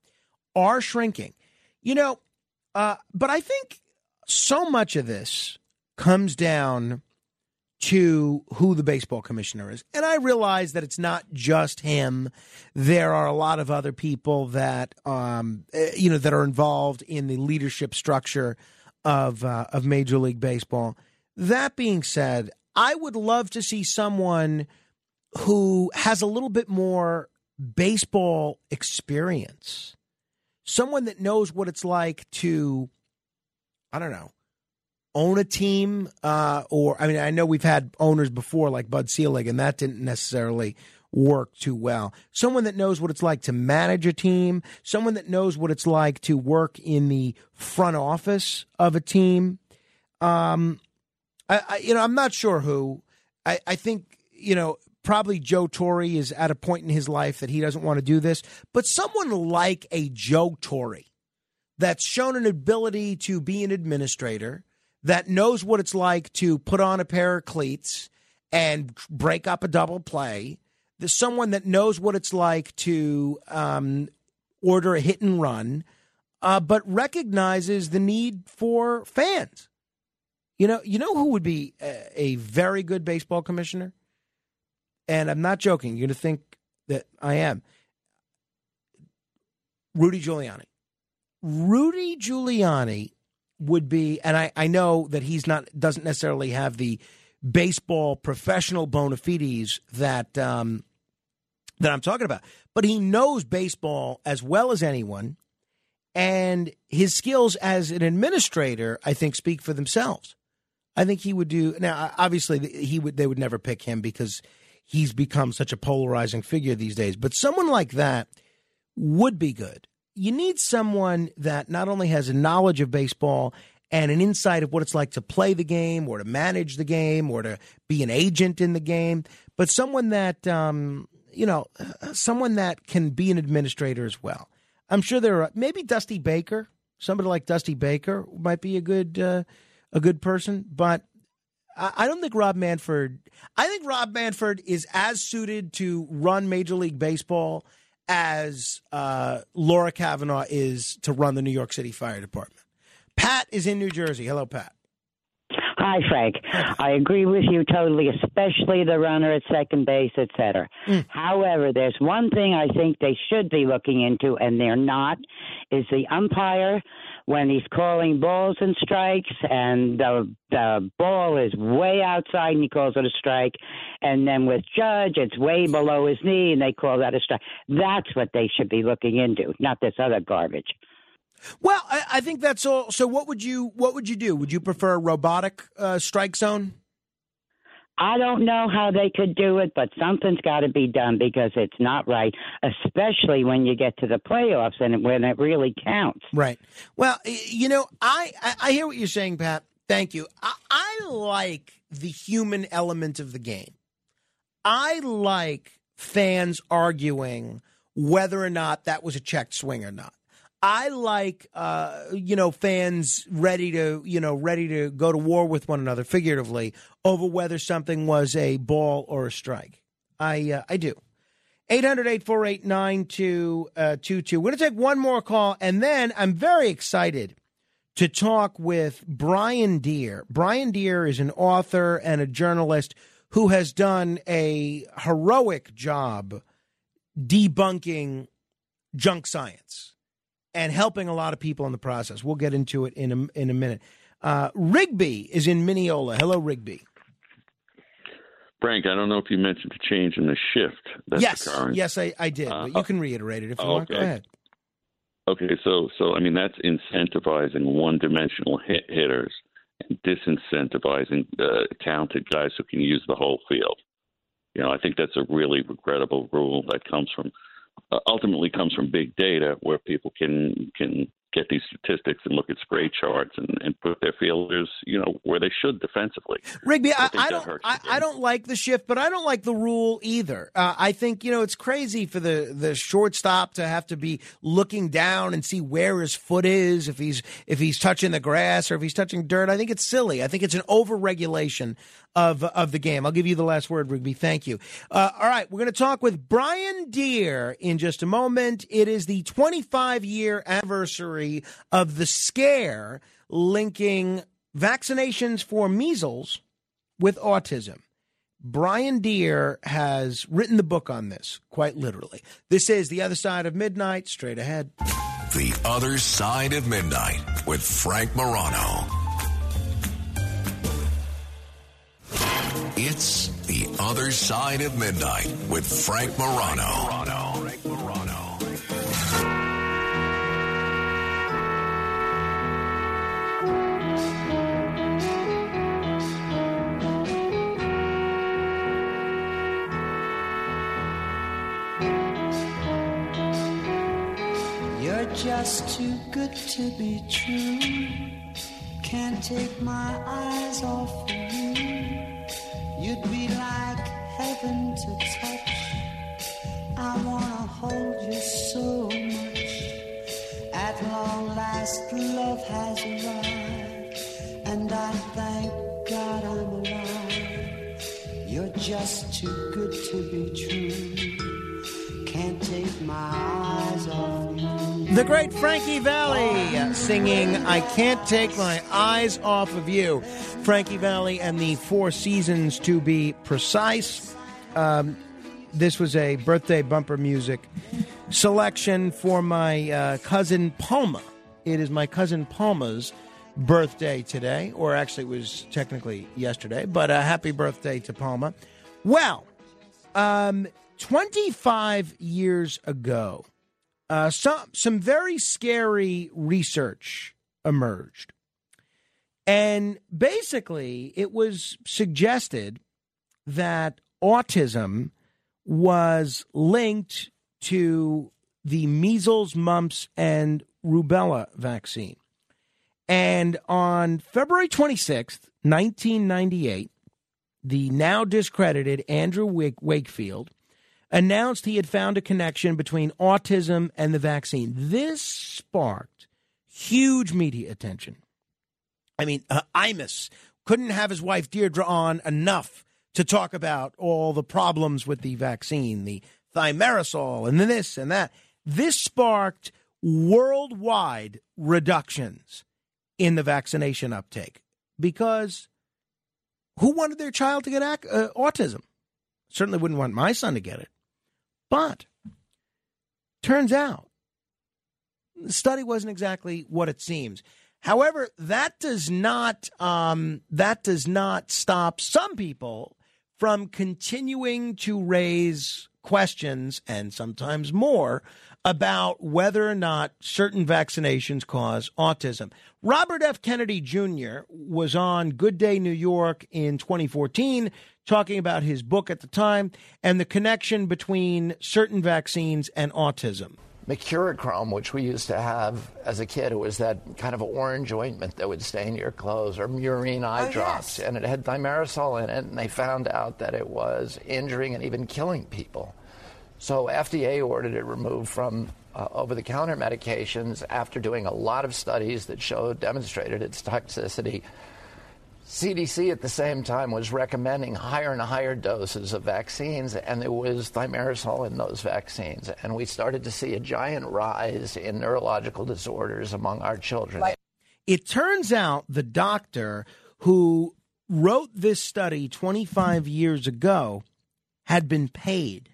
are shrinking. You know, but I think so much of this comes down to who the baseball commissioner is. And I realize that it's not just him. There are a lot of other people that, you know, that are involved in the leadership structure of Major League Baseball. That being said, I would love to see someone who has a little bit more baseball experience, someone that knows what it's like to I don't know, own a team, or, I mean, I know we've had owners before like Bud Selig, and that didn't necessarily work too well. Someone that knows what it's like to manage a team, someone that knows what it's like to work in the front office of a team. I'm not sure who. I think, probably Joe Torre is at a point in his life that he doesn't want to do this, but someone like a Joe Torre that's shown an ability to be an administrator, that knows what it's like to put on a pair of cleats and break up a double play. There's someone that knows what it's like to order a hit and run, but recognizes the need for fans. You know who would be a very good baseball commissioner? And I'm not joking. You're going to think that I am. Rudy Giuliani. Rudy Giuliani would be, and I know that he's doesn't necessarily have the baseball professional bona fides that I'm talking about, but he knows baseball as well as anyone, and his skills as an administrator, I think, speak for themselves. I think he would do. Now, obviously, they would never pick him because he's become such a polarizing figure these days. But someone like that would be good. You need someone that not only has a knowledge of baseball and an insight of what it's like to play the game or to manage the game or to be an agent in the game, but someone that someone that can be an administrator as well. I'm sure there are maybe Dusty Baker. Somebody like Dusty Baker might be a good person, but I don't think Rob Manfred. I think Rob Manfred is as suited to run Major League Baseball as Laura Kavanaugh is to run the New York City Fire Department. Pat is in New Jersey. Hello, Pat. Hi, Frank. I agree with you totally, especially the runner at second base, et cetera. However, there's one thing I think they should be looking into, and they're not, is the umpire when he's calling balls and strikes, and the ball is way outside, and he calls it a strike. And then with Judge, it's way below his knee, and they call that a strike. That's what they should be looking into, not this other garbage. Well, I think that's all. So what would you do? Would you prefer a robotic strike zone? I don't know how they could do it, but something's got to be done because it's not right, especially when you get to the playoffs and when it really counts. Right. Well, I hear what you're saying, Pat. Thank you. I like the human element of the game. I like fans arguing whether or not that was a checked swing or not. I like, fans ready to go to war with one another, figuratively, over whether something was a ball or a strike. I do. 800-848-9222. We're going to take one more call, and then I'm very excited to talk with Brian Deer. Brian Deer is an author and a journalist who has done a heroic job debunking junk science and helping a lot of people in the process. We'll get into it in a minute. Rigby is in Mineola. Hello, Rigby. Frank, I don't know if you mentioned the change in the shift. That's yes, I did. But you can reiterate it if you want. Go ahead. Okay, so I mean, that's incentivizing one-dimensional hitters and disincentivizing the talented guys who can use the whole field. I think that's a really regrettable rule that ultimately comes from big data, where people can get these statistics and look at spray charts and put their fielders, where they should defensively. Rigby, I don't like the shift, but I don't like the rule either. I think, it's crazy for the shortstop to have to be looking down and see where his foot is, if he's touching the grass or if he's touching dirt. I think it's silly. I think it's an over-regulation of the game. I'll give you the last word, Rigby. Thank you. All right, we're going to talk with Brian Deer in just a moment. It is the 25-year anniversary of the scare linking vaccinations for measles with autism. Brian Deer has written the book on this, quite literally. This is The Other Side of Midnight, straight ahead. The Other Side of Midnight with Frank Morano. It's The Other Side of Midnight with Frank Morano. Just too good to be true. Can't take my eyes off of you. You'd be like heaven to touch. I wanna hold you so much. At long last, love has arrived, and I thank God I'm alive. You're just too good to be true. Can't take my eyes off you. The great Frankie Valli singing I Can't Take My Eyes Off of You. Frankie Valli and the Four Seasons, to be precise. This was a birthday bumper music selection for my cousin Palma. It is my cousin Palma's birthday today, or actually it was technically yesterday, but happy birthday to Palma. Well, 25 years ago, some very scary research emerged. And basically, it was suggested that autism was linked to the measles, mumps, and rubella vaccine. And on February 26th, 1998, the now discredited Andrew Wakefield announced he had found a connection between autism and the vaccine. This sparked huge media attention. I mean, Imus couldn't have his wife Deirdre on enough to talk about all the problems with the vaccine, the thimerosal and this and that. This sparked worldwide reductions in the vaccination uptake, because who wanted their child to get autism? Certainly wouldn't want my son to get it. But turns out the study wasn't exactly what it seems. However, that does not stop some people from continuing to raise questions, and sometimes more, about whether or not certain vaccinations cause autism. Robert F. Kennedy Jr. was on Good Day New York in 2014 talking about his book at the time and the connection between certain vaccines and autism. Mercurochrome, which we used to have as a kid, it was that kind of orange ointment that would stain your clothes, or murine eye drops, yes. And it had thimerosal in it, and they found out that it was injuring and even killing people. So FDA ordered it removed from over-the-counter medications after doing a lot of studies that demonstrated its toxicity. CDC at the same time was recommending higher and higher doses of vaccines, and there was thimerosal in those vaccines. And we started to see a giant rise in neurological disorders among our children. It turns out the doctor who wrote this study 25 years ago had been paid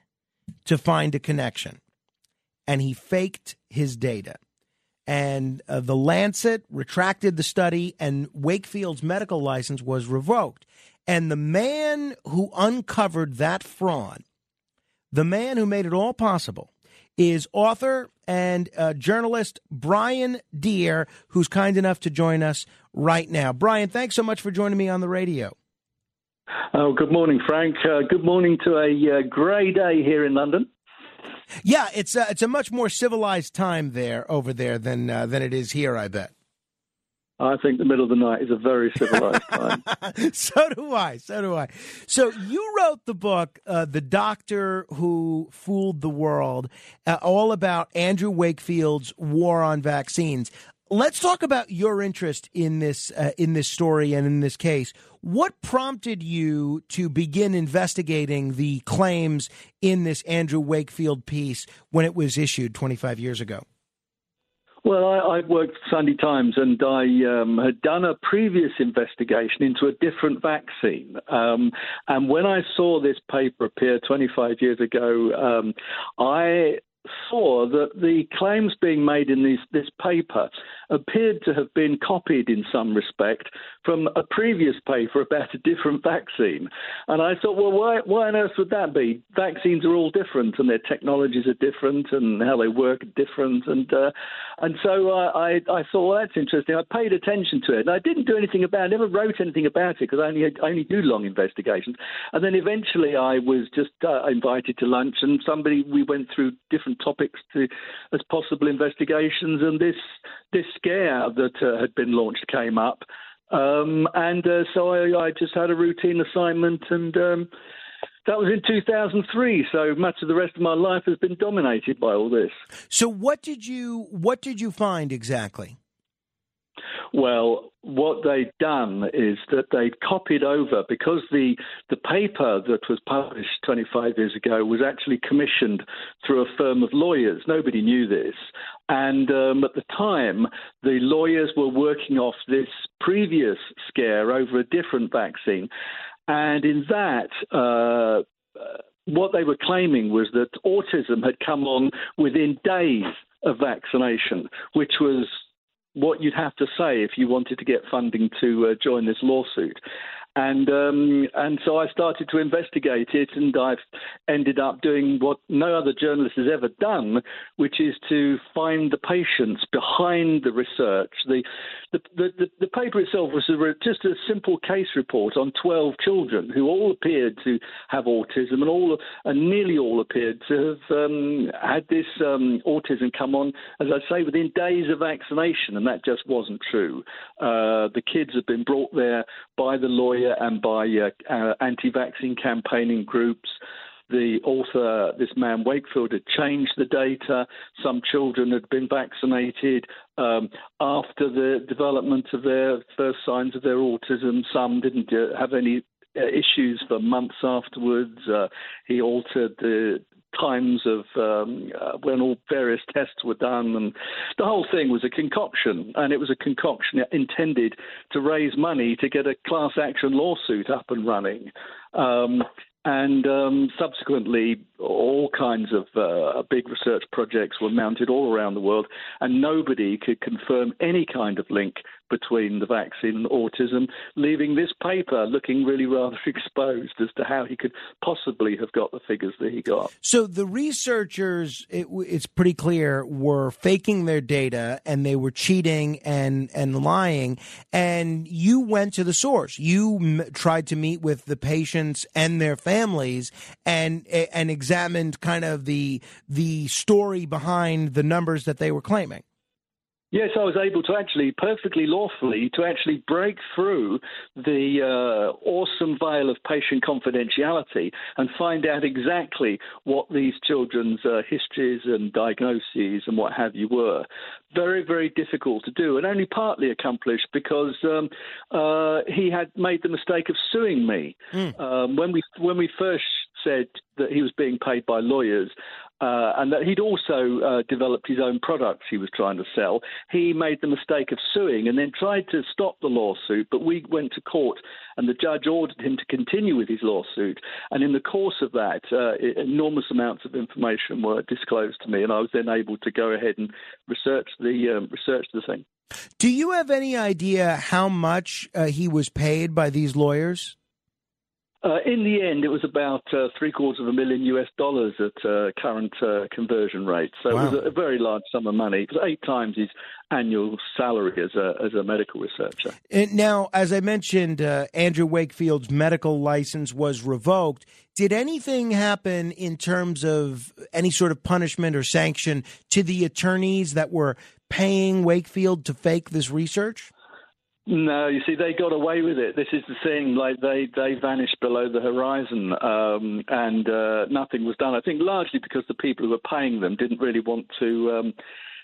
to find a connection, and he faked his data. And the Lancet retracted the study, and Wakefield's medical license was revoked. And the man who uncovered that fraud, the man who made it all possible, is author and journalist Brian Deer, who's kind enough to join us right now. Brian, thanks so much for joining me on the radio. Oh, good morning, Frank. Good morning to a grey day here in London. Yeah, it's a much more civilized time there over there than it is here, I bet. I think the middle of the night is a very civilized time. So do I. So you wrote the book, The Doctor Who Fooled the World, all about Andrew Wakefield's war on vaccines. Let's talk about your interest in this story and in this case. What prompted you to begin investigating the claims in this Andrew Wakefield piece when it was issued 25 years ago? Well, I worked for Sunday Times, and I had done a previous investigation into a different vaccine. And when I saw this paper appear 25 years ago, I saw that the claims being made in this paper appeared to have been copied in some respect from a previous paper about a different vaccine. And I thought, well, why on earth would that be? Vaccines are all different, and their technologies are different, and how they work are different. And so I thought, well, that's interesting. I paid attention to it, and I didn't do anything about it. I never wrote anything about it, because I only do long investigations. And then eventually I was just invited to lunch, and we went through different different topics to, as possible investigations. And this scare that had been launched came up. So I just had a routine assignment, and that was in 2003. So much of the rest of my life has been dominated by all this. So what did you find exactly? Well, what they'd done is that they'd copied over, because the paper that was published 25 years ago was actually commissioned through a firm of lawyers. Nobody knew this. And at the time, the lawyers were working off this previous scare over a different vaccine. And in that, what they were claiming was that autism had come on within days of vaccination, which was what you'd have to say if you wanted to get funding to join this lawsuit. And so I started to investigate it, and I've ended up doing what no other journalist has ever done, which is to find the patients behind the research. The paper itself was just a simple case report on 12 children who all appeared to have autism, and nearly all appeared to have had this autism come on, as I say, within days of vaccination, and that just wasn't true. The kids have been brought there by the lawyer and by anti-vaccine campaigning groups. The author, this man Wakefield, had changed the data. Some children had been vaccinated after the development of their first signs of their autism. Some didn't have any issues for months afterwards. He altered the times of when all various tests were done, and the whole thing was a concoction, and it was a concoction intended to raise money to get a class action lawsuit up and running. And subsequently, all kinds of big research projects were mounted all around the world, and nobody could confirm any kind of link between the vaccine and autism, leaving this paper looking really rather exposed as to how he could possibly have got the figures that he got. So the researchers, it's pretty clear, were faking their data, and they were cheating and lying. And you went to the source. You tried to meet with the patients and their families and examined kind of the story behind the numbers that they were claiming. Yes, I was able to perfectly lawfully break through the awesome veil of patient confidentiality and find out exactly what these children's histories and diagnoses and what have you were. Very, very difficult to do, and only partly accomplished because he had made the mistake of suing me. When we first said that he was being paid by lawyers, and that he'd also developed his own products he was trying to sell. He made the mistake of suing and then tried to stop the lawsuit, but we went to court and the judge ordered him to continue with his lawsuit. And in the course of that, enormous amounts of information were disclosed to me, and I was then able to go ahead and research the thing. Do you have any idea how much he was paid by these lawyers? In the end, it was about $750,000 at current conversion rate. So wow. It was a very large sum of money. It was 8 times his annual salary as a medical researcher. And now, as I mentioned, Andrew Wakefield's medical license was revoked. Did anything happen in terms of any sort of punishment or sanction to the attorneys that were paying Wakefield to fake this research? No, you see, they got away with it. This is the thing. Like they vanished below the horizon, and nothing was done. I think largely because the people who were paying them didn't really want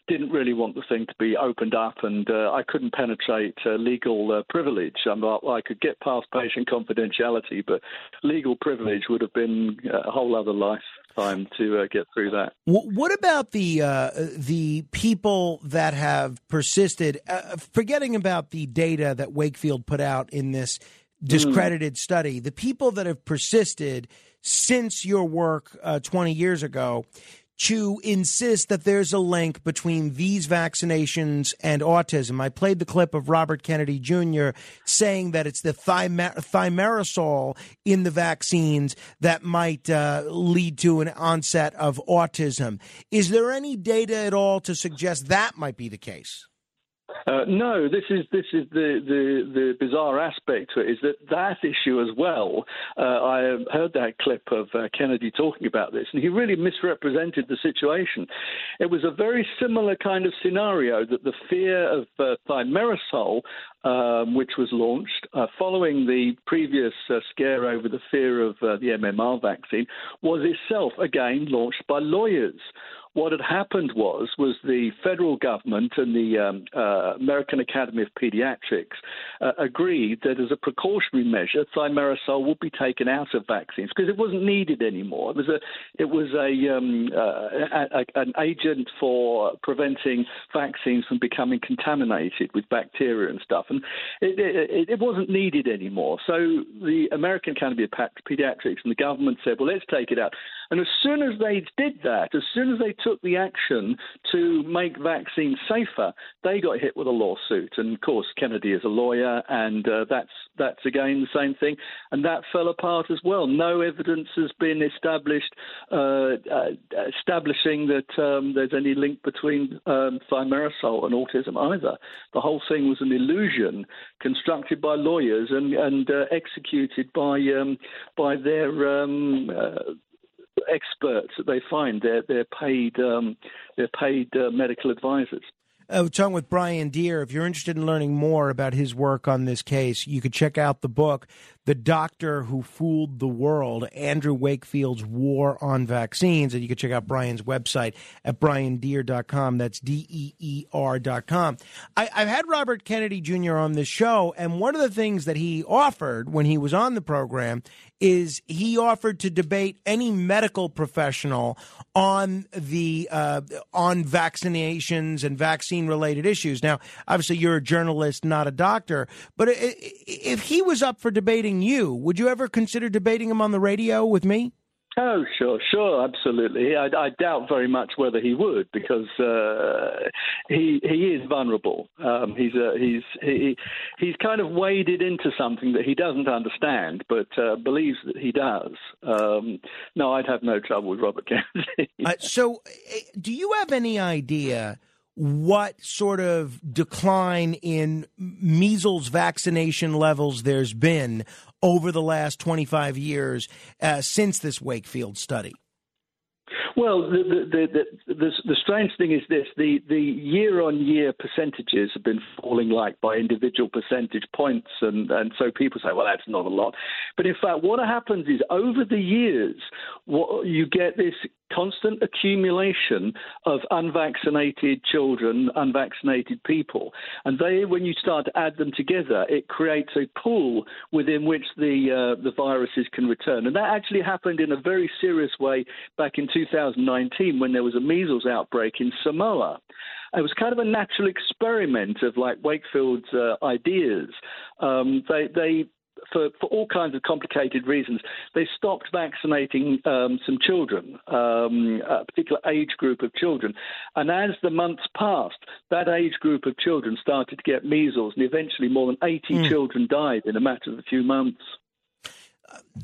the thing to be opened up, and I couldn't penetrate legal privilege. I could get past patient confidentiality, but legal privilege would have been a whole other lifetime to get through that. What about the people that have persisted, forgetting about the data that Wakefield put out in this discredited study, the people that have persisted since your work 20 years ago, to insist that there's a link between these vaccinations and autism? I played the clip of Robert Kennedy Jr. saying that it's the thimerosal in the vaccines that might lead to an onset of autism. Is there any data at all to suggest that might be the case? No, this is the bizarre aspect to it, is that issue as well. I heard that clip of Kennedy talking about this, and he really misrepresented the situation. It was a very similar kind of scenario, that the fear of thimerosal, which was launched following the previous scare over the fear of the MMR vaccine, was itself again launched by lawyers. What had happened was the federal government and the American Academy of Pediatrics agreed that as a precautionary measure, thimerosal would be taken out of vaccines because it wasn't needed anymore. It was an agent for preventing vaccines from becoming contaminated with bacteria and stuff, and it wasn't needed anymore. So the American Academy of Pediatrics and the government said, well, let's take it out. And as soon as they did that, as soon as they took the action to make vaccines safer, they got hit with a lawsuit. And, of course, Kennedy is a lawyer, and that's again the same thing. And that fell apart as well. No evidence has been established establishing that there's any link between thimerosal and autism either. The whole thing was an illusion constructed by lawyers and executed by their experts that they find, they're paid medical advisors. We're talking with Brian Deer. If you're interested in learning more about his work on this case, you could check out the book, The Doctor Who Fooled the World, Andrew Wakefield's War on Vaccines. And you can check out Brian's website at briandeer.com. That's DEER.com. I've had Robert Kennedy Jr. on this show, and one of the things that he offered when he was on the program is he offered to debate any medical professional on the on vaccinations and vaccine-related issues. Now, obviously, you're a journalist, not a doctor, but if he was up for debating you, would you ever consider debating him on the radio with me? Oh, sure, absolutely. I doubt very much whether he would, because he is vulnerable. He's kind of waded into something that he doesn't understand, but believes that he does. No, I'd have no trouble with Robert Kennedy. So, do you have any idea what sort of decline in measles vaccination levels there's been over the last 25 years since this Wakefield study? Well, the strange thing is this: the year-on-year percentages have been falling like by individual percentage points, and so people say, well, that's not a lot. But in fact, what happens is over the years, you get this constant accumulation of unvaccinated children, unvaccinated people, and they, when you start to add them together, it creates a pool within which the viruses can return, and that actually happened in a very serious way back in 2019 when there was a measles outbreak in Samoa. It was kind of a natural experiment of like Wakefield's ideas. For all kinds of complicated reasons, they stopped vaccinating some children, a particular age group of children. And as the months passed, that age group of children started to get measles, and eventually more than 80 children died in a matter of a few months.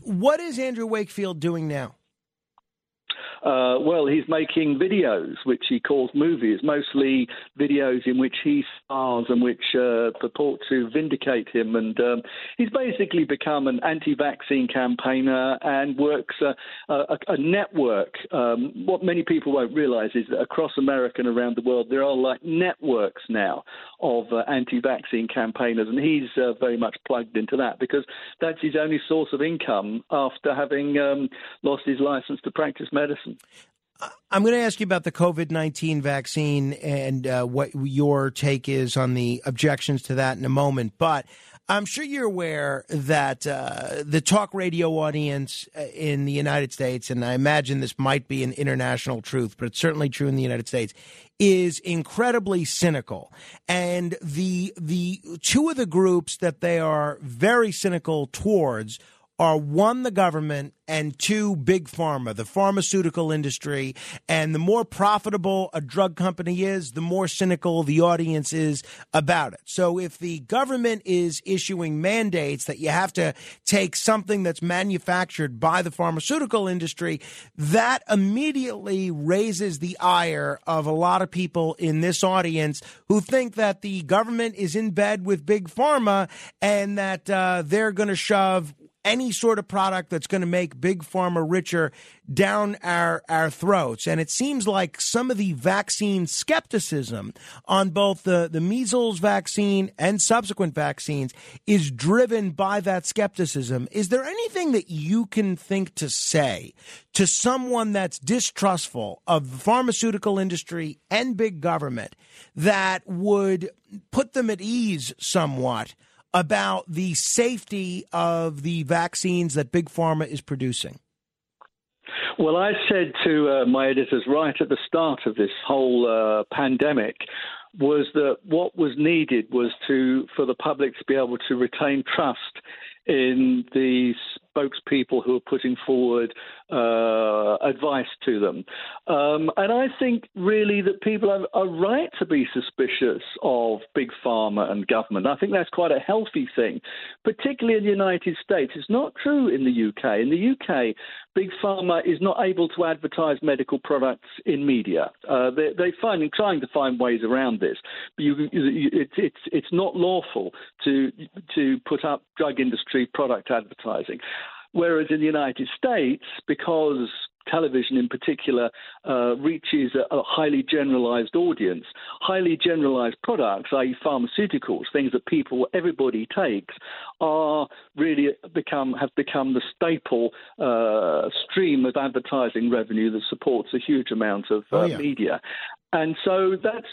What is Andrew Wakefield doing now? Well, he's making videos, which he calls movies, mostly videos in which he stars and which purport to vindicate him. And he's basically become an anti-vaccine campaigner and works a network. What many people won't realize is that across America and around the world, there are like networks now of anti-vaccine campaigners. And he's very much plugged into that because that's his only source of income after having lost his license to practice medicine. I'm going to ask you about the COVID-19 vaccine and what your take is on the objections to that in a moment. But I'm sure you're aware that the talk radio audience in the United States, and I imagine this might be an international truth, but it's certainly true in the United States, is incredibly cynical. And the two of the groups that they are very cynical towards are, one, the government, and two, big pharma, the pharmaceutical industry. And the more profitable a drug company is, the more cynical the audience is about it. So if the government is issuing mandates that you have to take something that's manufactured by the pharmaceutical industry, that immediately raises the ire of a lot of people in this audience who think that the government is in bed with big pharma and that they're going to shove any sort of product that's going to make big pharma richer down our throats. And it seems like some of the vaccine skepticism on both the measles vaccine and subsequent vaccines is driven by that skepticism. Is there anything that you can think to say to someone that's distrustful of the pharmaceutical industry and big government that would put them at ease somewhat about the safety of the vaccines that big pharma is producing? Well, I said to my editors right at the start of this whole pandemic was that what was needed was for the public to be able to retain trust in the spokespeople who are putting forward advice to them. And I think really that people are right to be suspicious of big pharma and government. I think that's quite a healthy thing, particularly in the United States. It's not true in the UK. In the UK, big pharma is not able to advertise medical products in media. They're trying to find ways around this. But it's not lawful to put up drug industry product advertising. Whereas in the United States, because television in particular reaches a highly generalized audience, highly generalized products, i.e. pharmaceuticals, things that everybody takes, have become the staple stream of advertising revenue that supports a huge amount of media. And so that's.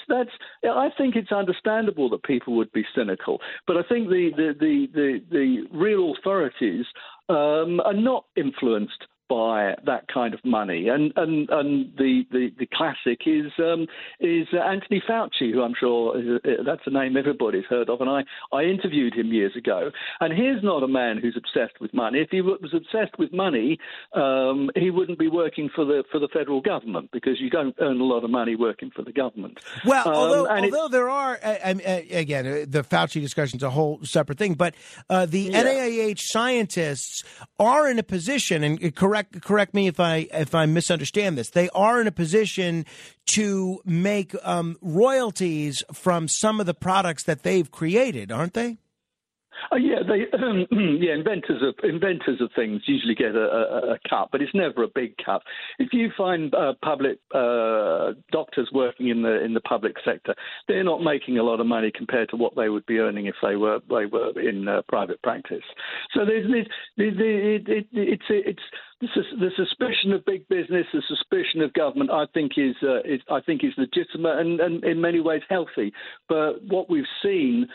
I think it's understandable that people would be cynical, but I think the real authorities are not influenced by that kind of money. And the classic is Anthony Fauci, who I'm sure that's a name everybody's heard of. And I interviewed him years ago. And he's not a man who's obsessed with money. If he was obsessed with money, he wouldn't be working for the federal government, because you don't earn a lot of money working for the government. Well, although there are, again, the Fauci discussion is a whole separate thing, but the NIH scientists are in a position, and correct me if I misunderstand this, they are in a position to make royalties from some of the products that they've created, aren't they? Inventors of things usually get a cut, but it's never a big cut. If you find public doctors working in the public sector, they're not making a lot of money compared to what they would be earning if they were in private practice. So the suspicion of big business, the suspicion of government, I think is legitimate and in many ways healthy. But what we've seen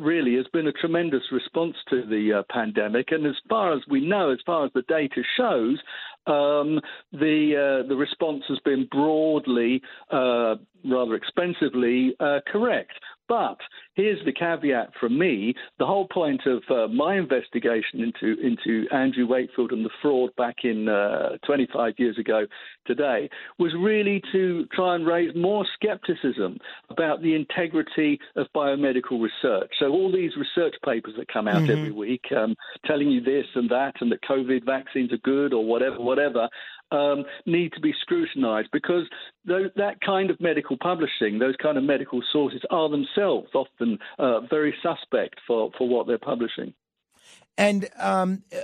really has been a tremendous response to the pandemic, and as far as we know, as far as the data shows, the response has been broadly, rather expensively, correct. But here's the caveat from me. The whole point of my investigation into Andrew Wakefield and the fraud back in 25 years ago today was really to try and raise more skepticism about the integrity of biomedical research. So all these research papers that come out every week telling you this and that and that COVID vaccines are good or whatever, need to be scrutinized, because that kind of medical publishing, those kind of medical sources are themselves often very suspect for what they're publishing. And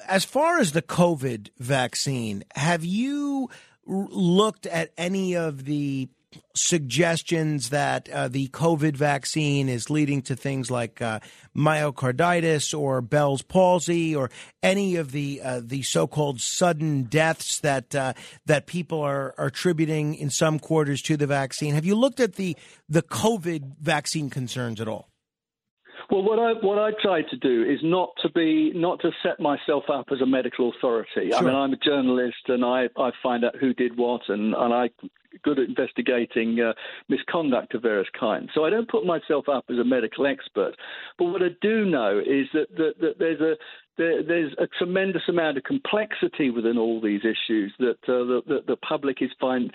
as far as the COVID vaccine, have you looked at any of the suggestions that the COVID vaccine is leading to things like myocarditis or Bell's palsy or any of the so-called sudden deaths that people are attributing in some quarters to the vaccine? Have you looked at the COVID vaccine concerns at all? Well, what I try to do is not to set myself up as a medical authority. Sure. I mean, I'm a journalist, and I find out who did what, and I'm good at investigating misconduct of various kinds. So I don't put myself up as a medical expert. But what I do know is that there's a there's a tremendous amount of complexity within all these issues that the public finds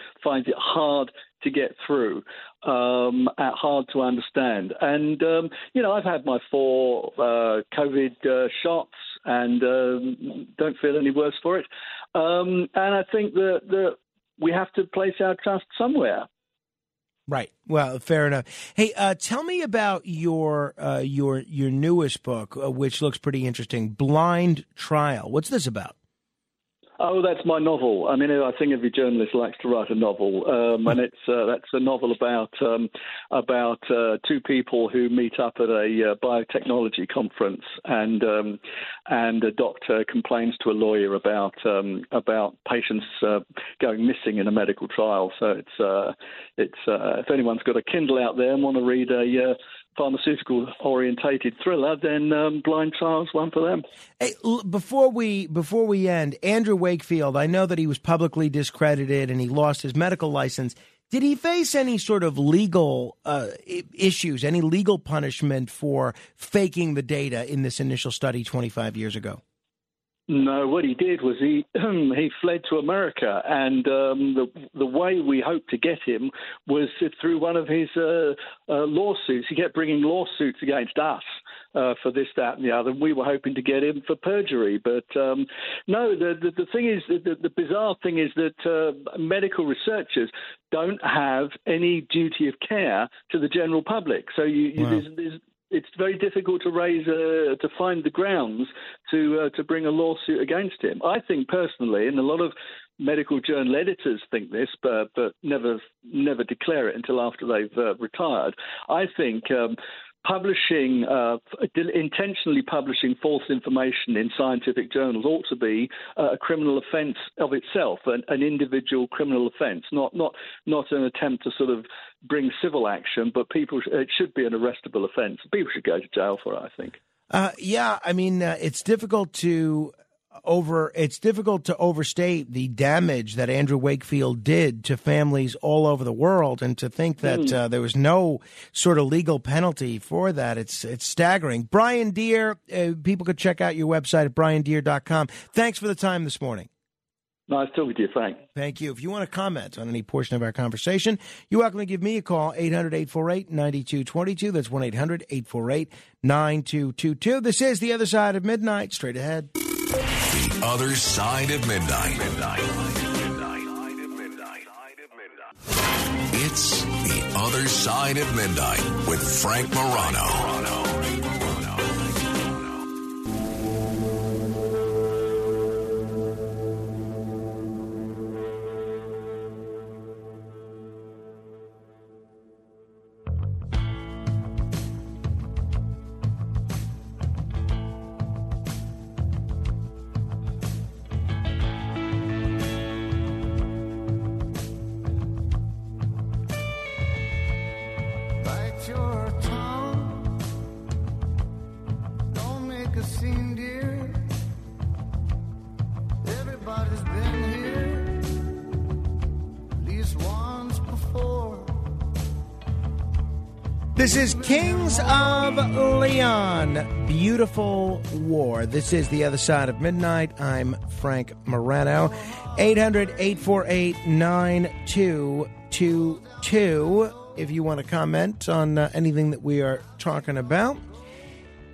it hard to get through, hard to understand. And, I've had my 4 COVID shots and don't feel any worse for it. And I think that we have to place our trust somewhere. Right. Well, fair enough. Hey, tell me about your newest book, which looks pretty interesting, Blind Trial. What's this about? Oh, that's my novel. I mean, I think every journalist likes to write a novel, and that's a novel about 2 people who meet up at a biotechnology conference, and a doctor complains to a lawyer about patients going missing in a medical trial. So it's if anyone's got a Kindle out there and want to read a pharmaceutical-orientated thriller, then Blind Trial's one for them. Hey, before we end, Andrew Wakefield, I know that he was publicly discredited and he lost his medical license. Did he face any sort of legal issues, any legal punishment for faking the data in this initial study 25 years ago? No, what he did was he fled to America, and the way we hoped to get him was through one of his lawsuits. He kept bringing lawsuits against us for this, that, and the other. We were hoping to get him for perjury, but no. The thing is, the bizarre thing is that medical researchers don't have any duty of care to the general public. So you wow. It's very difficult to find the grounds to bring a lawsuit against him. I think personally, and a lot of medical journal editors think this, but never declare it until after they've retired. I think publishing intentionally publishing false information in scientific journals ought to be a criminal offence of itself, an individual criminal offence, not an attempt to sort of bring civil action, but it should be an arrestable offence. People should go to jail for it, I think. It's difficult to overstate the damage that Andrew Wakefield did to families all over the world, and to think that there was no sort of legal penalty for that, it's staggering. Brian Deer, people could check out your website at briandeer.com. Thanks for the time this morning. Nice talking with you, Frank. Thank you. If you want to comment on any portion of our conversation, you're welcome to give me a call, 800-848-9222. That's 1-800-848-9222. This is The Other Side of Midnight, straight ahead. The Other Side of Midnight. It's The Other Side of Midnight with Frank Morano. This is Kings of Leon, Beautiful War. This is The Other Side of Midnight. I'm Frank Morano. 800-848-9222. If you want to comment on anything that we are talking about.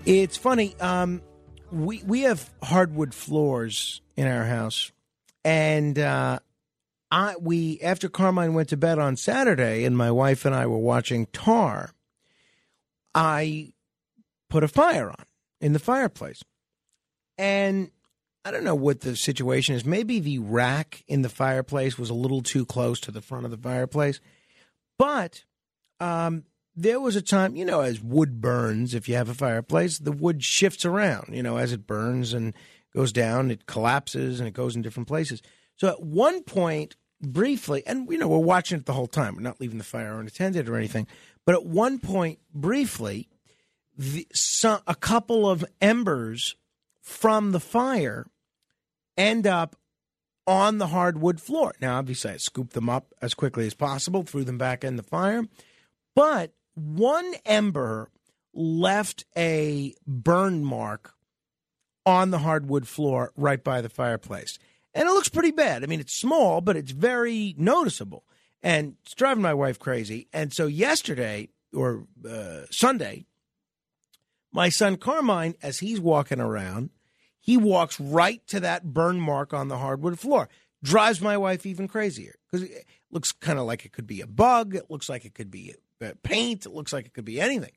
It's funny. We have hardwood floors in our house. And we after Carmine went to bed on Saturday and my wife and I were watching Tar, I put a fire on in the fireplace, and I don't know what the situation is. Maybe the rack in the fireplace was a little too close to the front of the fireplace, but there was a time, as wood burns, if you have a fireplace, the wood shifts around, as it burns and goes down, it collapses and it goes in different places. So at one point, briefly, and we're watching it the whole time, we're not leaving the fire unattended or anything, but at one point, briefly, a couple of embers from the fire end up on the hardwood floor. Now, obviously, I scooped them up as quickly as possible, threw them back in the fire. But one ember left a burn mark on the hardwood floor right by the fireplace. And it looks pretty bad. I mean, it's small, but it's very noticeable. And it's driving my wife crazy. And so yesterday, or Sunday, my son Carmine, as he's walking around, he walks right to that burn mark on the hardwood floor. Drives my wife even crazier because it looks kind of like it could be a bug. It looks like it could be paint. It looks like it could be anything.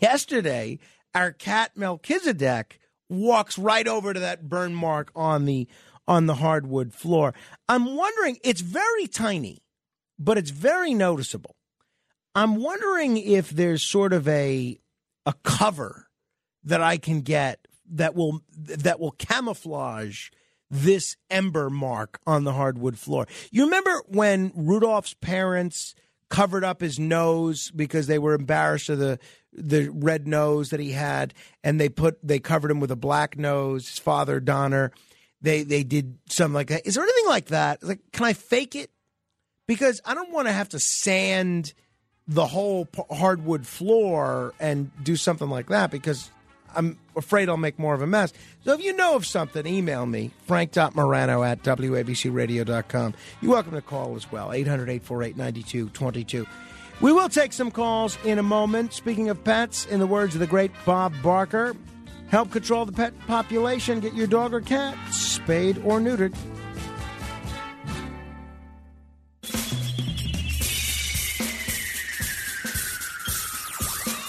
Yesterday, our cat Melchizedek walks right over to that burn mark on the hardwood floor. I'm wondering, it's very tiny, but it's very noticeable. I'm wondering if there's sort of a cover that I can get that will camouflage this ember mark on the hardwood floor. You remember when Rudolph's parents covered up his nose because they were embarrassed of the red nose that he had, and they covered him with a black nose, his father Donner. They did something like that. Is there anything like that? Like, can I fake it? Because I don't want to have to sand the whole hardwood floor and do something like that, because I'm afraid I'll make more of a mess. So if you know of something, email me, frank.morano@wabcradio.com. You're welcome to call as well, 800-848-9222. We will take some calls in a moment. Speaking of pets, in the words of the great Bob Barker, help control the pet population. Get your dog or cat spayed or neutered.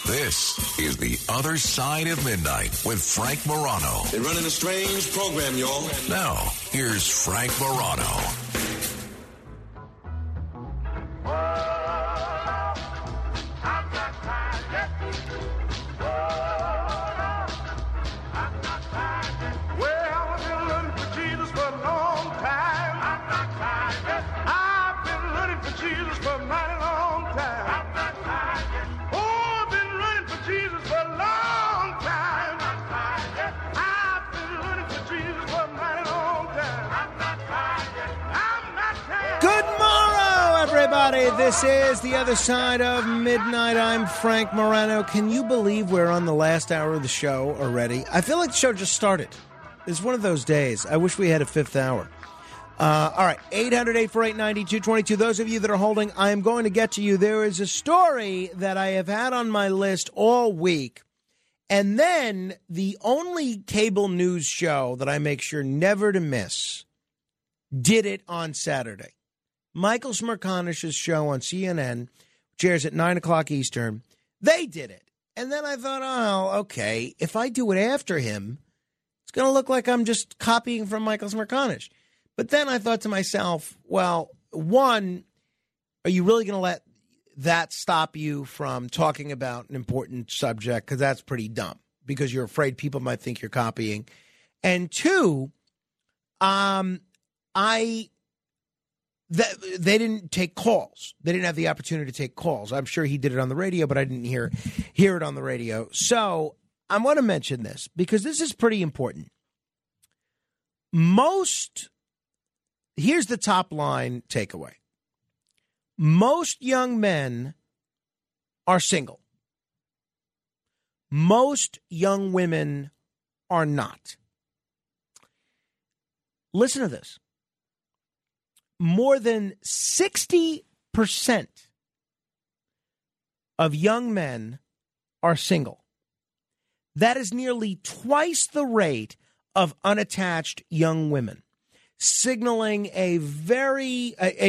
This is The Other Side of Midnight with Frank Morano. They're running a strange program, y'all. Now, here's Frank Morano. This is The Other Side of Midnight. I'm Frank Morano. Can you believe we're on the last hour of the show already? I feel like the show just started. It's one of those days. I wish we had a fifth hour. All right, 800-848-9222. Those of you that are holding, I am going to get to you. There is a story that I have had on my list all week, and then the only cable news show that I make sure never to miss did it on Saturday. Michael Smirkanish's show on CNN, which airs at 9 o'clock Eastern, they did it. And then I thought, oh, okay, if I do it after him, it's going to look like I'm just copying from Michael Smirkanish. But then I thought to myself, well, one, are you really going to let that stop you from talking about an important subject? Because that's pretty dumb, because you're afraid people might think you're copying. And two, they didn't take calls. They didn't have the opportunity to take calls. I'm sure he did it on the radio, but I didn't hear it on the radio. So I want to mention this because this is pretty important. Here's the top line takeaway. Most young men are single. Most young women are not. Listen to this. More than 60% of young men are single. That is nearly twice the rate of unattached young women, signaling a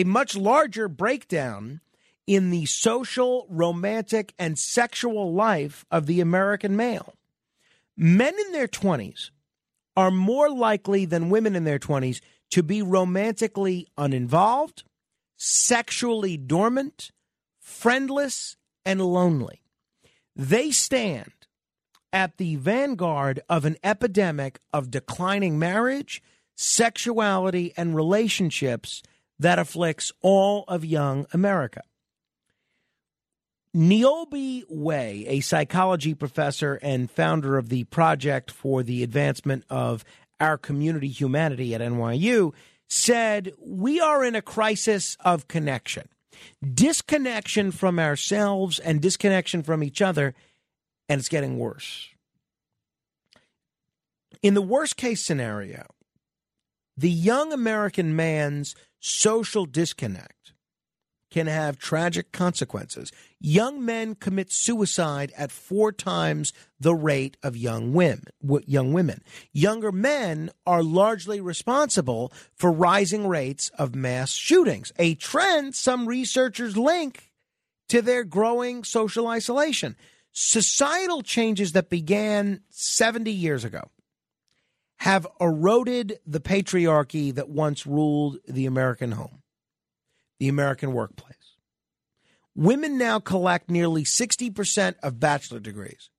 much larger breakdown in the social, romantic, and sexual life of the American male. Men in their 20s are more likely than women in their 20s to be romantically uninvolved, sexually dormant, friendless, and lonely. They stand at the vanguard of an epidemic of declining marriage, sexuality, and relationships that afflicts all of young America. Niobe Way, a psychology professor and founder of the Project for the Advancement of Our Community Humanity at NYU, said, we are in a crisis of connection, disconnection from ourselves and disconnection from each other, and it's getting worse. In the worst-case scenario, the young American man's social disconnect can have tragic consequences. Young men commit suicide at 4 times the rate of young women. Younger men are largely responsible for rising rates of mass shootings, a trend some researchers link to their growing social isolation. Societal changes that began 70 years ago have eroded the patriarchy that once ruled the American home, the American workplace. Women now collect nearly 60% of bachelor degrees.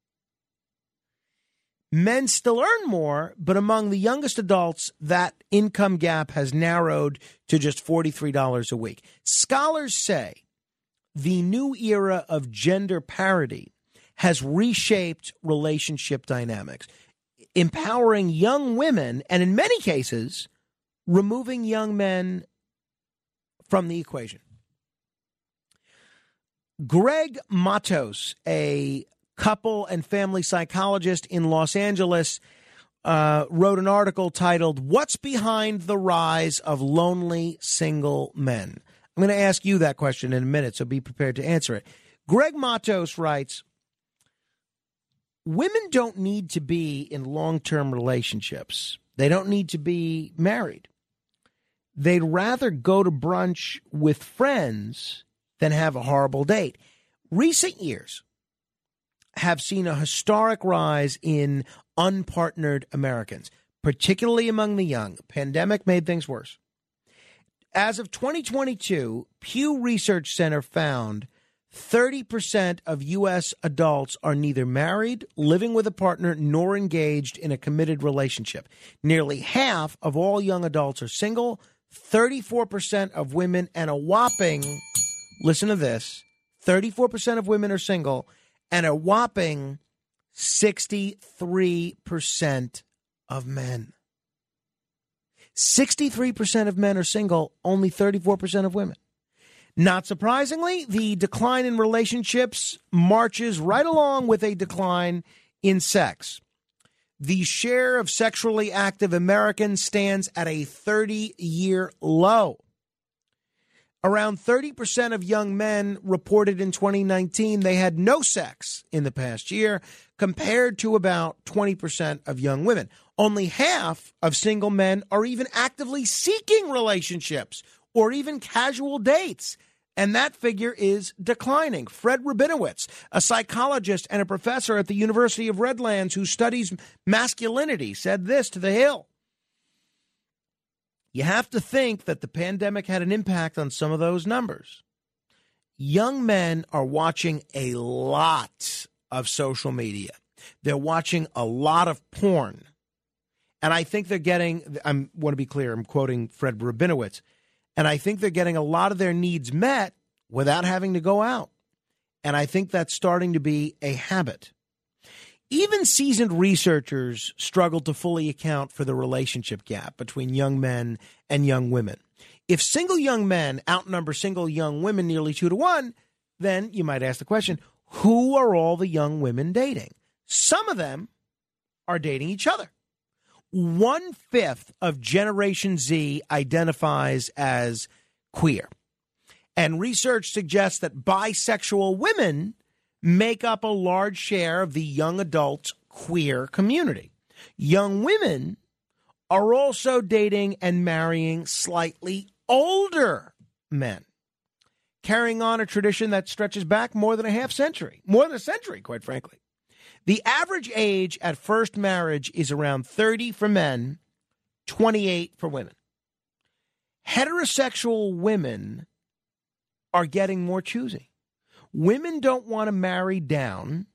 Men still earn more, but among the youngest adults, that income gap has narrowed to just $43 a week. Scholars say the new era of gender parity has reshaped relationship dynamics, empowering young women and, in many cases, removing young men from the equation. Greg Matos, a couple and family psychologist in Los Angeles, wrote an article titled, "What's Behind the Rise of Lonely Single Men?" I'm going to ask you that question in a minute, so be prepared to answer it. Greg Matos writes, women don't need to be in long-term relationships. They don't need to be married. They'd rather go to brunch with friends than have a horrible date. Recent years have seen a historic rise in unpartnered Americans, particularly among the young. The pandemic made things worse. As of 2022, Pew Research Center found 30% of U.S. adults are neither married, living with a partner, nor engaged in a committed relationship. Nearly half of all young adults are single, 34% of women, and a whopping, listen to this, 34% of women are single, and a whopping 63% of men. 63% of men are single, only 34% of women. Not surprisingly, the decline in relationships marches right along with a decline in sex. The share of sexually active Americans stands at a 30-year low. Around 30% of young men reported in 2019 they had no sex in the past year, compared to about 20% of young women. Only half of single men are even actively seeking relationships or even casual dates, and that figure is declining. Fred Rabinowitz, a psychologist and a professor at the University of Redlands who studies masculinity, said this to The Hill. You have to think that the pandemic had an impact on some of those numbers. Young men are watching a lot of social media. They're watching a lot of porn. And I think they're getting, I want to be clear, I'm quoting Fred Rabinowitz, and I think they're getting a lot of their needs met without having to go out. And I think that's starting to be a habit. Even seasoned researchers struggle to fully account for the relationship gap between young men and young women. If single young men outnumber single young women nearly 2 to 1, then you might ask the question, who are all the young women dating? Some of them are dating each other. 1/5 of Generation Z identifies as queer. And research suggests that bisexual women make up a large share of the young adult queer community. Young women are also dating and marrying slightly older men, carrying on a tradition that stretches back more than a century, quite frankly. The average age at first marriage is around 30 for men, 28 for women. Heterosexual women are getting more choosy. Women don't want to marry down.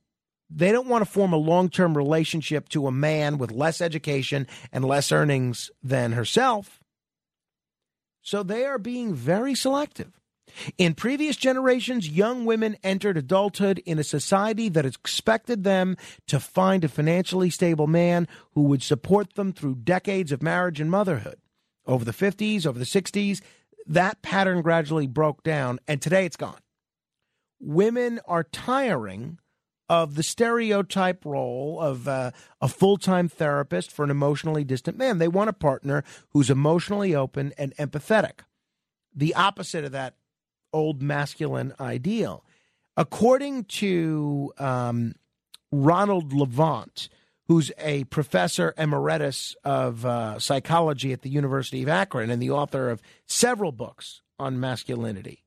They don't want to form a long-term relationship to a man with less education and less earnings than herself. So they are being very selective. In previous generations, young women entered adulthood in a society that expected them to find a financially stable man who would support them through decades of marriage and motherhood. Over the 50s, over the 60s, that pattern gradually broke down, and today it's gone. Women are tiring of the stereotype role of a full-time therapist for an emotionally distant man. They want a partner who's emotionally open and empathetic, the opposite of that old masculine ideal. According to Ronald Levant, who's a professor emeritus of psychology at the University of Akron and the author of several books on masculinity,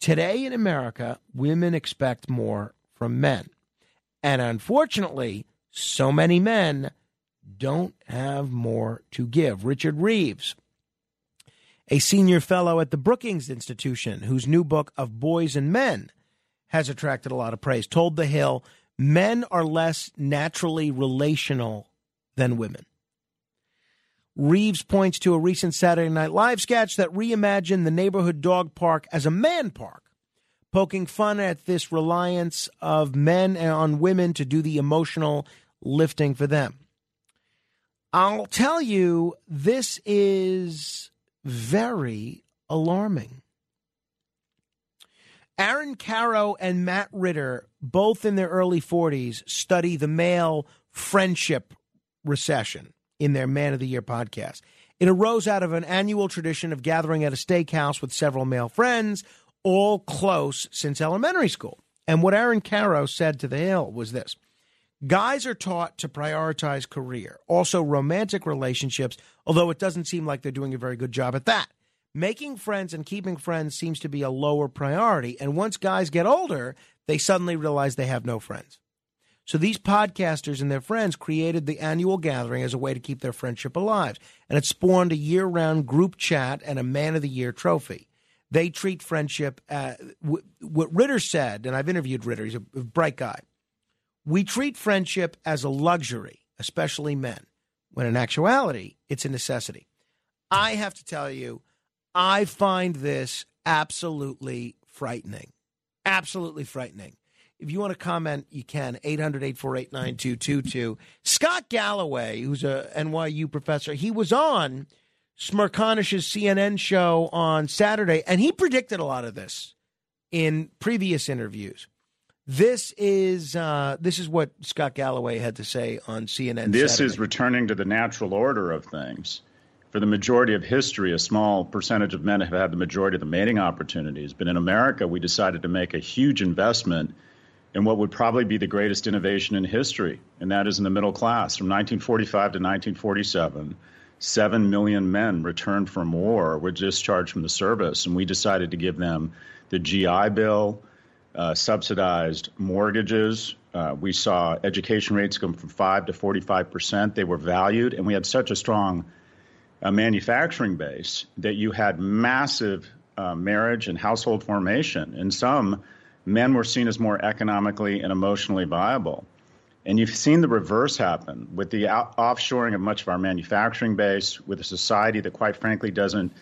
today in America, women expect more from men. And unfortunately, so many men don't have more to give. Richard Reeves, a senior fellow at the Brookings Institution, whose new book of Boys and Men has attracted a lot of praise, told The Hill, men are less naturally relational than women. Reeves points to a recent Saturday Night Live sketch that reimagined the neighborhood dog park as a man park, poking fun at this reliance of men on women to do the emotional lifting for them. I'll tell you, this is very alarming. Aaron Caro and Matt Ritter, both in their early 40s, study the male friendship recession in their Man of the Year podcast. It arose out of an annual tradition of gathering at a steakhouse with several male friends, all close since elementary school. And what Aaron Caro said to The Hill was this: guys are taught to prioritize career, also romantic relationships, although it doesn't seem like they're doing a very good job at that. Making friends and keeping friends seems to be a lower priority. And once guys get older, they suddenly realize they have no friends. So these podcasters and their friends created the annual gathering as a way to keep their friendship alive. And it spawned a year-round group chat and a Man of the Year trophy. They treat friendship, what Ritter said, and I've interviewed Ritter, he's a bright guy. We treat friendship as a luxury, especially men, when in actuality, it's a necessity. I have to tell you, I find this absolutely frightening. Absolutely frightening. If you want to comment, you can. 800-848-9222. Scott Galloway, who's a NYU professor, he was on Smirconish's CNN show on Saturday, and he predicted a lot of this in previous interviews. This is what Scott Galloway had to say on CNN. This Saturday. Is returning to the natural order of things. For the majority of history, a small percentage of men have had the majority of the mating opportunities. But in America, we decided to make a huge investment in what would probably be the greatest innovation in history, and that is in the middle class. From 1945 to 1947, 7 million men returned from war were discharged from the service, and we decided to give them the GI Bill, subsidized mortgages. We saw education rates go from 5 to 45%. They were valued, and we had such a strong manufacturing base that you had massive marriage and household formation. And some men were seen as more economically and emotionally viable. And you've seen the reverse happen with the offshoring of much of our manufacturing base, with a society that, quite frankly, doesn't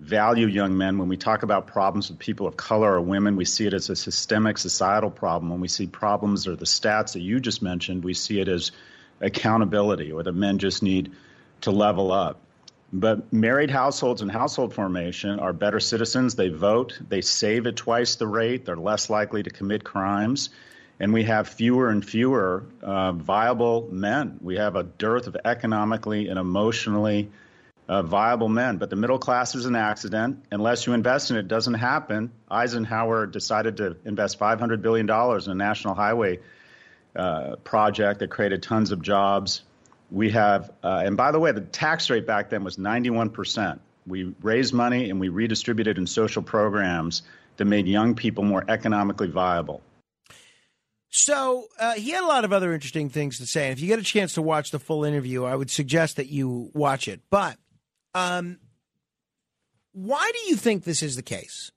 value young men. When we talk about problems with people of color or women, we see it as a systemic societal problem. When we see problems or the stats that you just mentioned, we see it as accountability, or that men just need to level up. But married households and household formation are better citizens. They vote. They save at twice the rate. They're less likely to commit crimes. And we have fewer and fewer viable men. We have a dearth of economically and emotionally viable men. But the middle class is an accident. Unless you invest in it, it doesn't happen. Eisenhower decided to invest $500 billion in a national highway project that created tons of jobs. We have, and by the way, the tax rate back then was 91%. We raised money and we redistributed in social programs that made young people more economically viable. So he had a lot of other interesting things to say. And if you get a chance to watch the full interview, I would suggest that you watch it. But why do you think this is the case?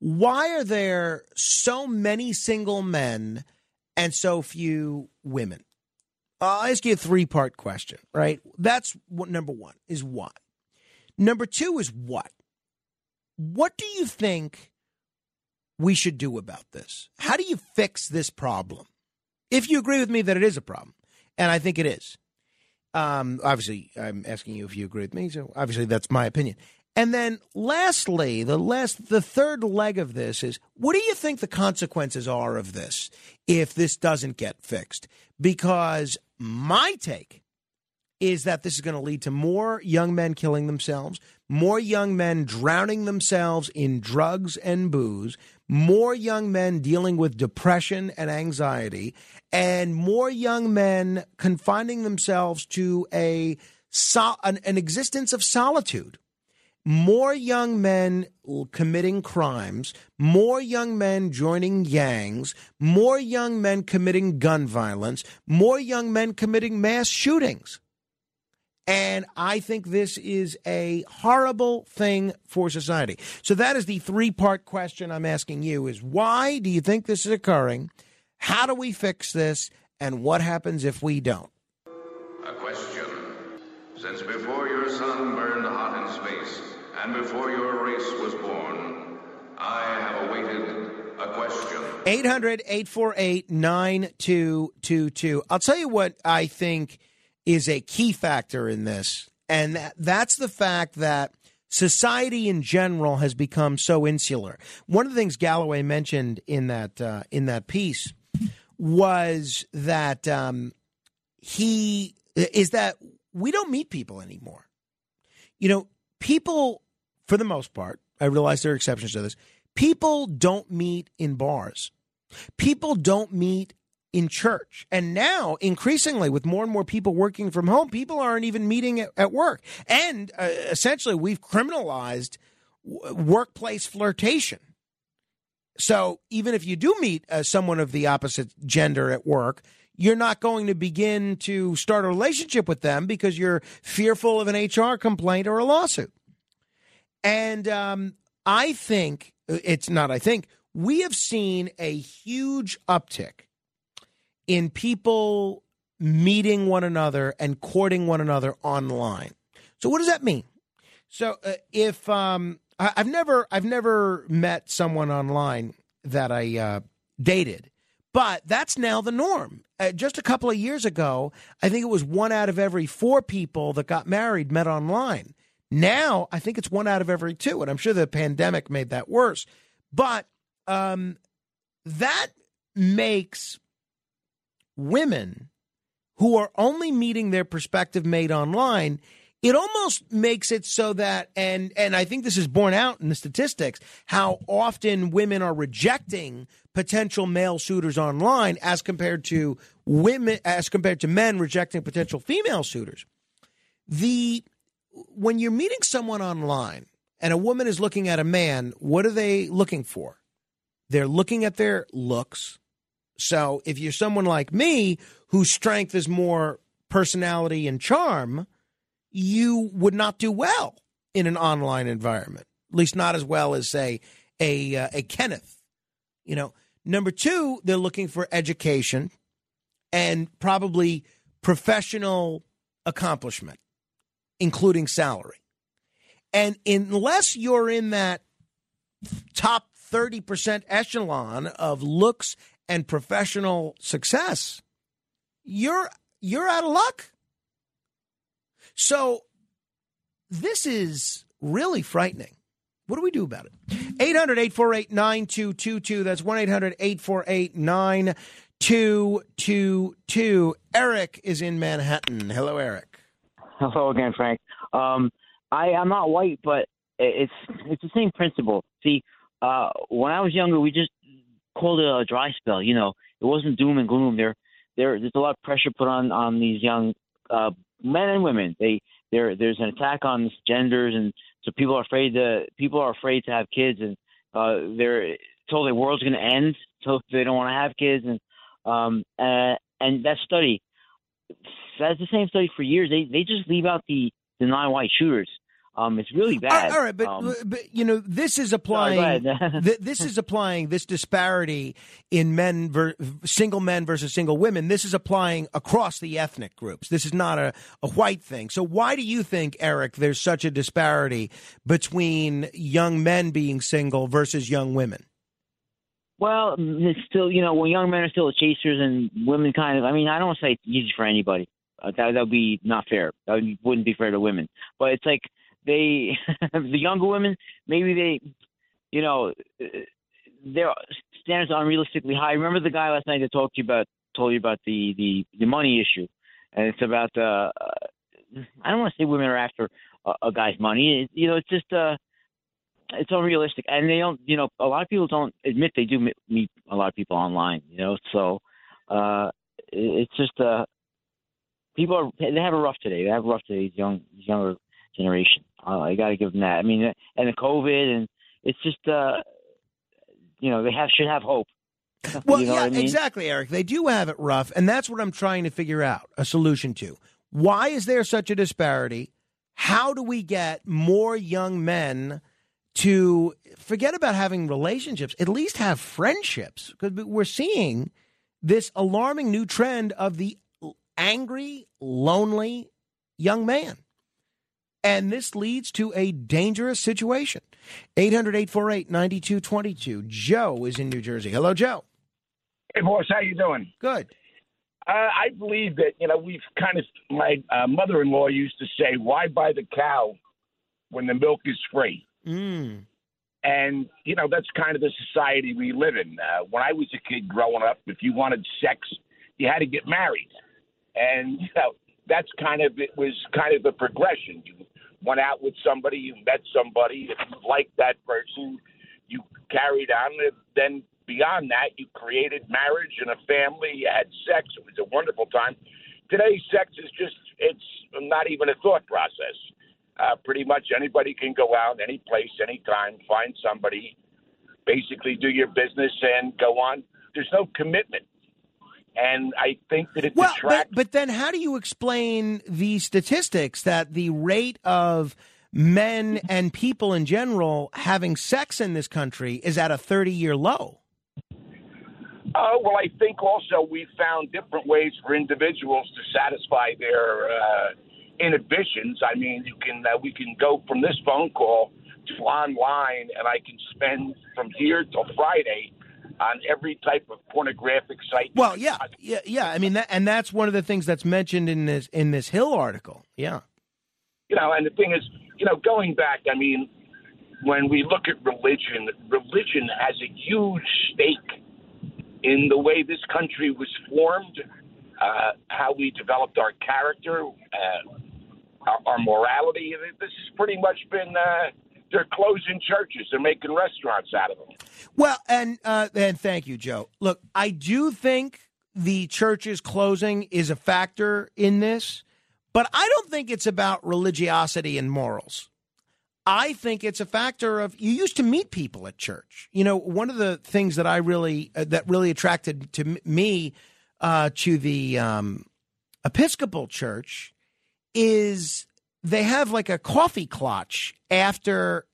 Why are there so many single men and so few women? I'll ask you a three-part question, right? That's what number one is, why. Number two is what? What do you think we should do about this? How do you fix this problem? If you agree with me that it is a problem, and I think it is. Obviously, I'm asking you if you agree with me, so obviously that's my opinion. And then lastly, the third leg of this is, what do you think the consequences are of this if this doesn't get fixed? Because my take is that this is going to lead to more young men killing themselves, more young men drowning themselves in drugs and booze, more young men dealing with depression and anxiety, and more young men confining themselves to an existence of solitude. More young men committing crimes, more young men joining gangs, more young men committing gun violence, more young men committing mass shootings. And I think this is a horrible thing for society. So that is the three-part question I'm asking you is, why do you think this is occurring? How do we fix this? And what happens if we don't? A question. Since before your sun burned hot in space, and before your race was born, I have awaited a question. 800-848-9222. I'll tell you what I think is a key factor in this, and that's the fact that society in general has become so insular. One of the things Galloway mentioned in that piece was that we don't meet people anymore. You know, people, for the most part, I realize there are exceptions to this, people don't meet in bars. People don't meet in church. And now, increasingly, with more and more people working from home, people aren't even meeting at work. And essentially, we've criminalized workplace flirtation. So even if you do meet someone of the opposite gender at work, you're not going to begin to start a relationship with them because you're fearful of an HR complaint or a lawsuit. And we have seen a huge uptick in people meeting one another and courting one another online. So what does that mean? So I've never met someone online that I dated. But that's now the norm. Just a couple of years ago, I think it was 1 out of every 4 people that got married met online. Now, I think it's 1 out of every 2, and I'm sure the pandemic made that worse. But that makes women who are only meeting their prospective mate online, it almost makes it so that, and I think this is borne out in the statistics, how often women are rejecting potential male suitors online as compared to men rejecting potential female suitors. When you're meeting someone online and a woman is looking at a man, what are they looking for? They're looking at their looks. So if you're someone like me whose strength is more personality and charm, you would not do well in an online environment, at least not as well as, say, a Kenneth. You know, number 2, they're looking for education and probably professional accomplishment, including salary. And unless you're in that top 30% echelon of looks and professional success, you're out of luck. So this is really frightening. What do we do about it? 800-848-9222. That's 1-800-848-9222. Eric is in Manhattan. Hello, Eric. Hello again, Frank. I'm not white, but it's the same principle. See, when I was younger, we just called it a dry spell. You know, it wasn't doom and gloom. There's a lot of pressure put on these young men and women. There's an attack on genders, and so people are afraid to have kids, and they're told the world's going to end, so they don't want to have kids, and that's the same study for years. They just leave out the non-white shooters. It's really bad. All right, but you know, this is applying this disparity in men single men versus single women. This is applying across the ethnic groups. This is not a white thing. So why do you think, Eric, there's such a disparity between young men being single versus young women? Well, it's still, you know, when young men are still chasers and women kind of, I mean, I don't want to say it's easy for anybody. That would be not fair. That wouldn't be fair to women. But it's like, they the younger women, maybe they, you know, their standards are unrealistically high. Remember the guy last night that talked to you about the money issue, and it's about I don't want to say women are after a guy's money. It, you know, it's just it's unrealistic, and they don't. You know, a lot of people don't admit they do meet a lot of people online. You know, so it's just people are they have a rough today. They have a rough today. Younger generation. I got to give them that. I mean, and the COVID, and it's just you know, they should have hope. Well, you know yeah, I mean? Exactly, Eric. They do have it rough, and that's what I'm trying to figure out a solution to. Why is there such a disparity? How do we get more young men to forget about having relationships, at least have friendships? Because we're seeing this alarming new trend of the angry, lonely young man. And this leads to a dangerous situation. 800-848-9222. Joe is in New Jersey. Hello, Joe. Hey, boss. How you doing? Good. I believe that, you know, we've kind of, my mother-in-law used to say, why buy the cow when the milk is free? Mm. And, you know, that's kind of the society we live in. When I was a kid growing up, if you wanted sex, you had to get married. And, you know, it was kind of a progression. You went out with somebody, you met somebody, if you liked that person, you carried on. Then beyond that, you created marriage and a family, you had sex. It was a wonderful time. Today, sex is just, it's not even a thought process. Pretty much anybody can go out, any place, anytime, find somebody, basically do your business and go on. There's no commitment. And I think that it detracts. Well, but then how do you explain the statistics that the rate of men and people in general having sex in this country is at a 30-year low? Oh, well, I think also we found different ways for individuals to satisfy their inhibitions. I mean, we can go from this phone call to online, and I can spend from here till Friday on every type of pornographic site. Well, yeah. I mean, that's one of the things that's mentioned in this Hill article. Yeah, you know, and the thing is, you know, going back, I mean, when we look at religion has a huge stake in the way this country was formed, how we developed our character, our morality. This has pretty much been. They're closing churches. They're making restaurants out of them. Well, and thank you, Joe. Look, I do think the churches closing is a factor in this, but I don't think it's about religiosity and morals. I think it's a factor of you used to meet people at church. You know, one of the things that I really that really attracted to me to the Episcopal Church is. They have like a coffee clutch after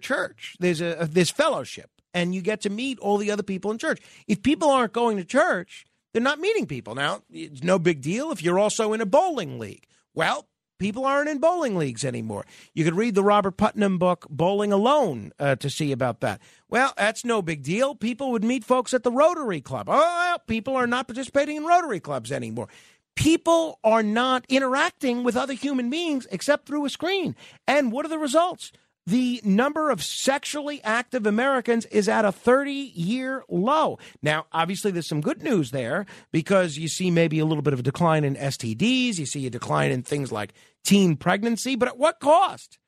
church. There's this fellowship, and you get to meet all the other people in church. If people aren't going to church, they're not meeting people. Now, it's no big deal if you're also in a bowling league. Well, people aren't in bowling leagues anymore. You could read the Robert Putnam book, Bowling Alone, to see about that. Well, that's no big deal. People would meet folks at the Rotary Club. Oh, people are not participating in Rotary Clubs anymore. People are not interacting with other human beings except through a screen. And what are the results? The number of sexually active Americans is at a 30-year low. Now, obviously, there's some good news there because you see maybe a little bit of a decline in STDs. You see a decline in things like teen pregnancy. But at what cost?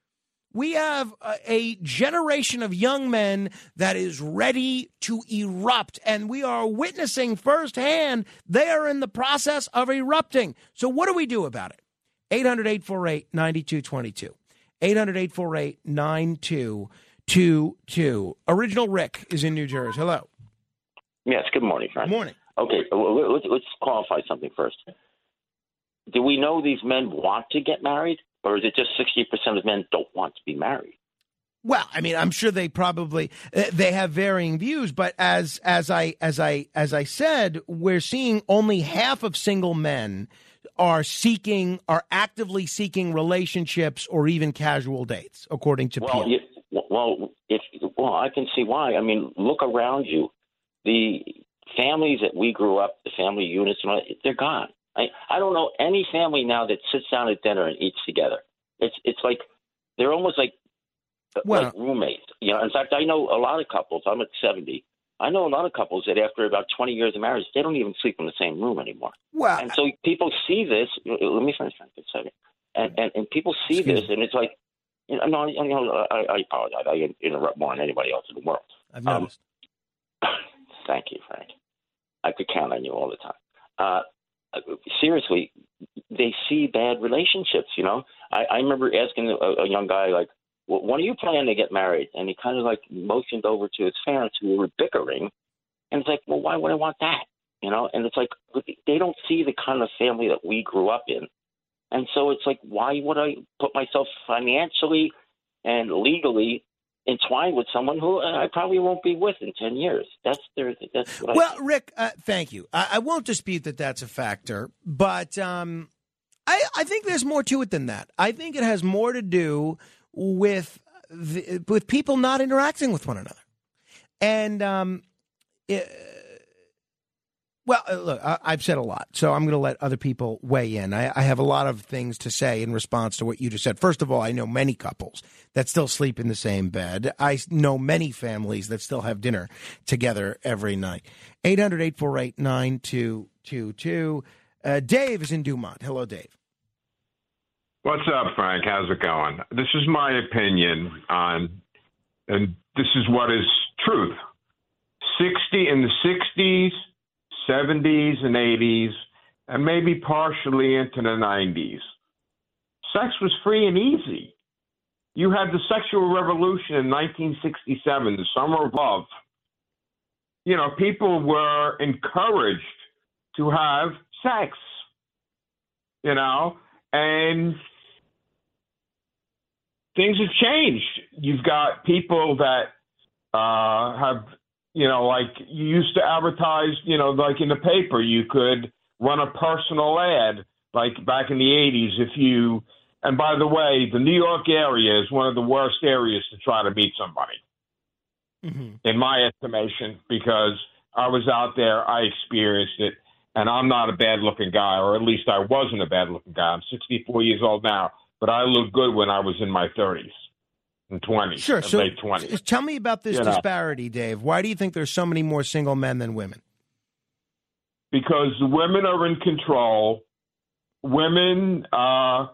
We have a generation of young men that is ready to erupt, and we are witnessing firsthand they are in the process of erupting. So what do we do about it? 800-848-9222. 800-848-9222. Original Rick is in New Jersey. Hello. Yes, good morning, Frank. Good morning. Okay, let's qualify something first. Do we know these men want to get married? Or is it just 60% of men don't want to be married? Well, I mean, I'm sure they probably have varying views, but as I said, we're seeing only half of single men are actively seeking relationships or even casual dates, according to Pew. I can see why. I mean, look around you. The families that we grew up, the family units, they're gone. I don't know any family now that sits down at dinner and eats together. It's like They're almost like roommates. You know, in fact, I know a lot of couples. I'm at 70. I know a lot of couples that after about 20 years of marriage, they don't even sleep in the same room anymore. Well, and so people see this. Let me finish for a second. And people see this, and it's like, you know, I apologize. I interrupt more than anybody else in the world. I've noticed. Thank you, Frank. I could count on you all the time. Seriously, they see bad relationships, you know. I remember asking a young guy, like, well, when are you planning to get married? And he kind of, like, motioned over to his parents who were bickering. And it's like, well, why would I want that? You know, and it's like they don't see the kind of family that we grew up in. And so it's like, why would I put myself financially and legally entwined with someone who I probably won't be with in 10 years? That's what I think. Rick, thank you. I won't dispute that that's a factor, but I think there's more to it than that. I think it has more to do with people not interacting with one another. And, look, I've said a lot, so I'm going to let other people weigh in. I have a lot of things to say in response to what you just said. First of all, I know many couples that still sleep in the same bed. I know many families that still have dinner together every night. 800-848-9222. Dave is in Dumont. Hello, Dave. What's up, Frank? How's it going? This is my opinion on, and this is what is truth. In the 60s, 70s and 80s, and maybe partially into the 90s. Sex was free and easy. You had the sexual revolution in 1967, the Summer of Love. You know, people were encouraged to have sex, you know, and things have changed. You've got people that have... You know, like you used to advertise, you know, like in the paper, you could run a personal ad, like back in the 80s. And by the way, the New York area is one of the worst areas to try to meet somebody, in my estimation, because I was out there, I experienced it, and I'm not a bad looking guy, or at least I wasn't a bad looking guy. I'm 64 years old now, but I looked good when I was in my 30s. And 20s, sure. So late 20s. Tell me about this disparity, Dave. Why do you think there's so many more single men than women? Because the women are in control. Women are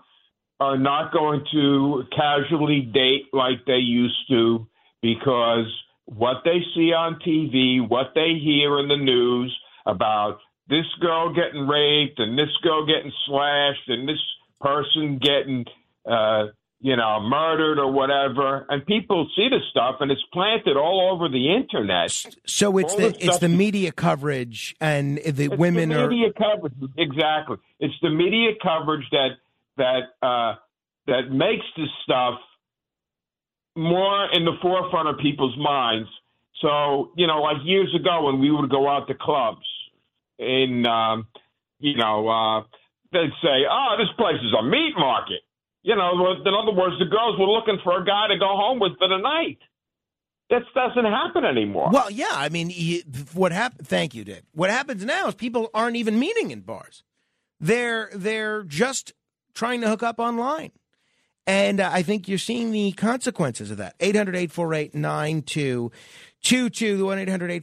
not going to casually date like they used to, because what they see on TV, what they hear in the news about this girl getting raped and this girl getting slashed and this person getting murdered or whatever. And people see this stuff, and it's planted all over the internet. So it's the media coverage, and coverage. Exactly. It's the media coverage that makes this stuff more in the forefront of people's minds. So, you know, like years ago when we would go out to clubs in, they'd say, oh, this place is a meat market. You know, in other words, the girls were looking for a guy to go home with for the night. That doesn't happen anymore. Well, yeah, I mean, what happened? Thank you, Dave. What happens now is people aren't even meeting in bars; they're just trying to hook up online, and I think you're seeing the consequences of that. 800-848-9222. The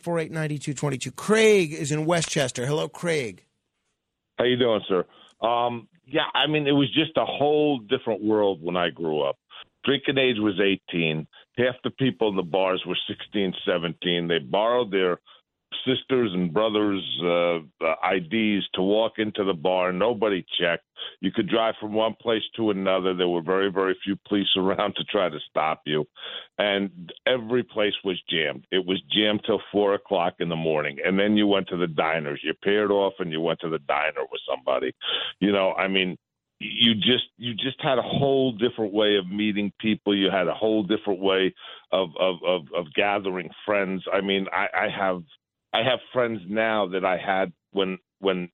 1-800-848-9222. Craig is in Westchester. Hello, Craig. How you doing, sir? Yeah, I mean, it was just a whole different world when I grew up. Drinking age was 18. Half the people in the bars were 16, 17. They borrowed their sisters' and brothers' IDs to walk into the bar. Nobody checked. You could drive from one place to another. There were very, very few police around to try to stop you. And every place was jammed. It was jammed till 4 o'clock in the morning. And then you went to the diners. You paired off and you went to the diner with somebody. You know, I mean, you just had a whole different way of meeting people. You had a whole different way of gathering friends. I mean, I have friends now that I had when I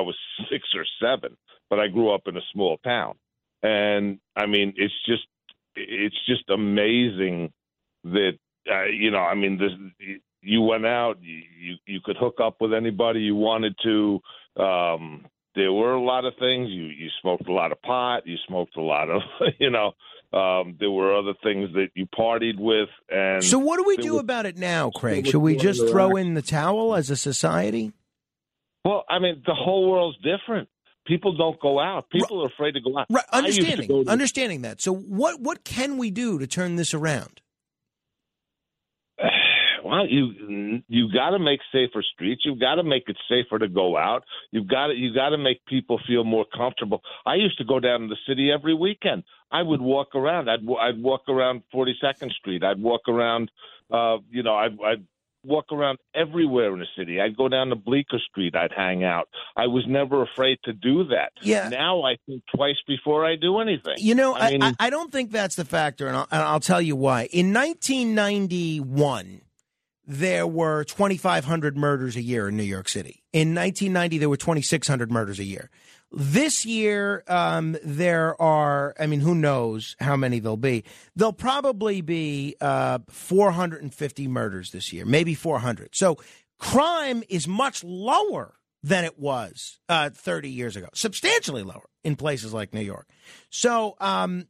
was 6 or 7, but I grew up in a small town. And I mean, it's just amazing that, you went out, you could hook up with anybody you wanted to. There were a lot of things. You smoked a lot of pot, you smoked a lot of, There were other things that you partied with. And so what do we do about it now, Craig? Should we just throw in the towel as a society? Well, I mean, the whole world's different. People don't go out. People are afraid to go out. Right. Understanding that. So what can we do to turn this around? Well, you got to make safer streets. You've got to make it safer to go out. You got to make people feel more comfortable. I used to go down to the city every weekend. I would walk around. I'd walk around 42nd Street. I'd walk around. I'd walk around everywhere in the city. I'd go down to Bleecker Street. I'd hang out. I was never afraid to do that. Yeah. Now I think twice before I do anything. You know, I don't think that's the factor, and I'll tell you why. In 1991, there were 2,500 murders a year in New York City. In 1990, there were 2,600 murders a year. This year, there are, I mean, who knows how many there'll be. There'll probably be 450 murders this year, maybe 400. So crime is much lower than it was 30 years ago, substantially lower in places like New York. So don't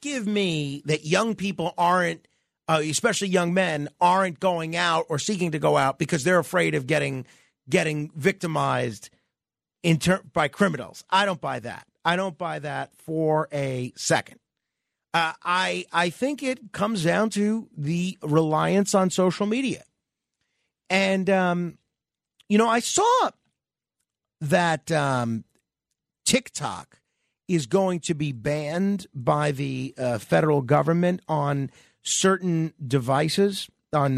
give me that young people aren't, especially young men, aren't going out or seeking to go out because they're afraid of getting victimized by criminals. I don't buy that. I don't buy that for a second. I think it comes down to the reliance on social media. And, I saw that TikTok is going to be banned by the federal government on certain devices, on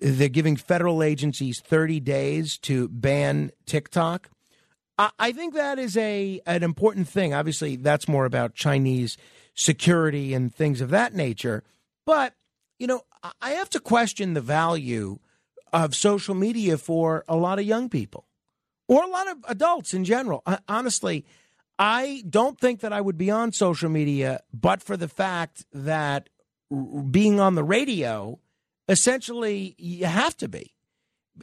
they're giving federal agencies 30 days to ban TikTok. I think that is an important thing. Obviously, that's more about Chinese security and things of that nature. But, I have to question the value of social media for a lot of young people or a lot of adults in general. Honestly, I don't think that I would be on social media, but for the fact that being on the radio, essentially, you have to be.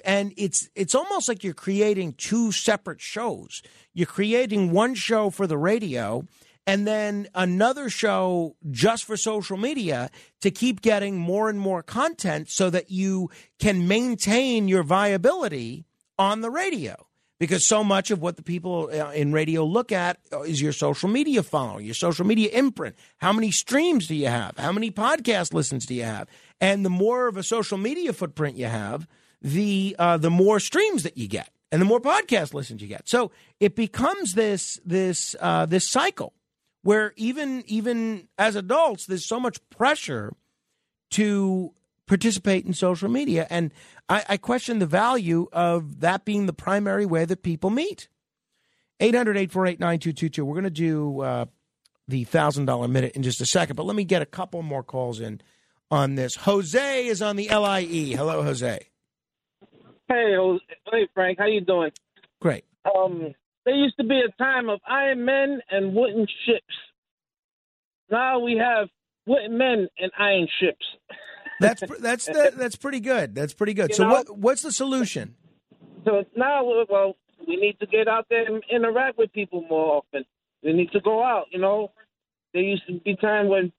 And it's almost like you're creating two separate shows. You're creating one show for the radio and then another show just for social media to keep getting more and more content so that you can maintain your viability on the radio. Because so much of what the people in radio look at is your social media following, your social media imprint. How many streams do you have? How many podcast listens do you have? And the more of a social media footprint you have, the more streams that you get and the more podcast listens you get. So it becomes this cycle where even as adults, there's so much pressure to participate in social media. And I question the value of that being the primary way that people meet. 800-848-9222. We're going to do the $1,000 minute in just a second, but let me get a couple more calls in on this. Jose is on the LIE. Hello, Jose. Hey, Frank. How you doing? Great. There used to be a time of Iron Men and wooden ships. Now we have wooden men and iron ships. That's pretty good. That's pretty good. So what's the solution? So now, we need to get out there and interact with people more often. We need to go out. There used to be time when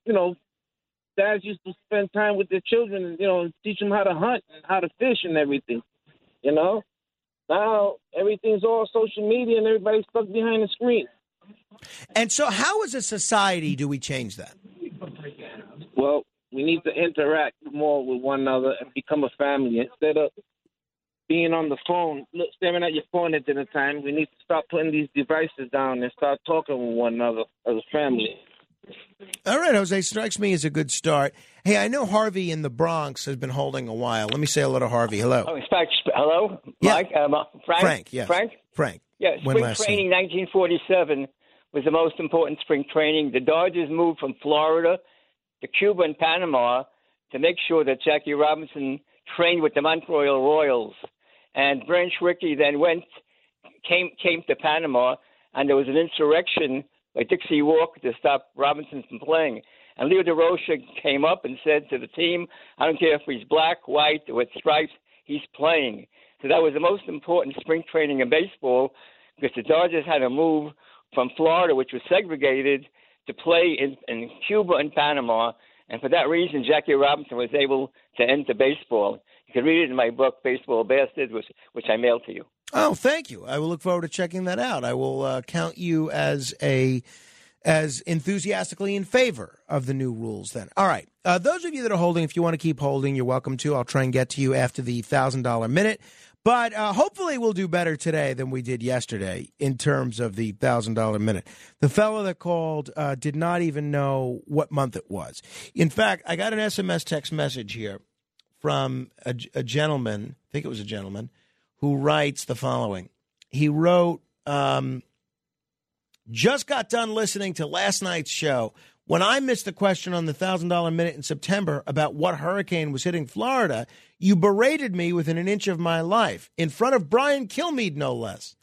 dads used to spend time with their children and teach them how to hunt and how to fish and everything. Now everything's all social media and everybody's stuck behind the screen. And so, how as a society do we change that? Well, we need to interact more with one another and become a family. Instead of being on the phone, staring at your phone at dinner time, we need to start putting these devices down and start talking with one another as a family. All right, Jose, strikes me as a good start. Hey, I know Harvey in the Bronx has been holding a while. Let me say hello to Harvey. Hello. Oh, in fact, hello, Mike. Yeah. Frank. Yes. Frank. Yeah, spring training 1947 was the most important spring training. The Dodgers moved from Florida to Cuba and Panama to make sure that Jackie Robinson trained with the Montreal Royals. And Branch Rickey then came to Panama, and there was an insurrection by Dixie Walker to stop Robinson from playing. And Leo DeRocha came up and said to the team, I don't care if he's black, white, or with stripes, he's playing. So that was the most important spring training in baseball because the Dodgers had to move from Florida, which was segregated, to play in Cuba and Panama. And for that reason, Jackie Robinson was able to enter baseball. You can read it in my book, Baseball Bastards, which I mailed to you. Oh, thank you. I will look forward to checking that out. I will count you as enthusiastically in favor of the new rules then. All right. Those of you that are holding, if you want to keep holding, you're welcome to. I'll try and get to you after the $1,000 minute. But hopefully we'll do better today than we did yesterday in terms of the $1,000 minute. The fellow that called did not even know what month it was. In fact, I got an SMS text message here from a gentleman, I think it was a gentleman, who writes the following. He wrote, just got done listening to last night's show. When I missed the question on the $1,000 minute in September about what hurricane was hitting Florida, you berated me within an inch of my life, in front of Brian Kilmeade, no less.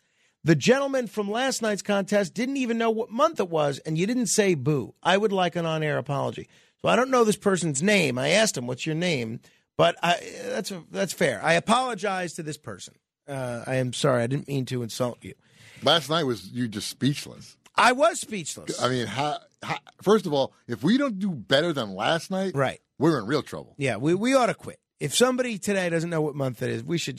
The gentleman from last night's contest didn't even know what month it was, and you didn't say boo. I would like an on-air apology. So I don't know this person's name. I asked him, what's your name? But that's fair. I apologize to this person. I am sorry. I didn't mean to insult you. Last night was you just speechless. I was speechless. I mean, first of all, if we don't do better than last night, right, we're in real trouble. Yeah, we ought to quit. If somebody today doesn't know what month it is, we should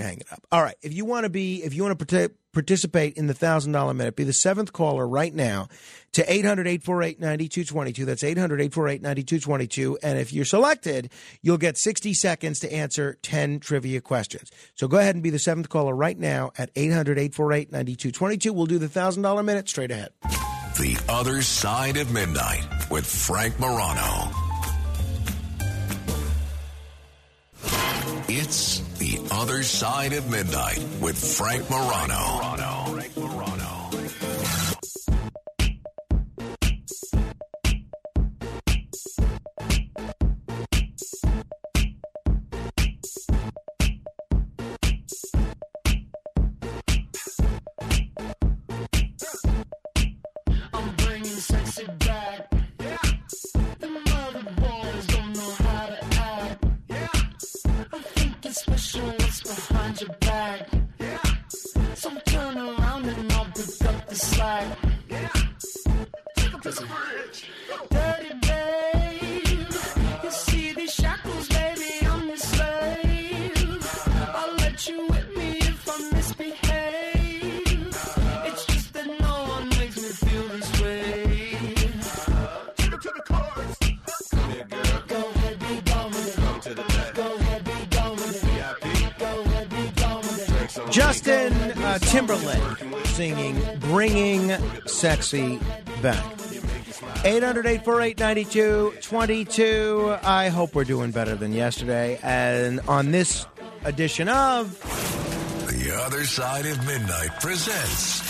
hang it up. All right, if you want to participate in the $1,000 minute, be the seventh caller right now to 800-848-9222. That's 800-848-9222. And if you're selected, you'll get 60 seconds to answer 10 trivia questions. So go ahead and be the seventh caller right now at 800-848-9222. We'll do the $1,000 minute straight ahead. The Other Side of Midnight with Frank Morano. It's The Other Side of Midnight with Frank Morano. Justin Timberlake singing Bringing Sexy Back. 800-848-9222. I hope we're doing better than yesterday. And on this edition of The Other Side of Midnight presents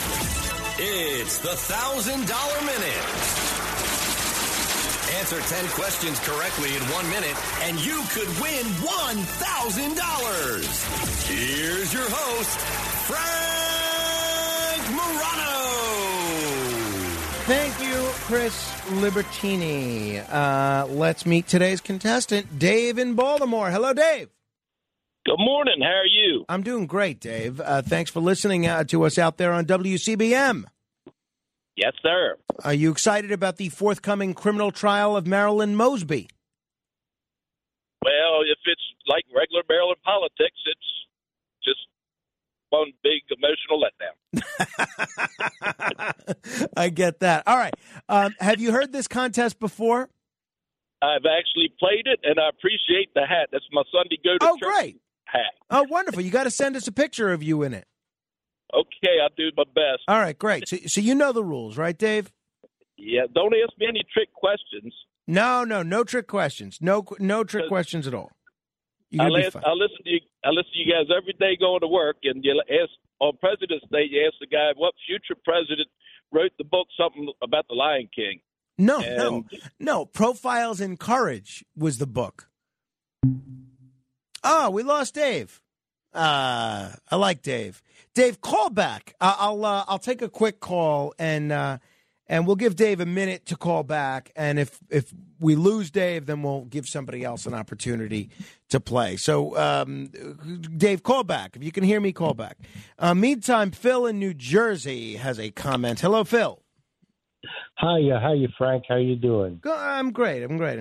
It's the $1,000 Minute. Answer 10 questions correctly in 1 minute, and you could win $1,000. Here's your host, Frank Morano. Thank you, Chris Libertini. Let's meet today's contestant, Dave in Baltimore. Hello, Dave. Good morning. How are you? I'm doing great, Dave. Thanks for listening to us out there on WCBM. Yes, sir. Are you excited about the forthcoming criminal trial of Marilyn Mosby? Well, if it's like regular Maryland politics, it's just one big emotional letdown. I get that. All right. Have you heard this contest before? I've actually played it, and I appreciate the hat. That's my Sunday go-to church great. Hat. Oh, wonderful. You got to send us a picture of you in it. Okay, I'll do my best. All right, great. So you know the rules, right, Dave? Yeah, don't ask me any trick questions. No trick questions. No trick questions at all. I listen to you guys every day going to work, and you ask on President's Day, you ask the guy what future president wrote the book, something about the Lion King. No. Profiles in Courage was the book. Oh, we lost Dave. I like Dave. Dave, call back. I'll take a quick call and And we'll give Dave a minute to call back. And if we lose Dave, then we'll give somebody else an opportunity to play. So, Dave, call back. If you can hear me, call back. Meantime, Phil in New Jersey has a comment. Hello, Phil. Hiya. How you, Frank? How you doing? I'm great. I'm glad.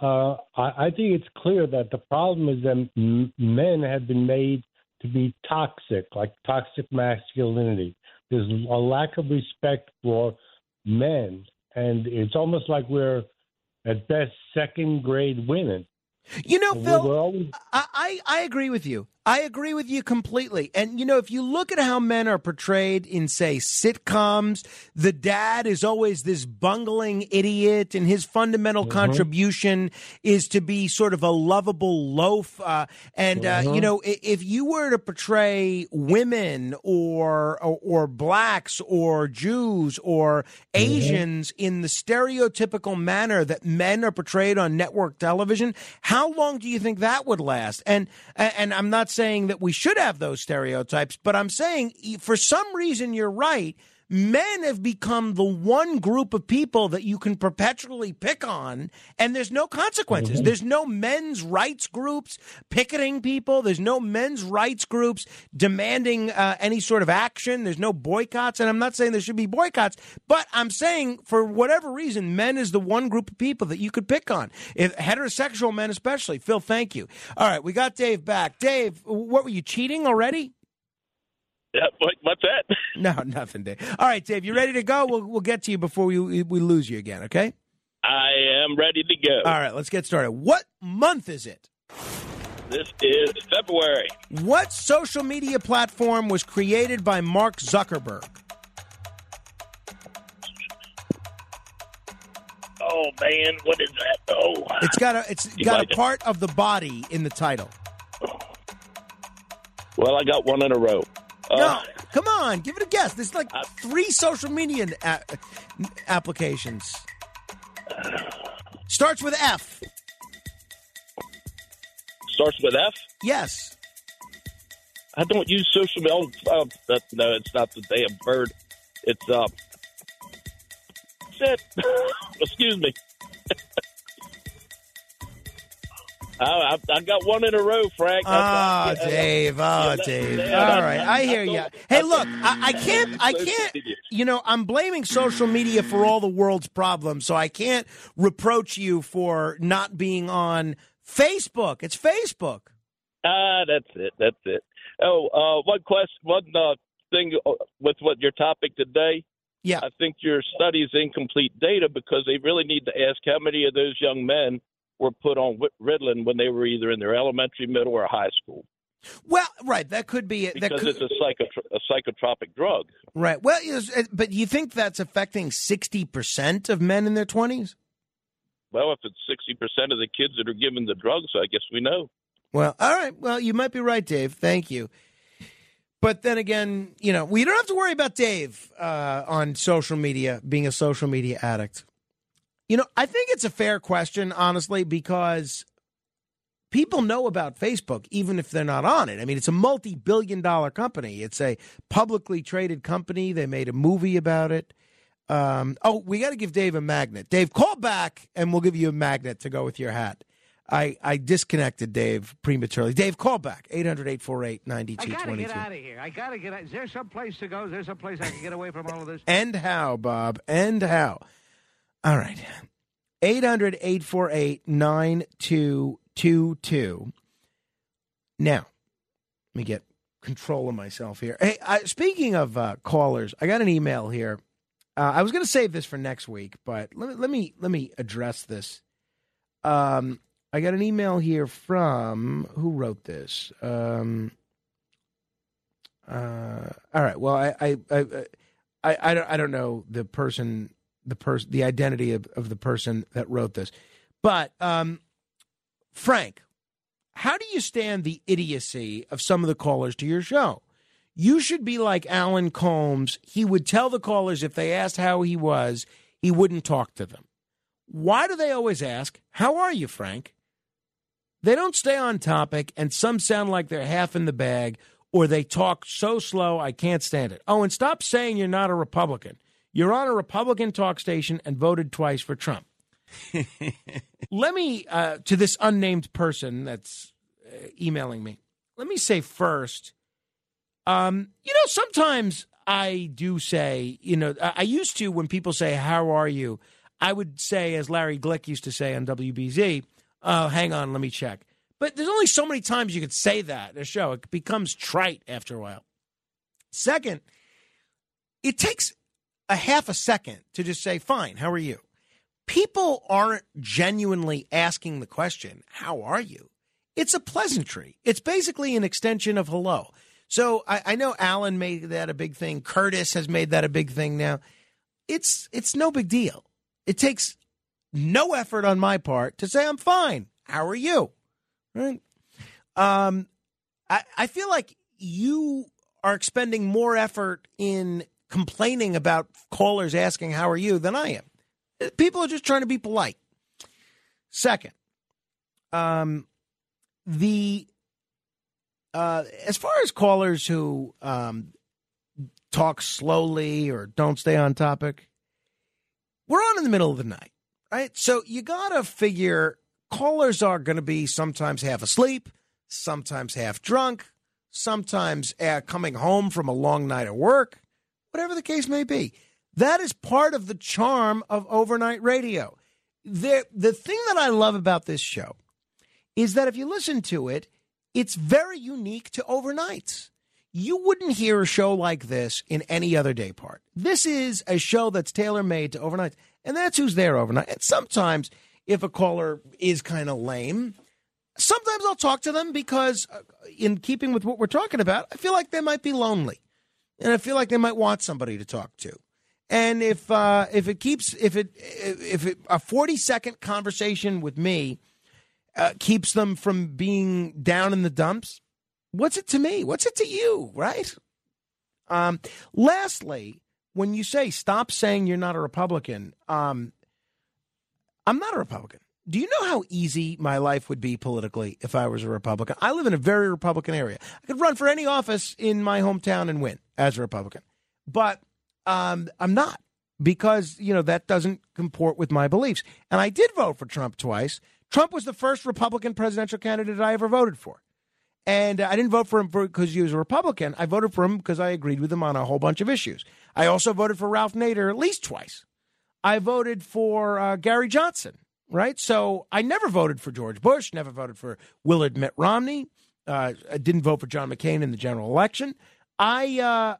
I think it's clear that the problem is that men have been made to be toxic, like toxic masculinity. There's a lack of respect for men, and it's almost like we're, at best, second-grade women. You know, Phil, I agree with you. I agree with you completely. And, you know, if you look at how men are portrayed in, say, sitcoms, the dad is always this bungling idiot, and his fundamental contribution is to be sort of a lovable loaf. You know, if you were to portray women or blacks or Jews or Asians in the stereotypical manner that men are portrayed on network television, how long do you think that would last? And I'm not saying that we should have those stereotypes, but I'm saying for some reason you're right. Men have become the one group of people that you can perpetually pick on, and there's no consequences. There's no men's rights groups picketing people. There's no men's rights groups demanding any sort of action. There's no boycotts, and I'm not saying there should be boycotts, but I'm saying for whatever reason, men is the one group of people that you could pick on, if, heterosexual men especially. Phil, thank you. All right, we got Dave back. Dave, what were you, cheating already? Yeah, what's that? No, nothing, Dave. All right, Dave, you ready to go? We'll get to you before we lose you again, okay? I am ready to go. All right, let's get started. What month is it? This is February. What social media platform was created by Mark Zuckerberg? Oh man, what is that? Oh, it's got a part of the body in the title. Well, I got one in a row. No, come on, give it a guess. There's like three social media applications. Starts with F. Starts with F? Yes. I don't use social media. No, it's not the damn bird. It's, shit. Excuse me. I got one in a row, Frank. Dave. All right, I hear you. Hey, look, I can't. You know, I'm blaming social media for all the world's problems, so I can't reproach you for not being on Facebook. It's Facebook. That's it. Oh, one question, one thing with what your topic today. Yeah, I think your study is incomplete data because they really need to ask how many of those young men were put on Ritalin when they were either in their elementary, middle, or high school. Well, right, that could be it. Because it's a psychotropic drug. Right. Well, but you think that's affecting 60% of men in their 20s? Well, if it's 60% of the kids that are given the drugs, I guess we know. Well, all right. Well, you might be right, Dave. Thank you. But then again, you know, we don't have to worry about Dave on social media, being a social media addict. You know, I think it's a fair question, honestly, because people know about Facebook, even if they're not on it. I mean, it's a multi-billion-dollar company. It's a publicly traded company. They made a movie about it. We got to give Dave a magnet. Dave, call back, and we'll give you a magnet to go with your hat. I disconnected Dave prematurely. Dave, call back. 800-848-9222. I got to get out of here. Is there some place to go? Is there some place I can get away from all of this? And how, Bob? And how? All right, 800-848-9222. Now, let me get control of myself here. Hey, speaking of callers, I got an email here. I was going to save this for next week, but let me address this. I got an email here from who wrote this. All right, well, I don't know the person. The identity of the person that wrote this. But, Frank, how do you stand the idiocy of some of the callers to your show? You should be like Alan Combs. He would tell the callers if they asked how he was, he wouldn't talk to them. Why do they always ask, how are you, Frank? They don't stay on topic, and some sound like they're half in the bag or they talk so slow, I can't stand it. Oh, and stop saying you're not a Republican. You're on a Republican talk station and voted twice for Trump. Let me, to this unnamed person that's emailing me, let me say first, sometimes I do say, I used to, when people say, how are you? I would say, as Larry Glick used to say on WBZ, hang on, let me check. But there's only so many times you could say that in a show. It becomes trite after a while. Second, it takes a half a second to just say, fine, how are you? People aren't genuinely asking the question, how are you? It's a pleasantry. It's basically an extension of hello. So I know Alan made that a big thing. Curtis has made that a big thing now. It's no big deal. It takes no effort on my part to say, I'm fine. How are you? Right? I feel like you are expending more effort in complaining about callers asking, how are you, than I am. People are just trying to be polite. Second, as far as callers who talk slowly or don't stay on topic, we're on in the middle of the night, right? So you got to figure callers are going to be sometimes half asleep, sometimes half drunk, sometimes coming home from a long night at work, whatever the case may be. That is part of the charm of overnight radio. The thing that I love about this show is that if you listen to it, it's very unique to overnights. You wouldn't hear a show like this in any other day part. This is a show that's tailor-made to overnights, and that's who's there overnight. And sometimes, if a caller is kind of lame, sometimes I'll talk to them because, in keeping with what we're talking about, I feel like they might be lonely, and I feel like they might want somebody to talk to. And if a 40-second conversation with me keeps them from being down in the dumps, what's it to me? What's it to you, right? Lastly, when you say stop saying you're not a Republican, I'm not a Republican. Do you know how easy my life would be politically if I was a Republican? I live in a very Republican area. I could run for any office in my hometown and win as a Republican. But I'm not, because, that doesn't comport with my beliefs. And I did vote for Trump twice. Trump was the first Republican presidential candidate I ever voted for. And I didn't vote for him because he was a Republican. I voted for him because I agreed with him on a whole bunch of issues. I also voted for Ralph Nader at least twice. I voted for Gary Johnson, right? So I never voted for George Bush, never voted for Willard Mitt Romney. I didn't vote for John McCain in the general election. I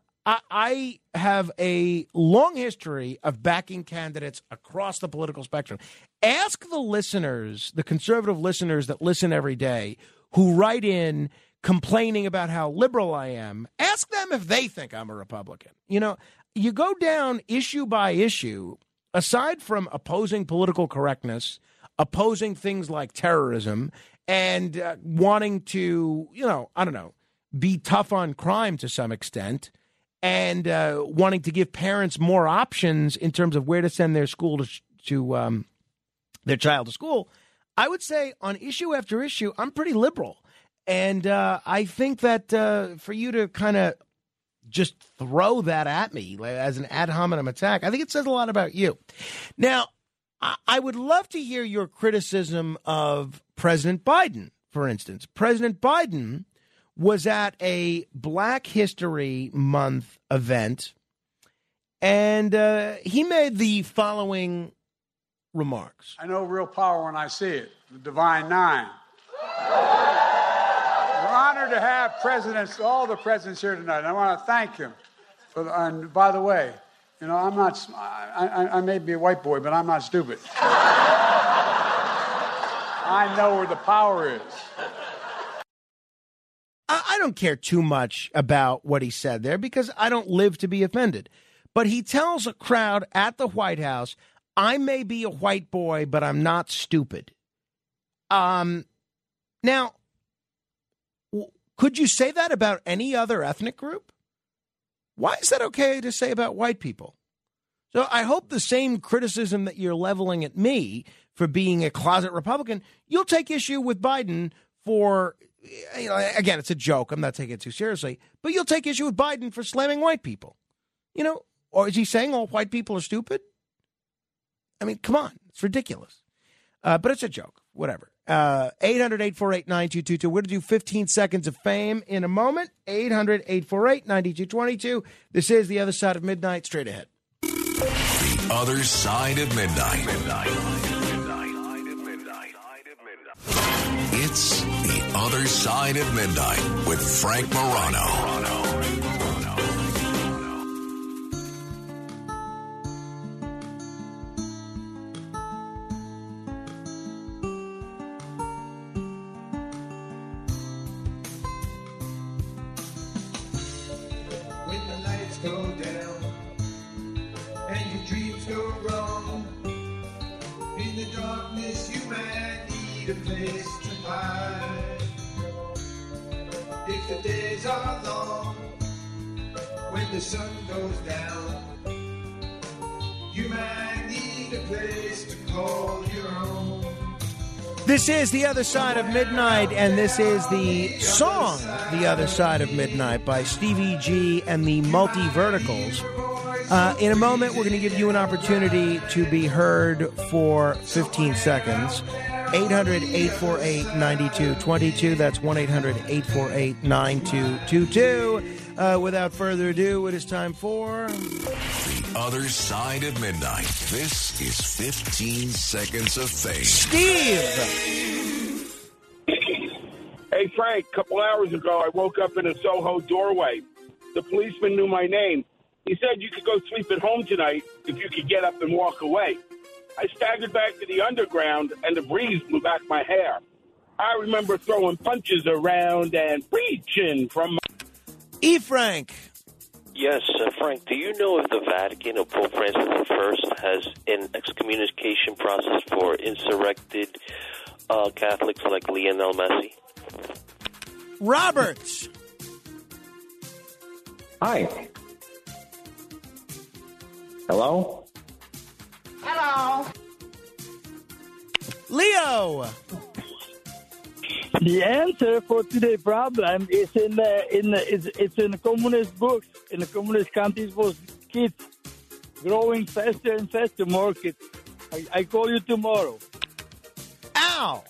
have a long history of backing candidates across the political spectrum. Ask the listeners, the conservative listeners that listen every day, who write in complaining about how liberal I am. Ask them if they think I'm a Republican. You go down issue by issue. Aside from opposing political correctness, opposing things like terrorism, and wanting to, be tough on crime to some extent, and wanting to give parents more options in terms of where to send their school to their child to school, I would say on issue after issue, I'm pretty liberal. And I think that for you to kind of just throw that at me as an ad hominem attack, I think it says a lot about you. Now, I would love to hear your criticism of President Biden, for instance. President Biden was at a Black History Month event, and he made the following remarks. I know real power when I see it, the Divine Nine. We're honored to have all the presidents here tonight. And I want to thank him. And by the way, I'm not. I may be a white boy, but I'm not stupid. I know where the power is. I don't care too much about what he said there because I don't live to be offended. But he tells a crowd at the White House, "I may be a white boy, but I'm not stupid." Now, could you say that about any other ethnic group? Why is that okay to say about white people? So I hope the same criticism that you're leveling at me for being a closet Republican, you'll take issue with Biden for you know, again, it's a joke. I'm not taking it too seriously. But you'll take issue with Biden for slamming white people. You know, or is he saying all white people are stupid? I mean, come on. It's ridiculous. But it's a joke. Whatever. 800-848-9222. We're going to do 15 seconds of fame in a moment. 800-848-9222. This is The Other Side of Midnight. Straight ahead. The Other Side of Midnight. It's The Other Side of Midnight with Frank Morano. If the days are long, when the sun goes down, you might need a place to call your own. This is The Other Side of Midnight, and this is the song The Other Side of Midnight by Stevie G and the Multi-Verticals. In a moment, we're going to give you an opportunity to be heard for 15 seconds. 800-848-9222. That's 1-800-848-9222. Without further ado, it is time for... The Other Side of Midnight. This is 15 Seconds of Fame. Steve! Hey, Frank, a couple hours ago, I woke up in a Soho doorway. The policeman knew my name. He said you could go sleep at home tonight if you could get up and walk away. I staggered back to the underground, and the breeze blew back my hair. I remember throwing punches around and preaching from my... E. Frank. Yes, Frank, do you know if the Vatican of Pope Francis I has an excommunication process for insurrected Catholics like Lionel Messi? Roberts. Hi. Hello? Hello. Leo. The answer for today's problem is in the communist books. In the communist countries was kids growing faster and faster, more kids. I call you tomorrow. Ow.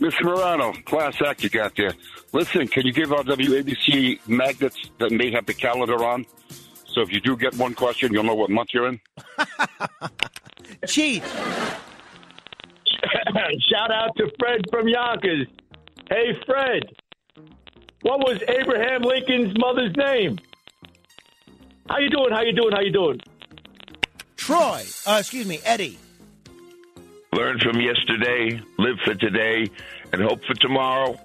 Mr. Morano, class act you got there. Listen, can you give our WABC magnets that may have the calendar on? So if you do get one question, you'll know what month you're in. Cheat. Shout out to Fred from Yonkers. Hey, Fred, what was Abraham Lincoln's mother's name? How you doing? Troy. Excuse me, Eddie. Learn from yesterday, live for today, and hope for tomorrow.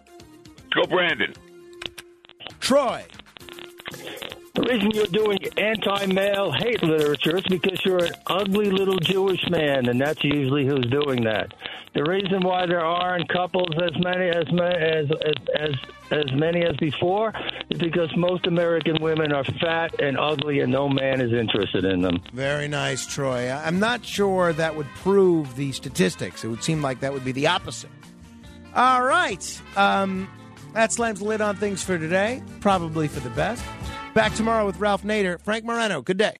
Go, Brandon. Troy. The reason you're doing anti-male hate literature is because you're an ugly little Jewish man, and that's usually who's doing that. The reason why there aren't couples as many as before is because most American women are fat and ugly, and no man is interested in them. Very nice, Troy. I'm not sure that would prove the statistics. It would seem like that would be the opposite. All right. That slams the lid on things for today, probably for the best. Back tomorrow with Ralph Nader. Frank Moreno, good day.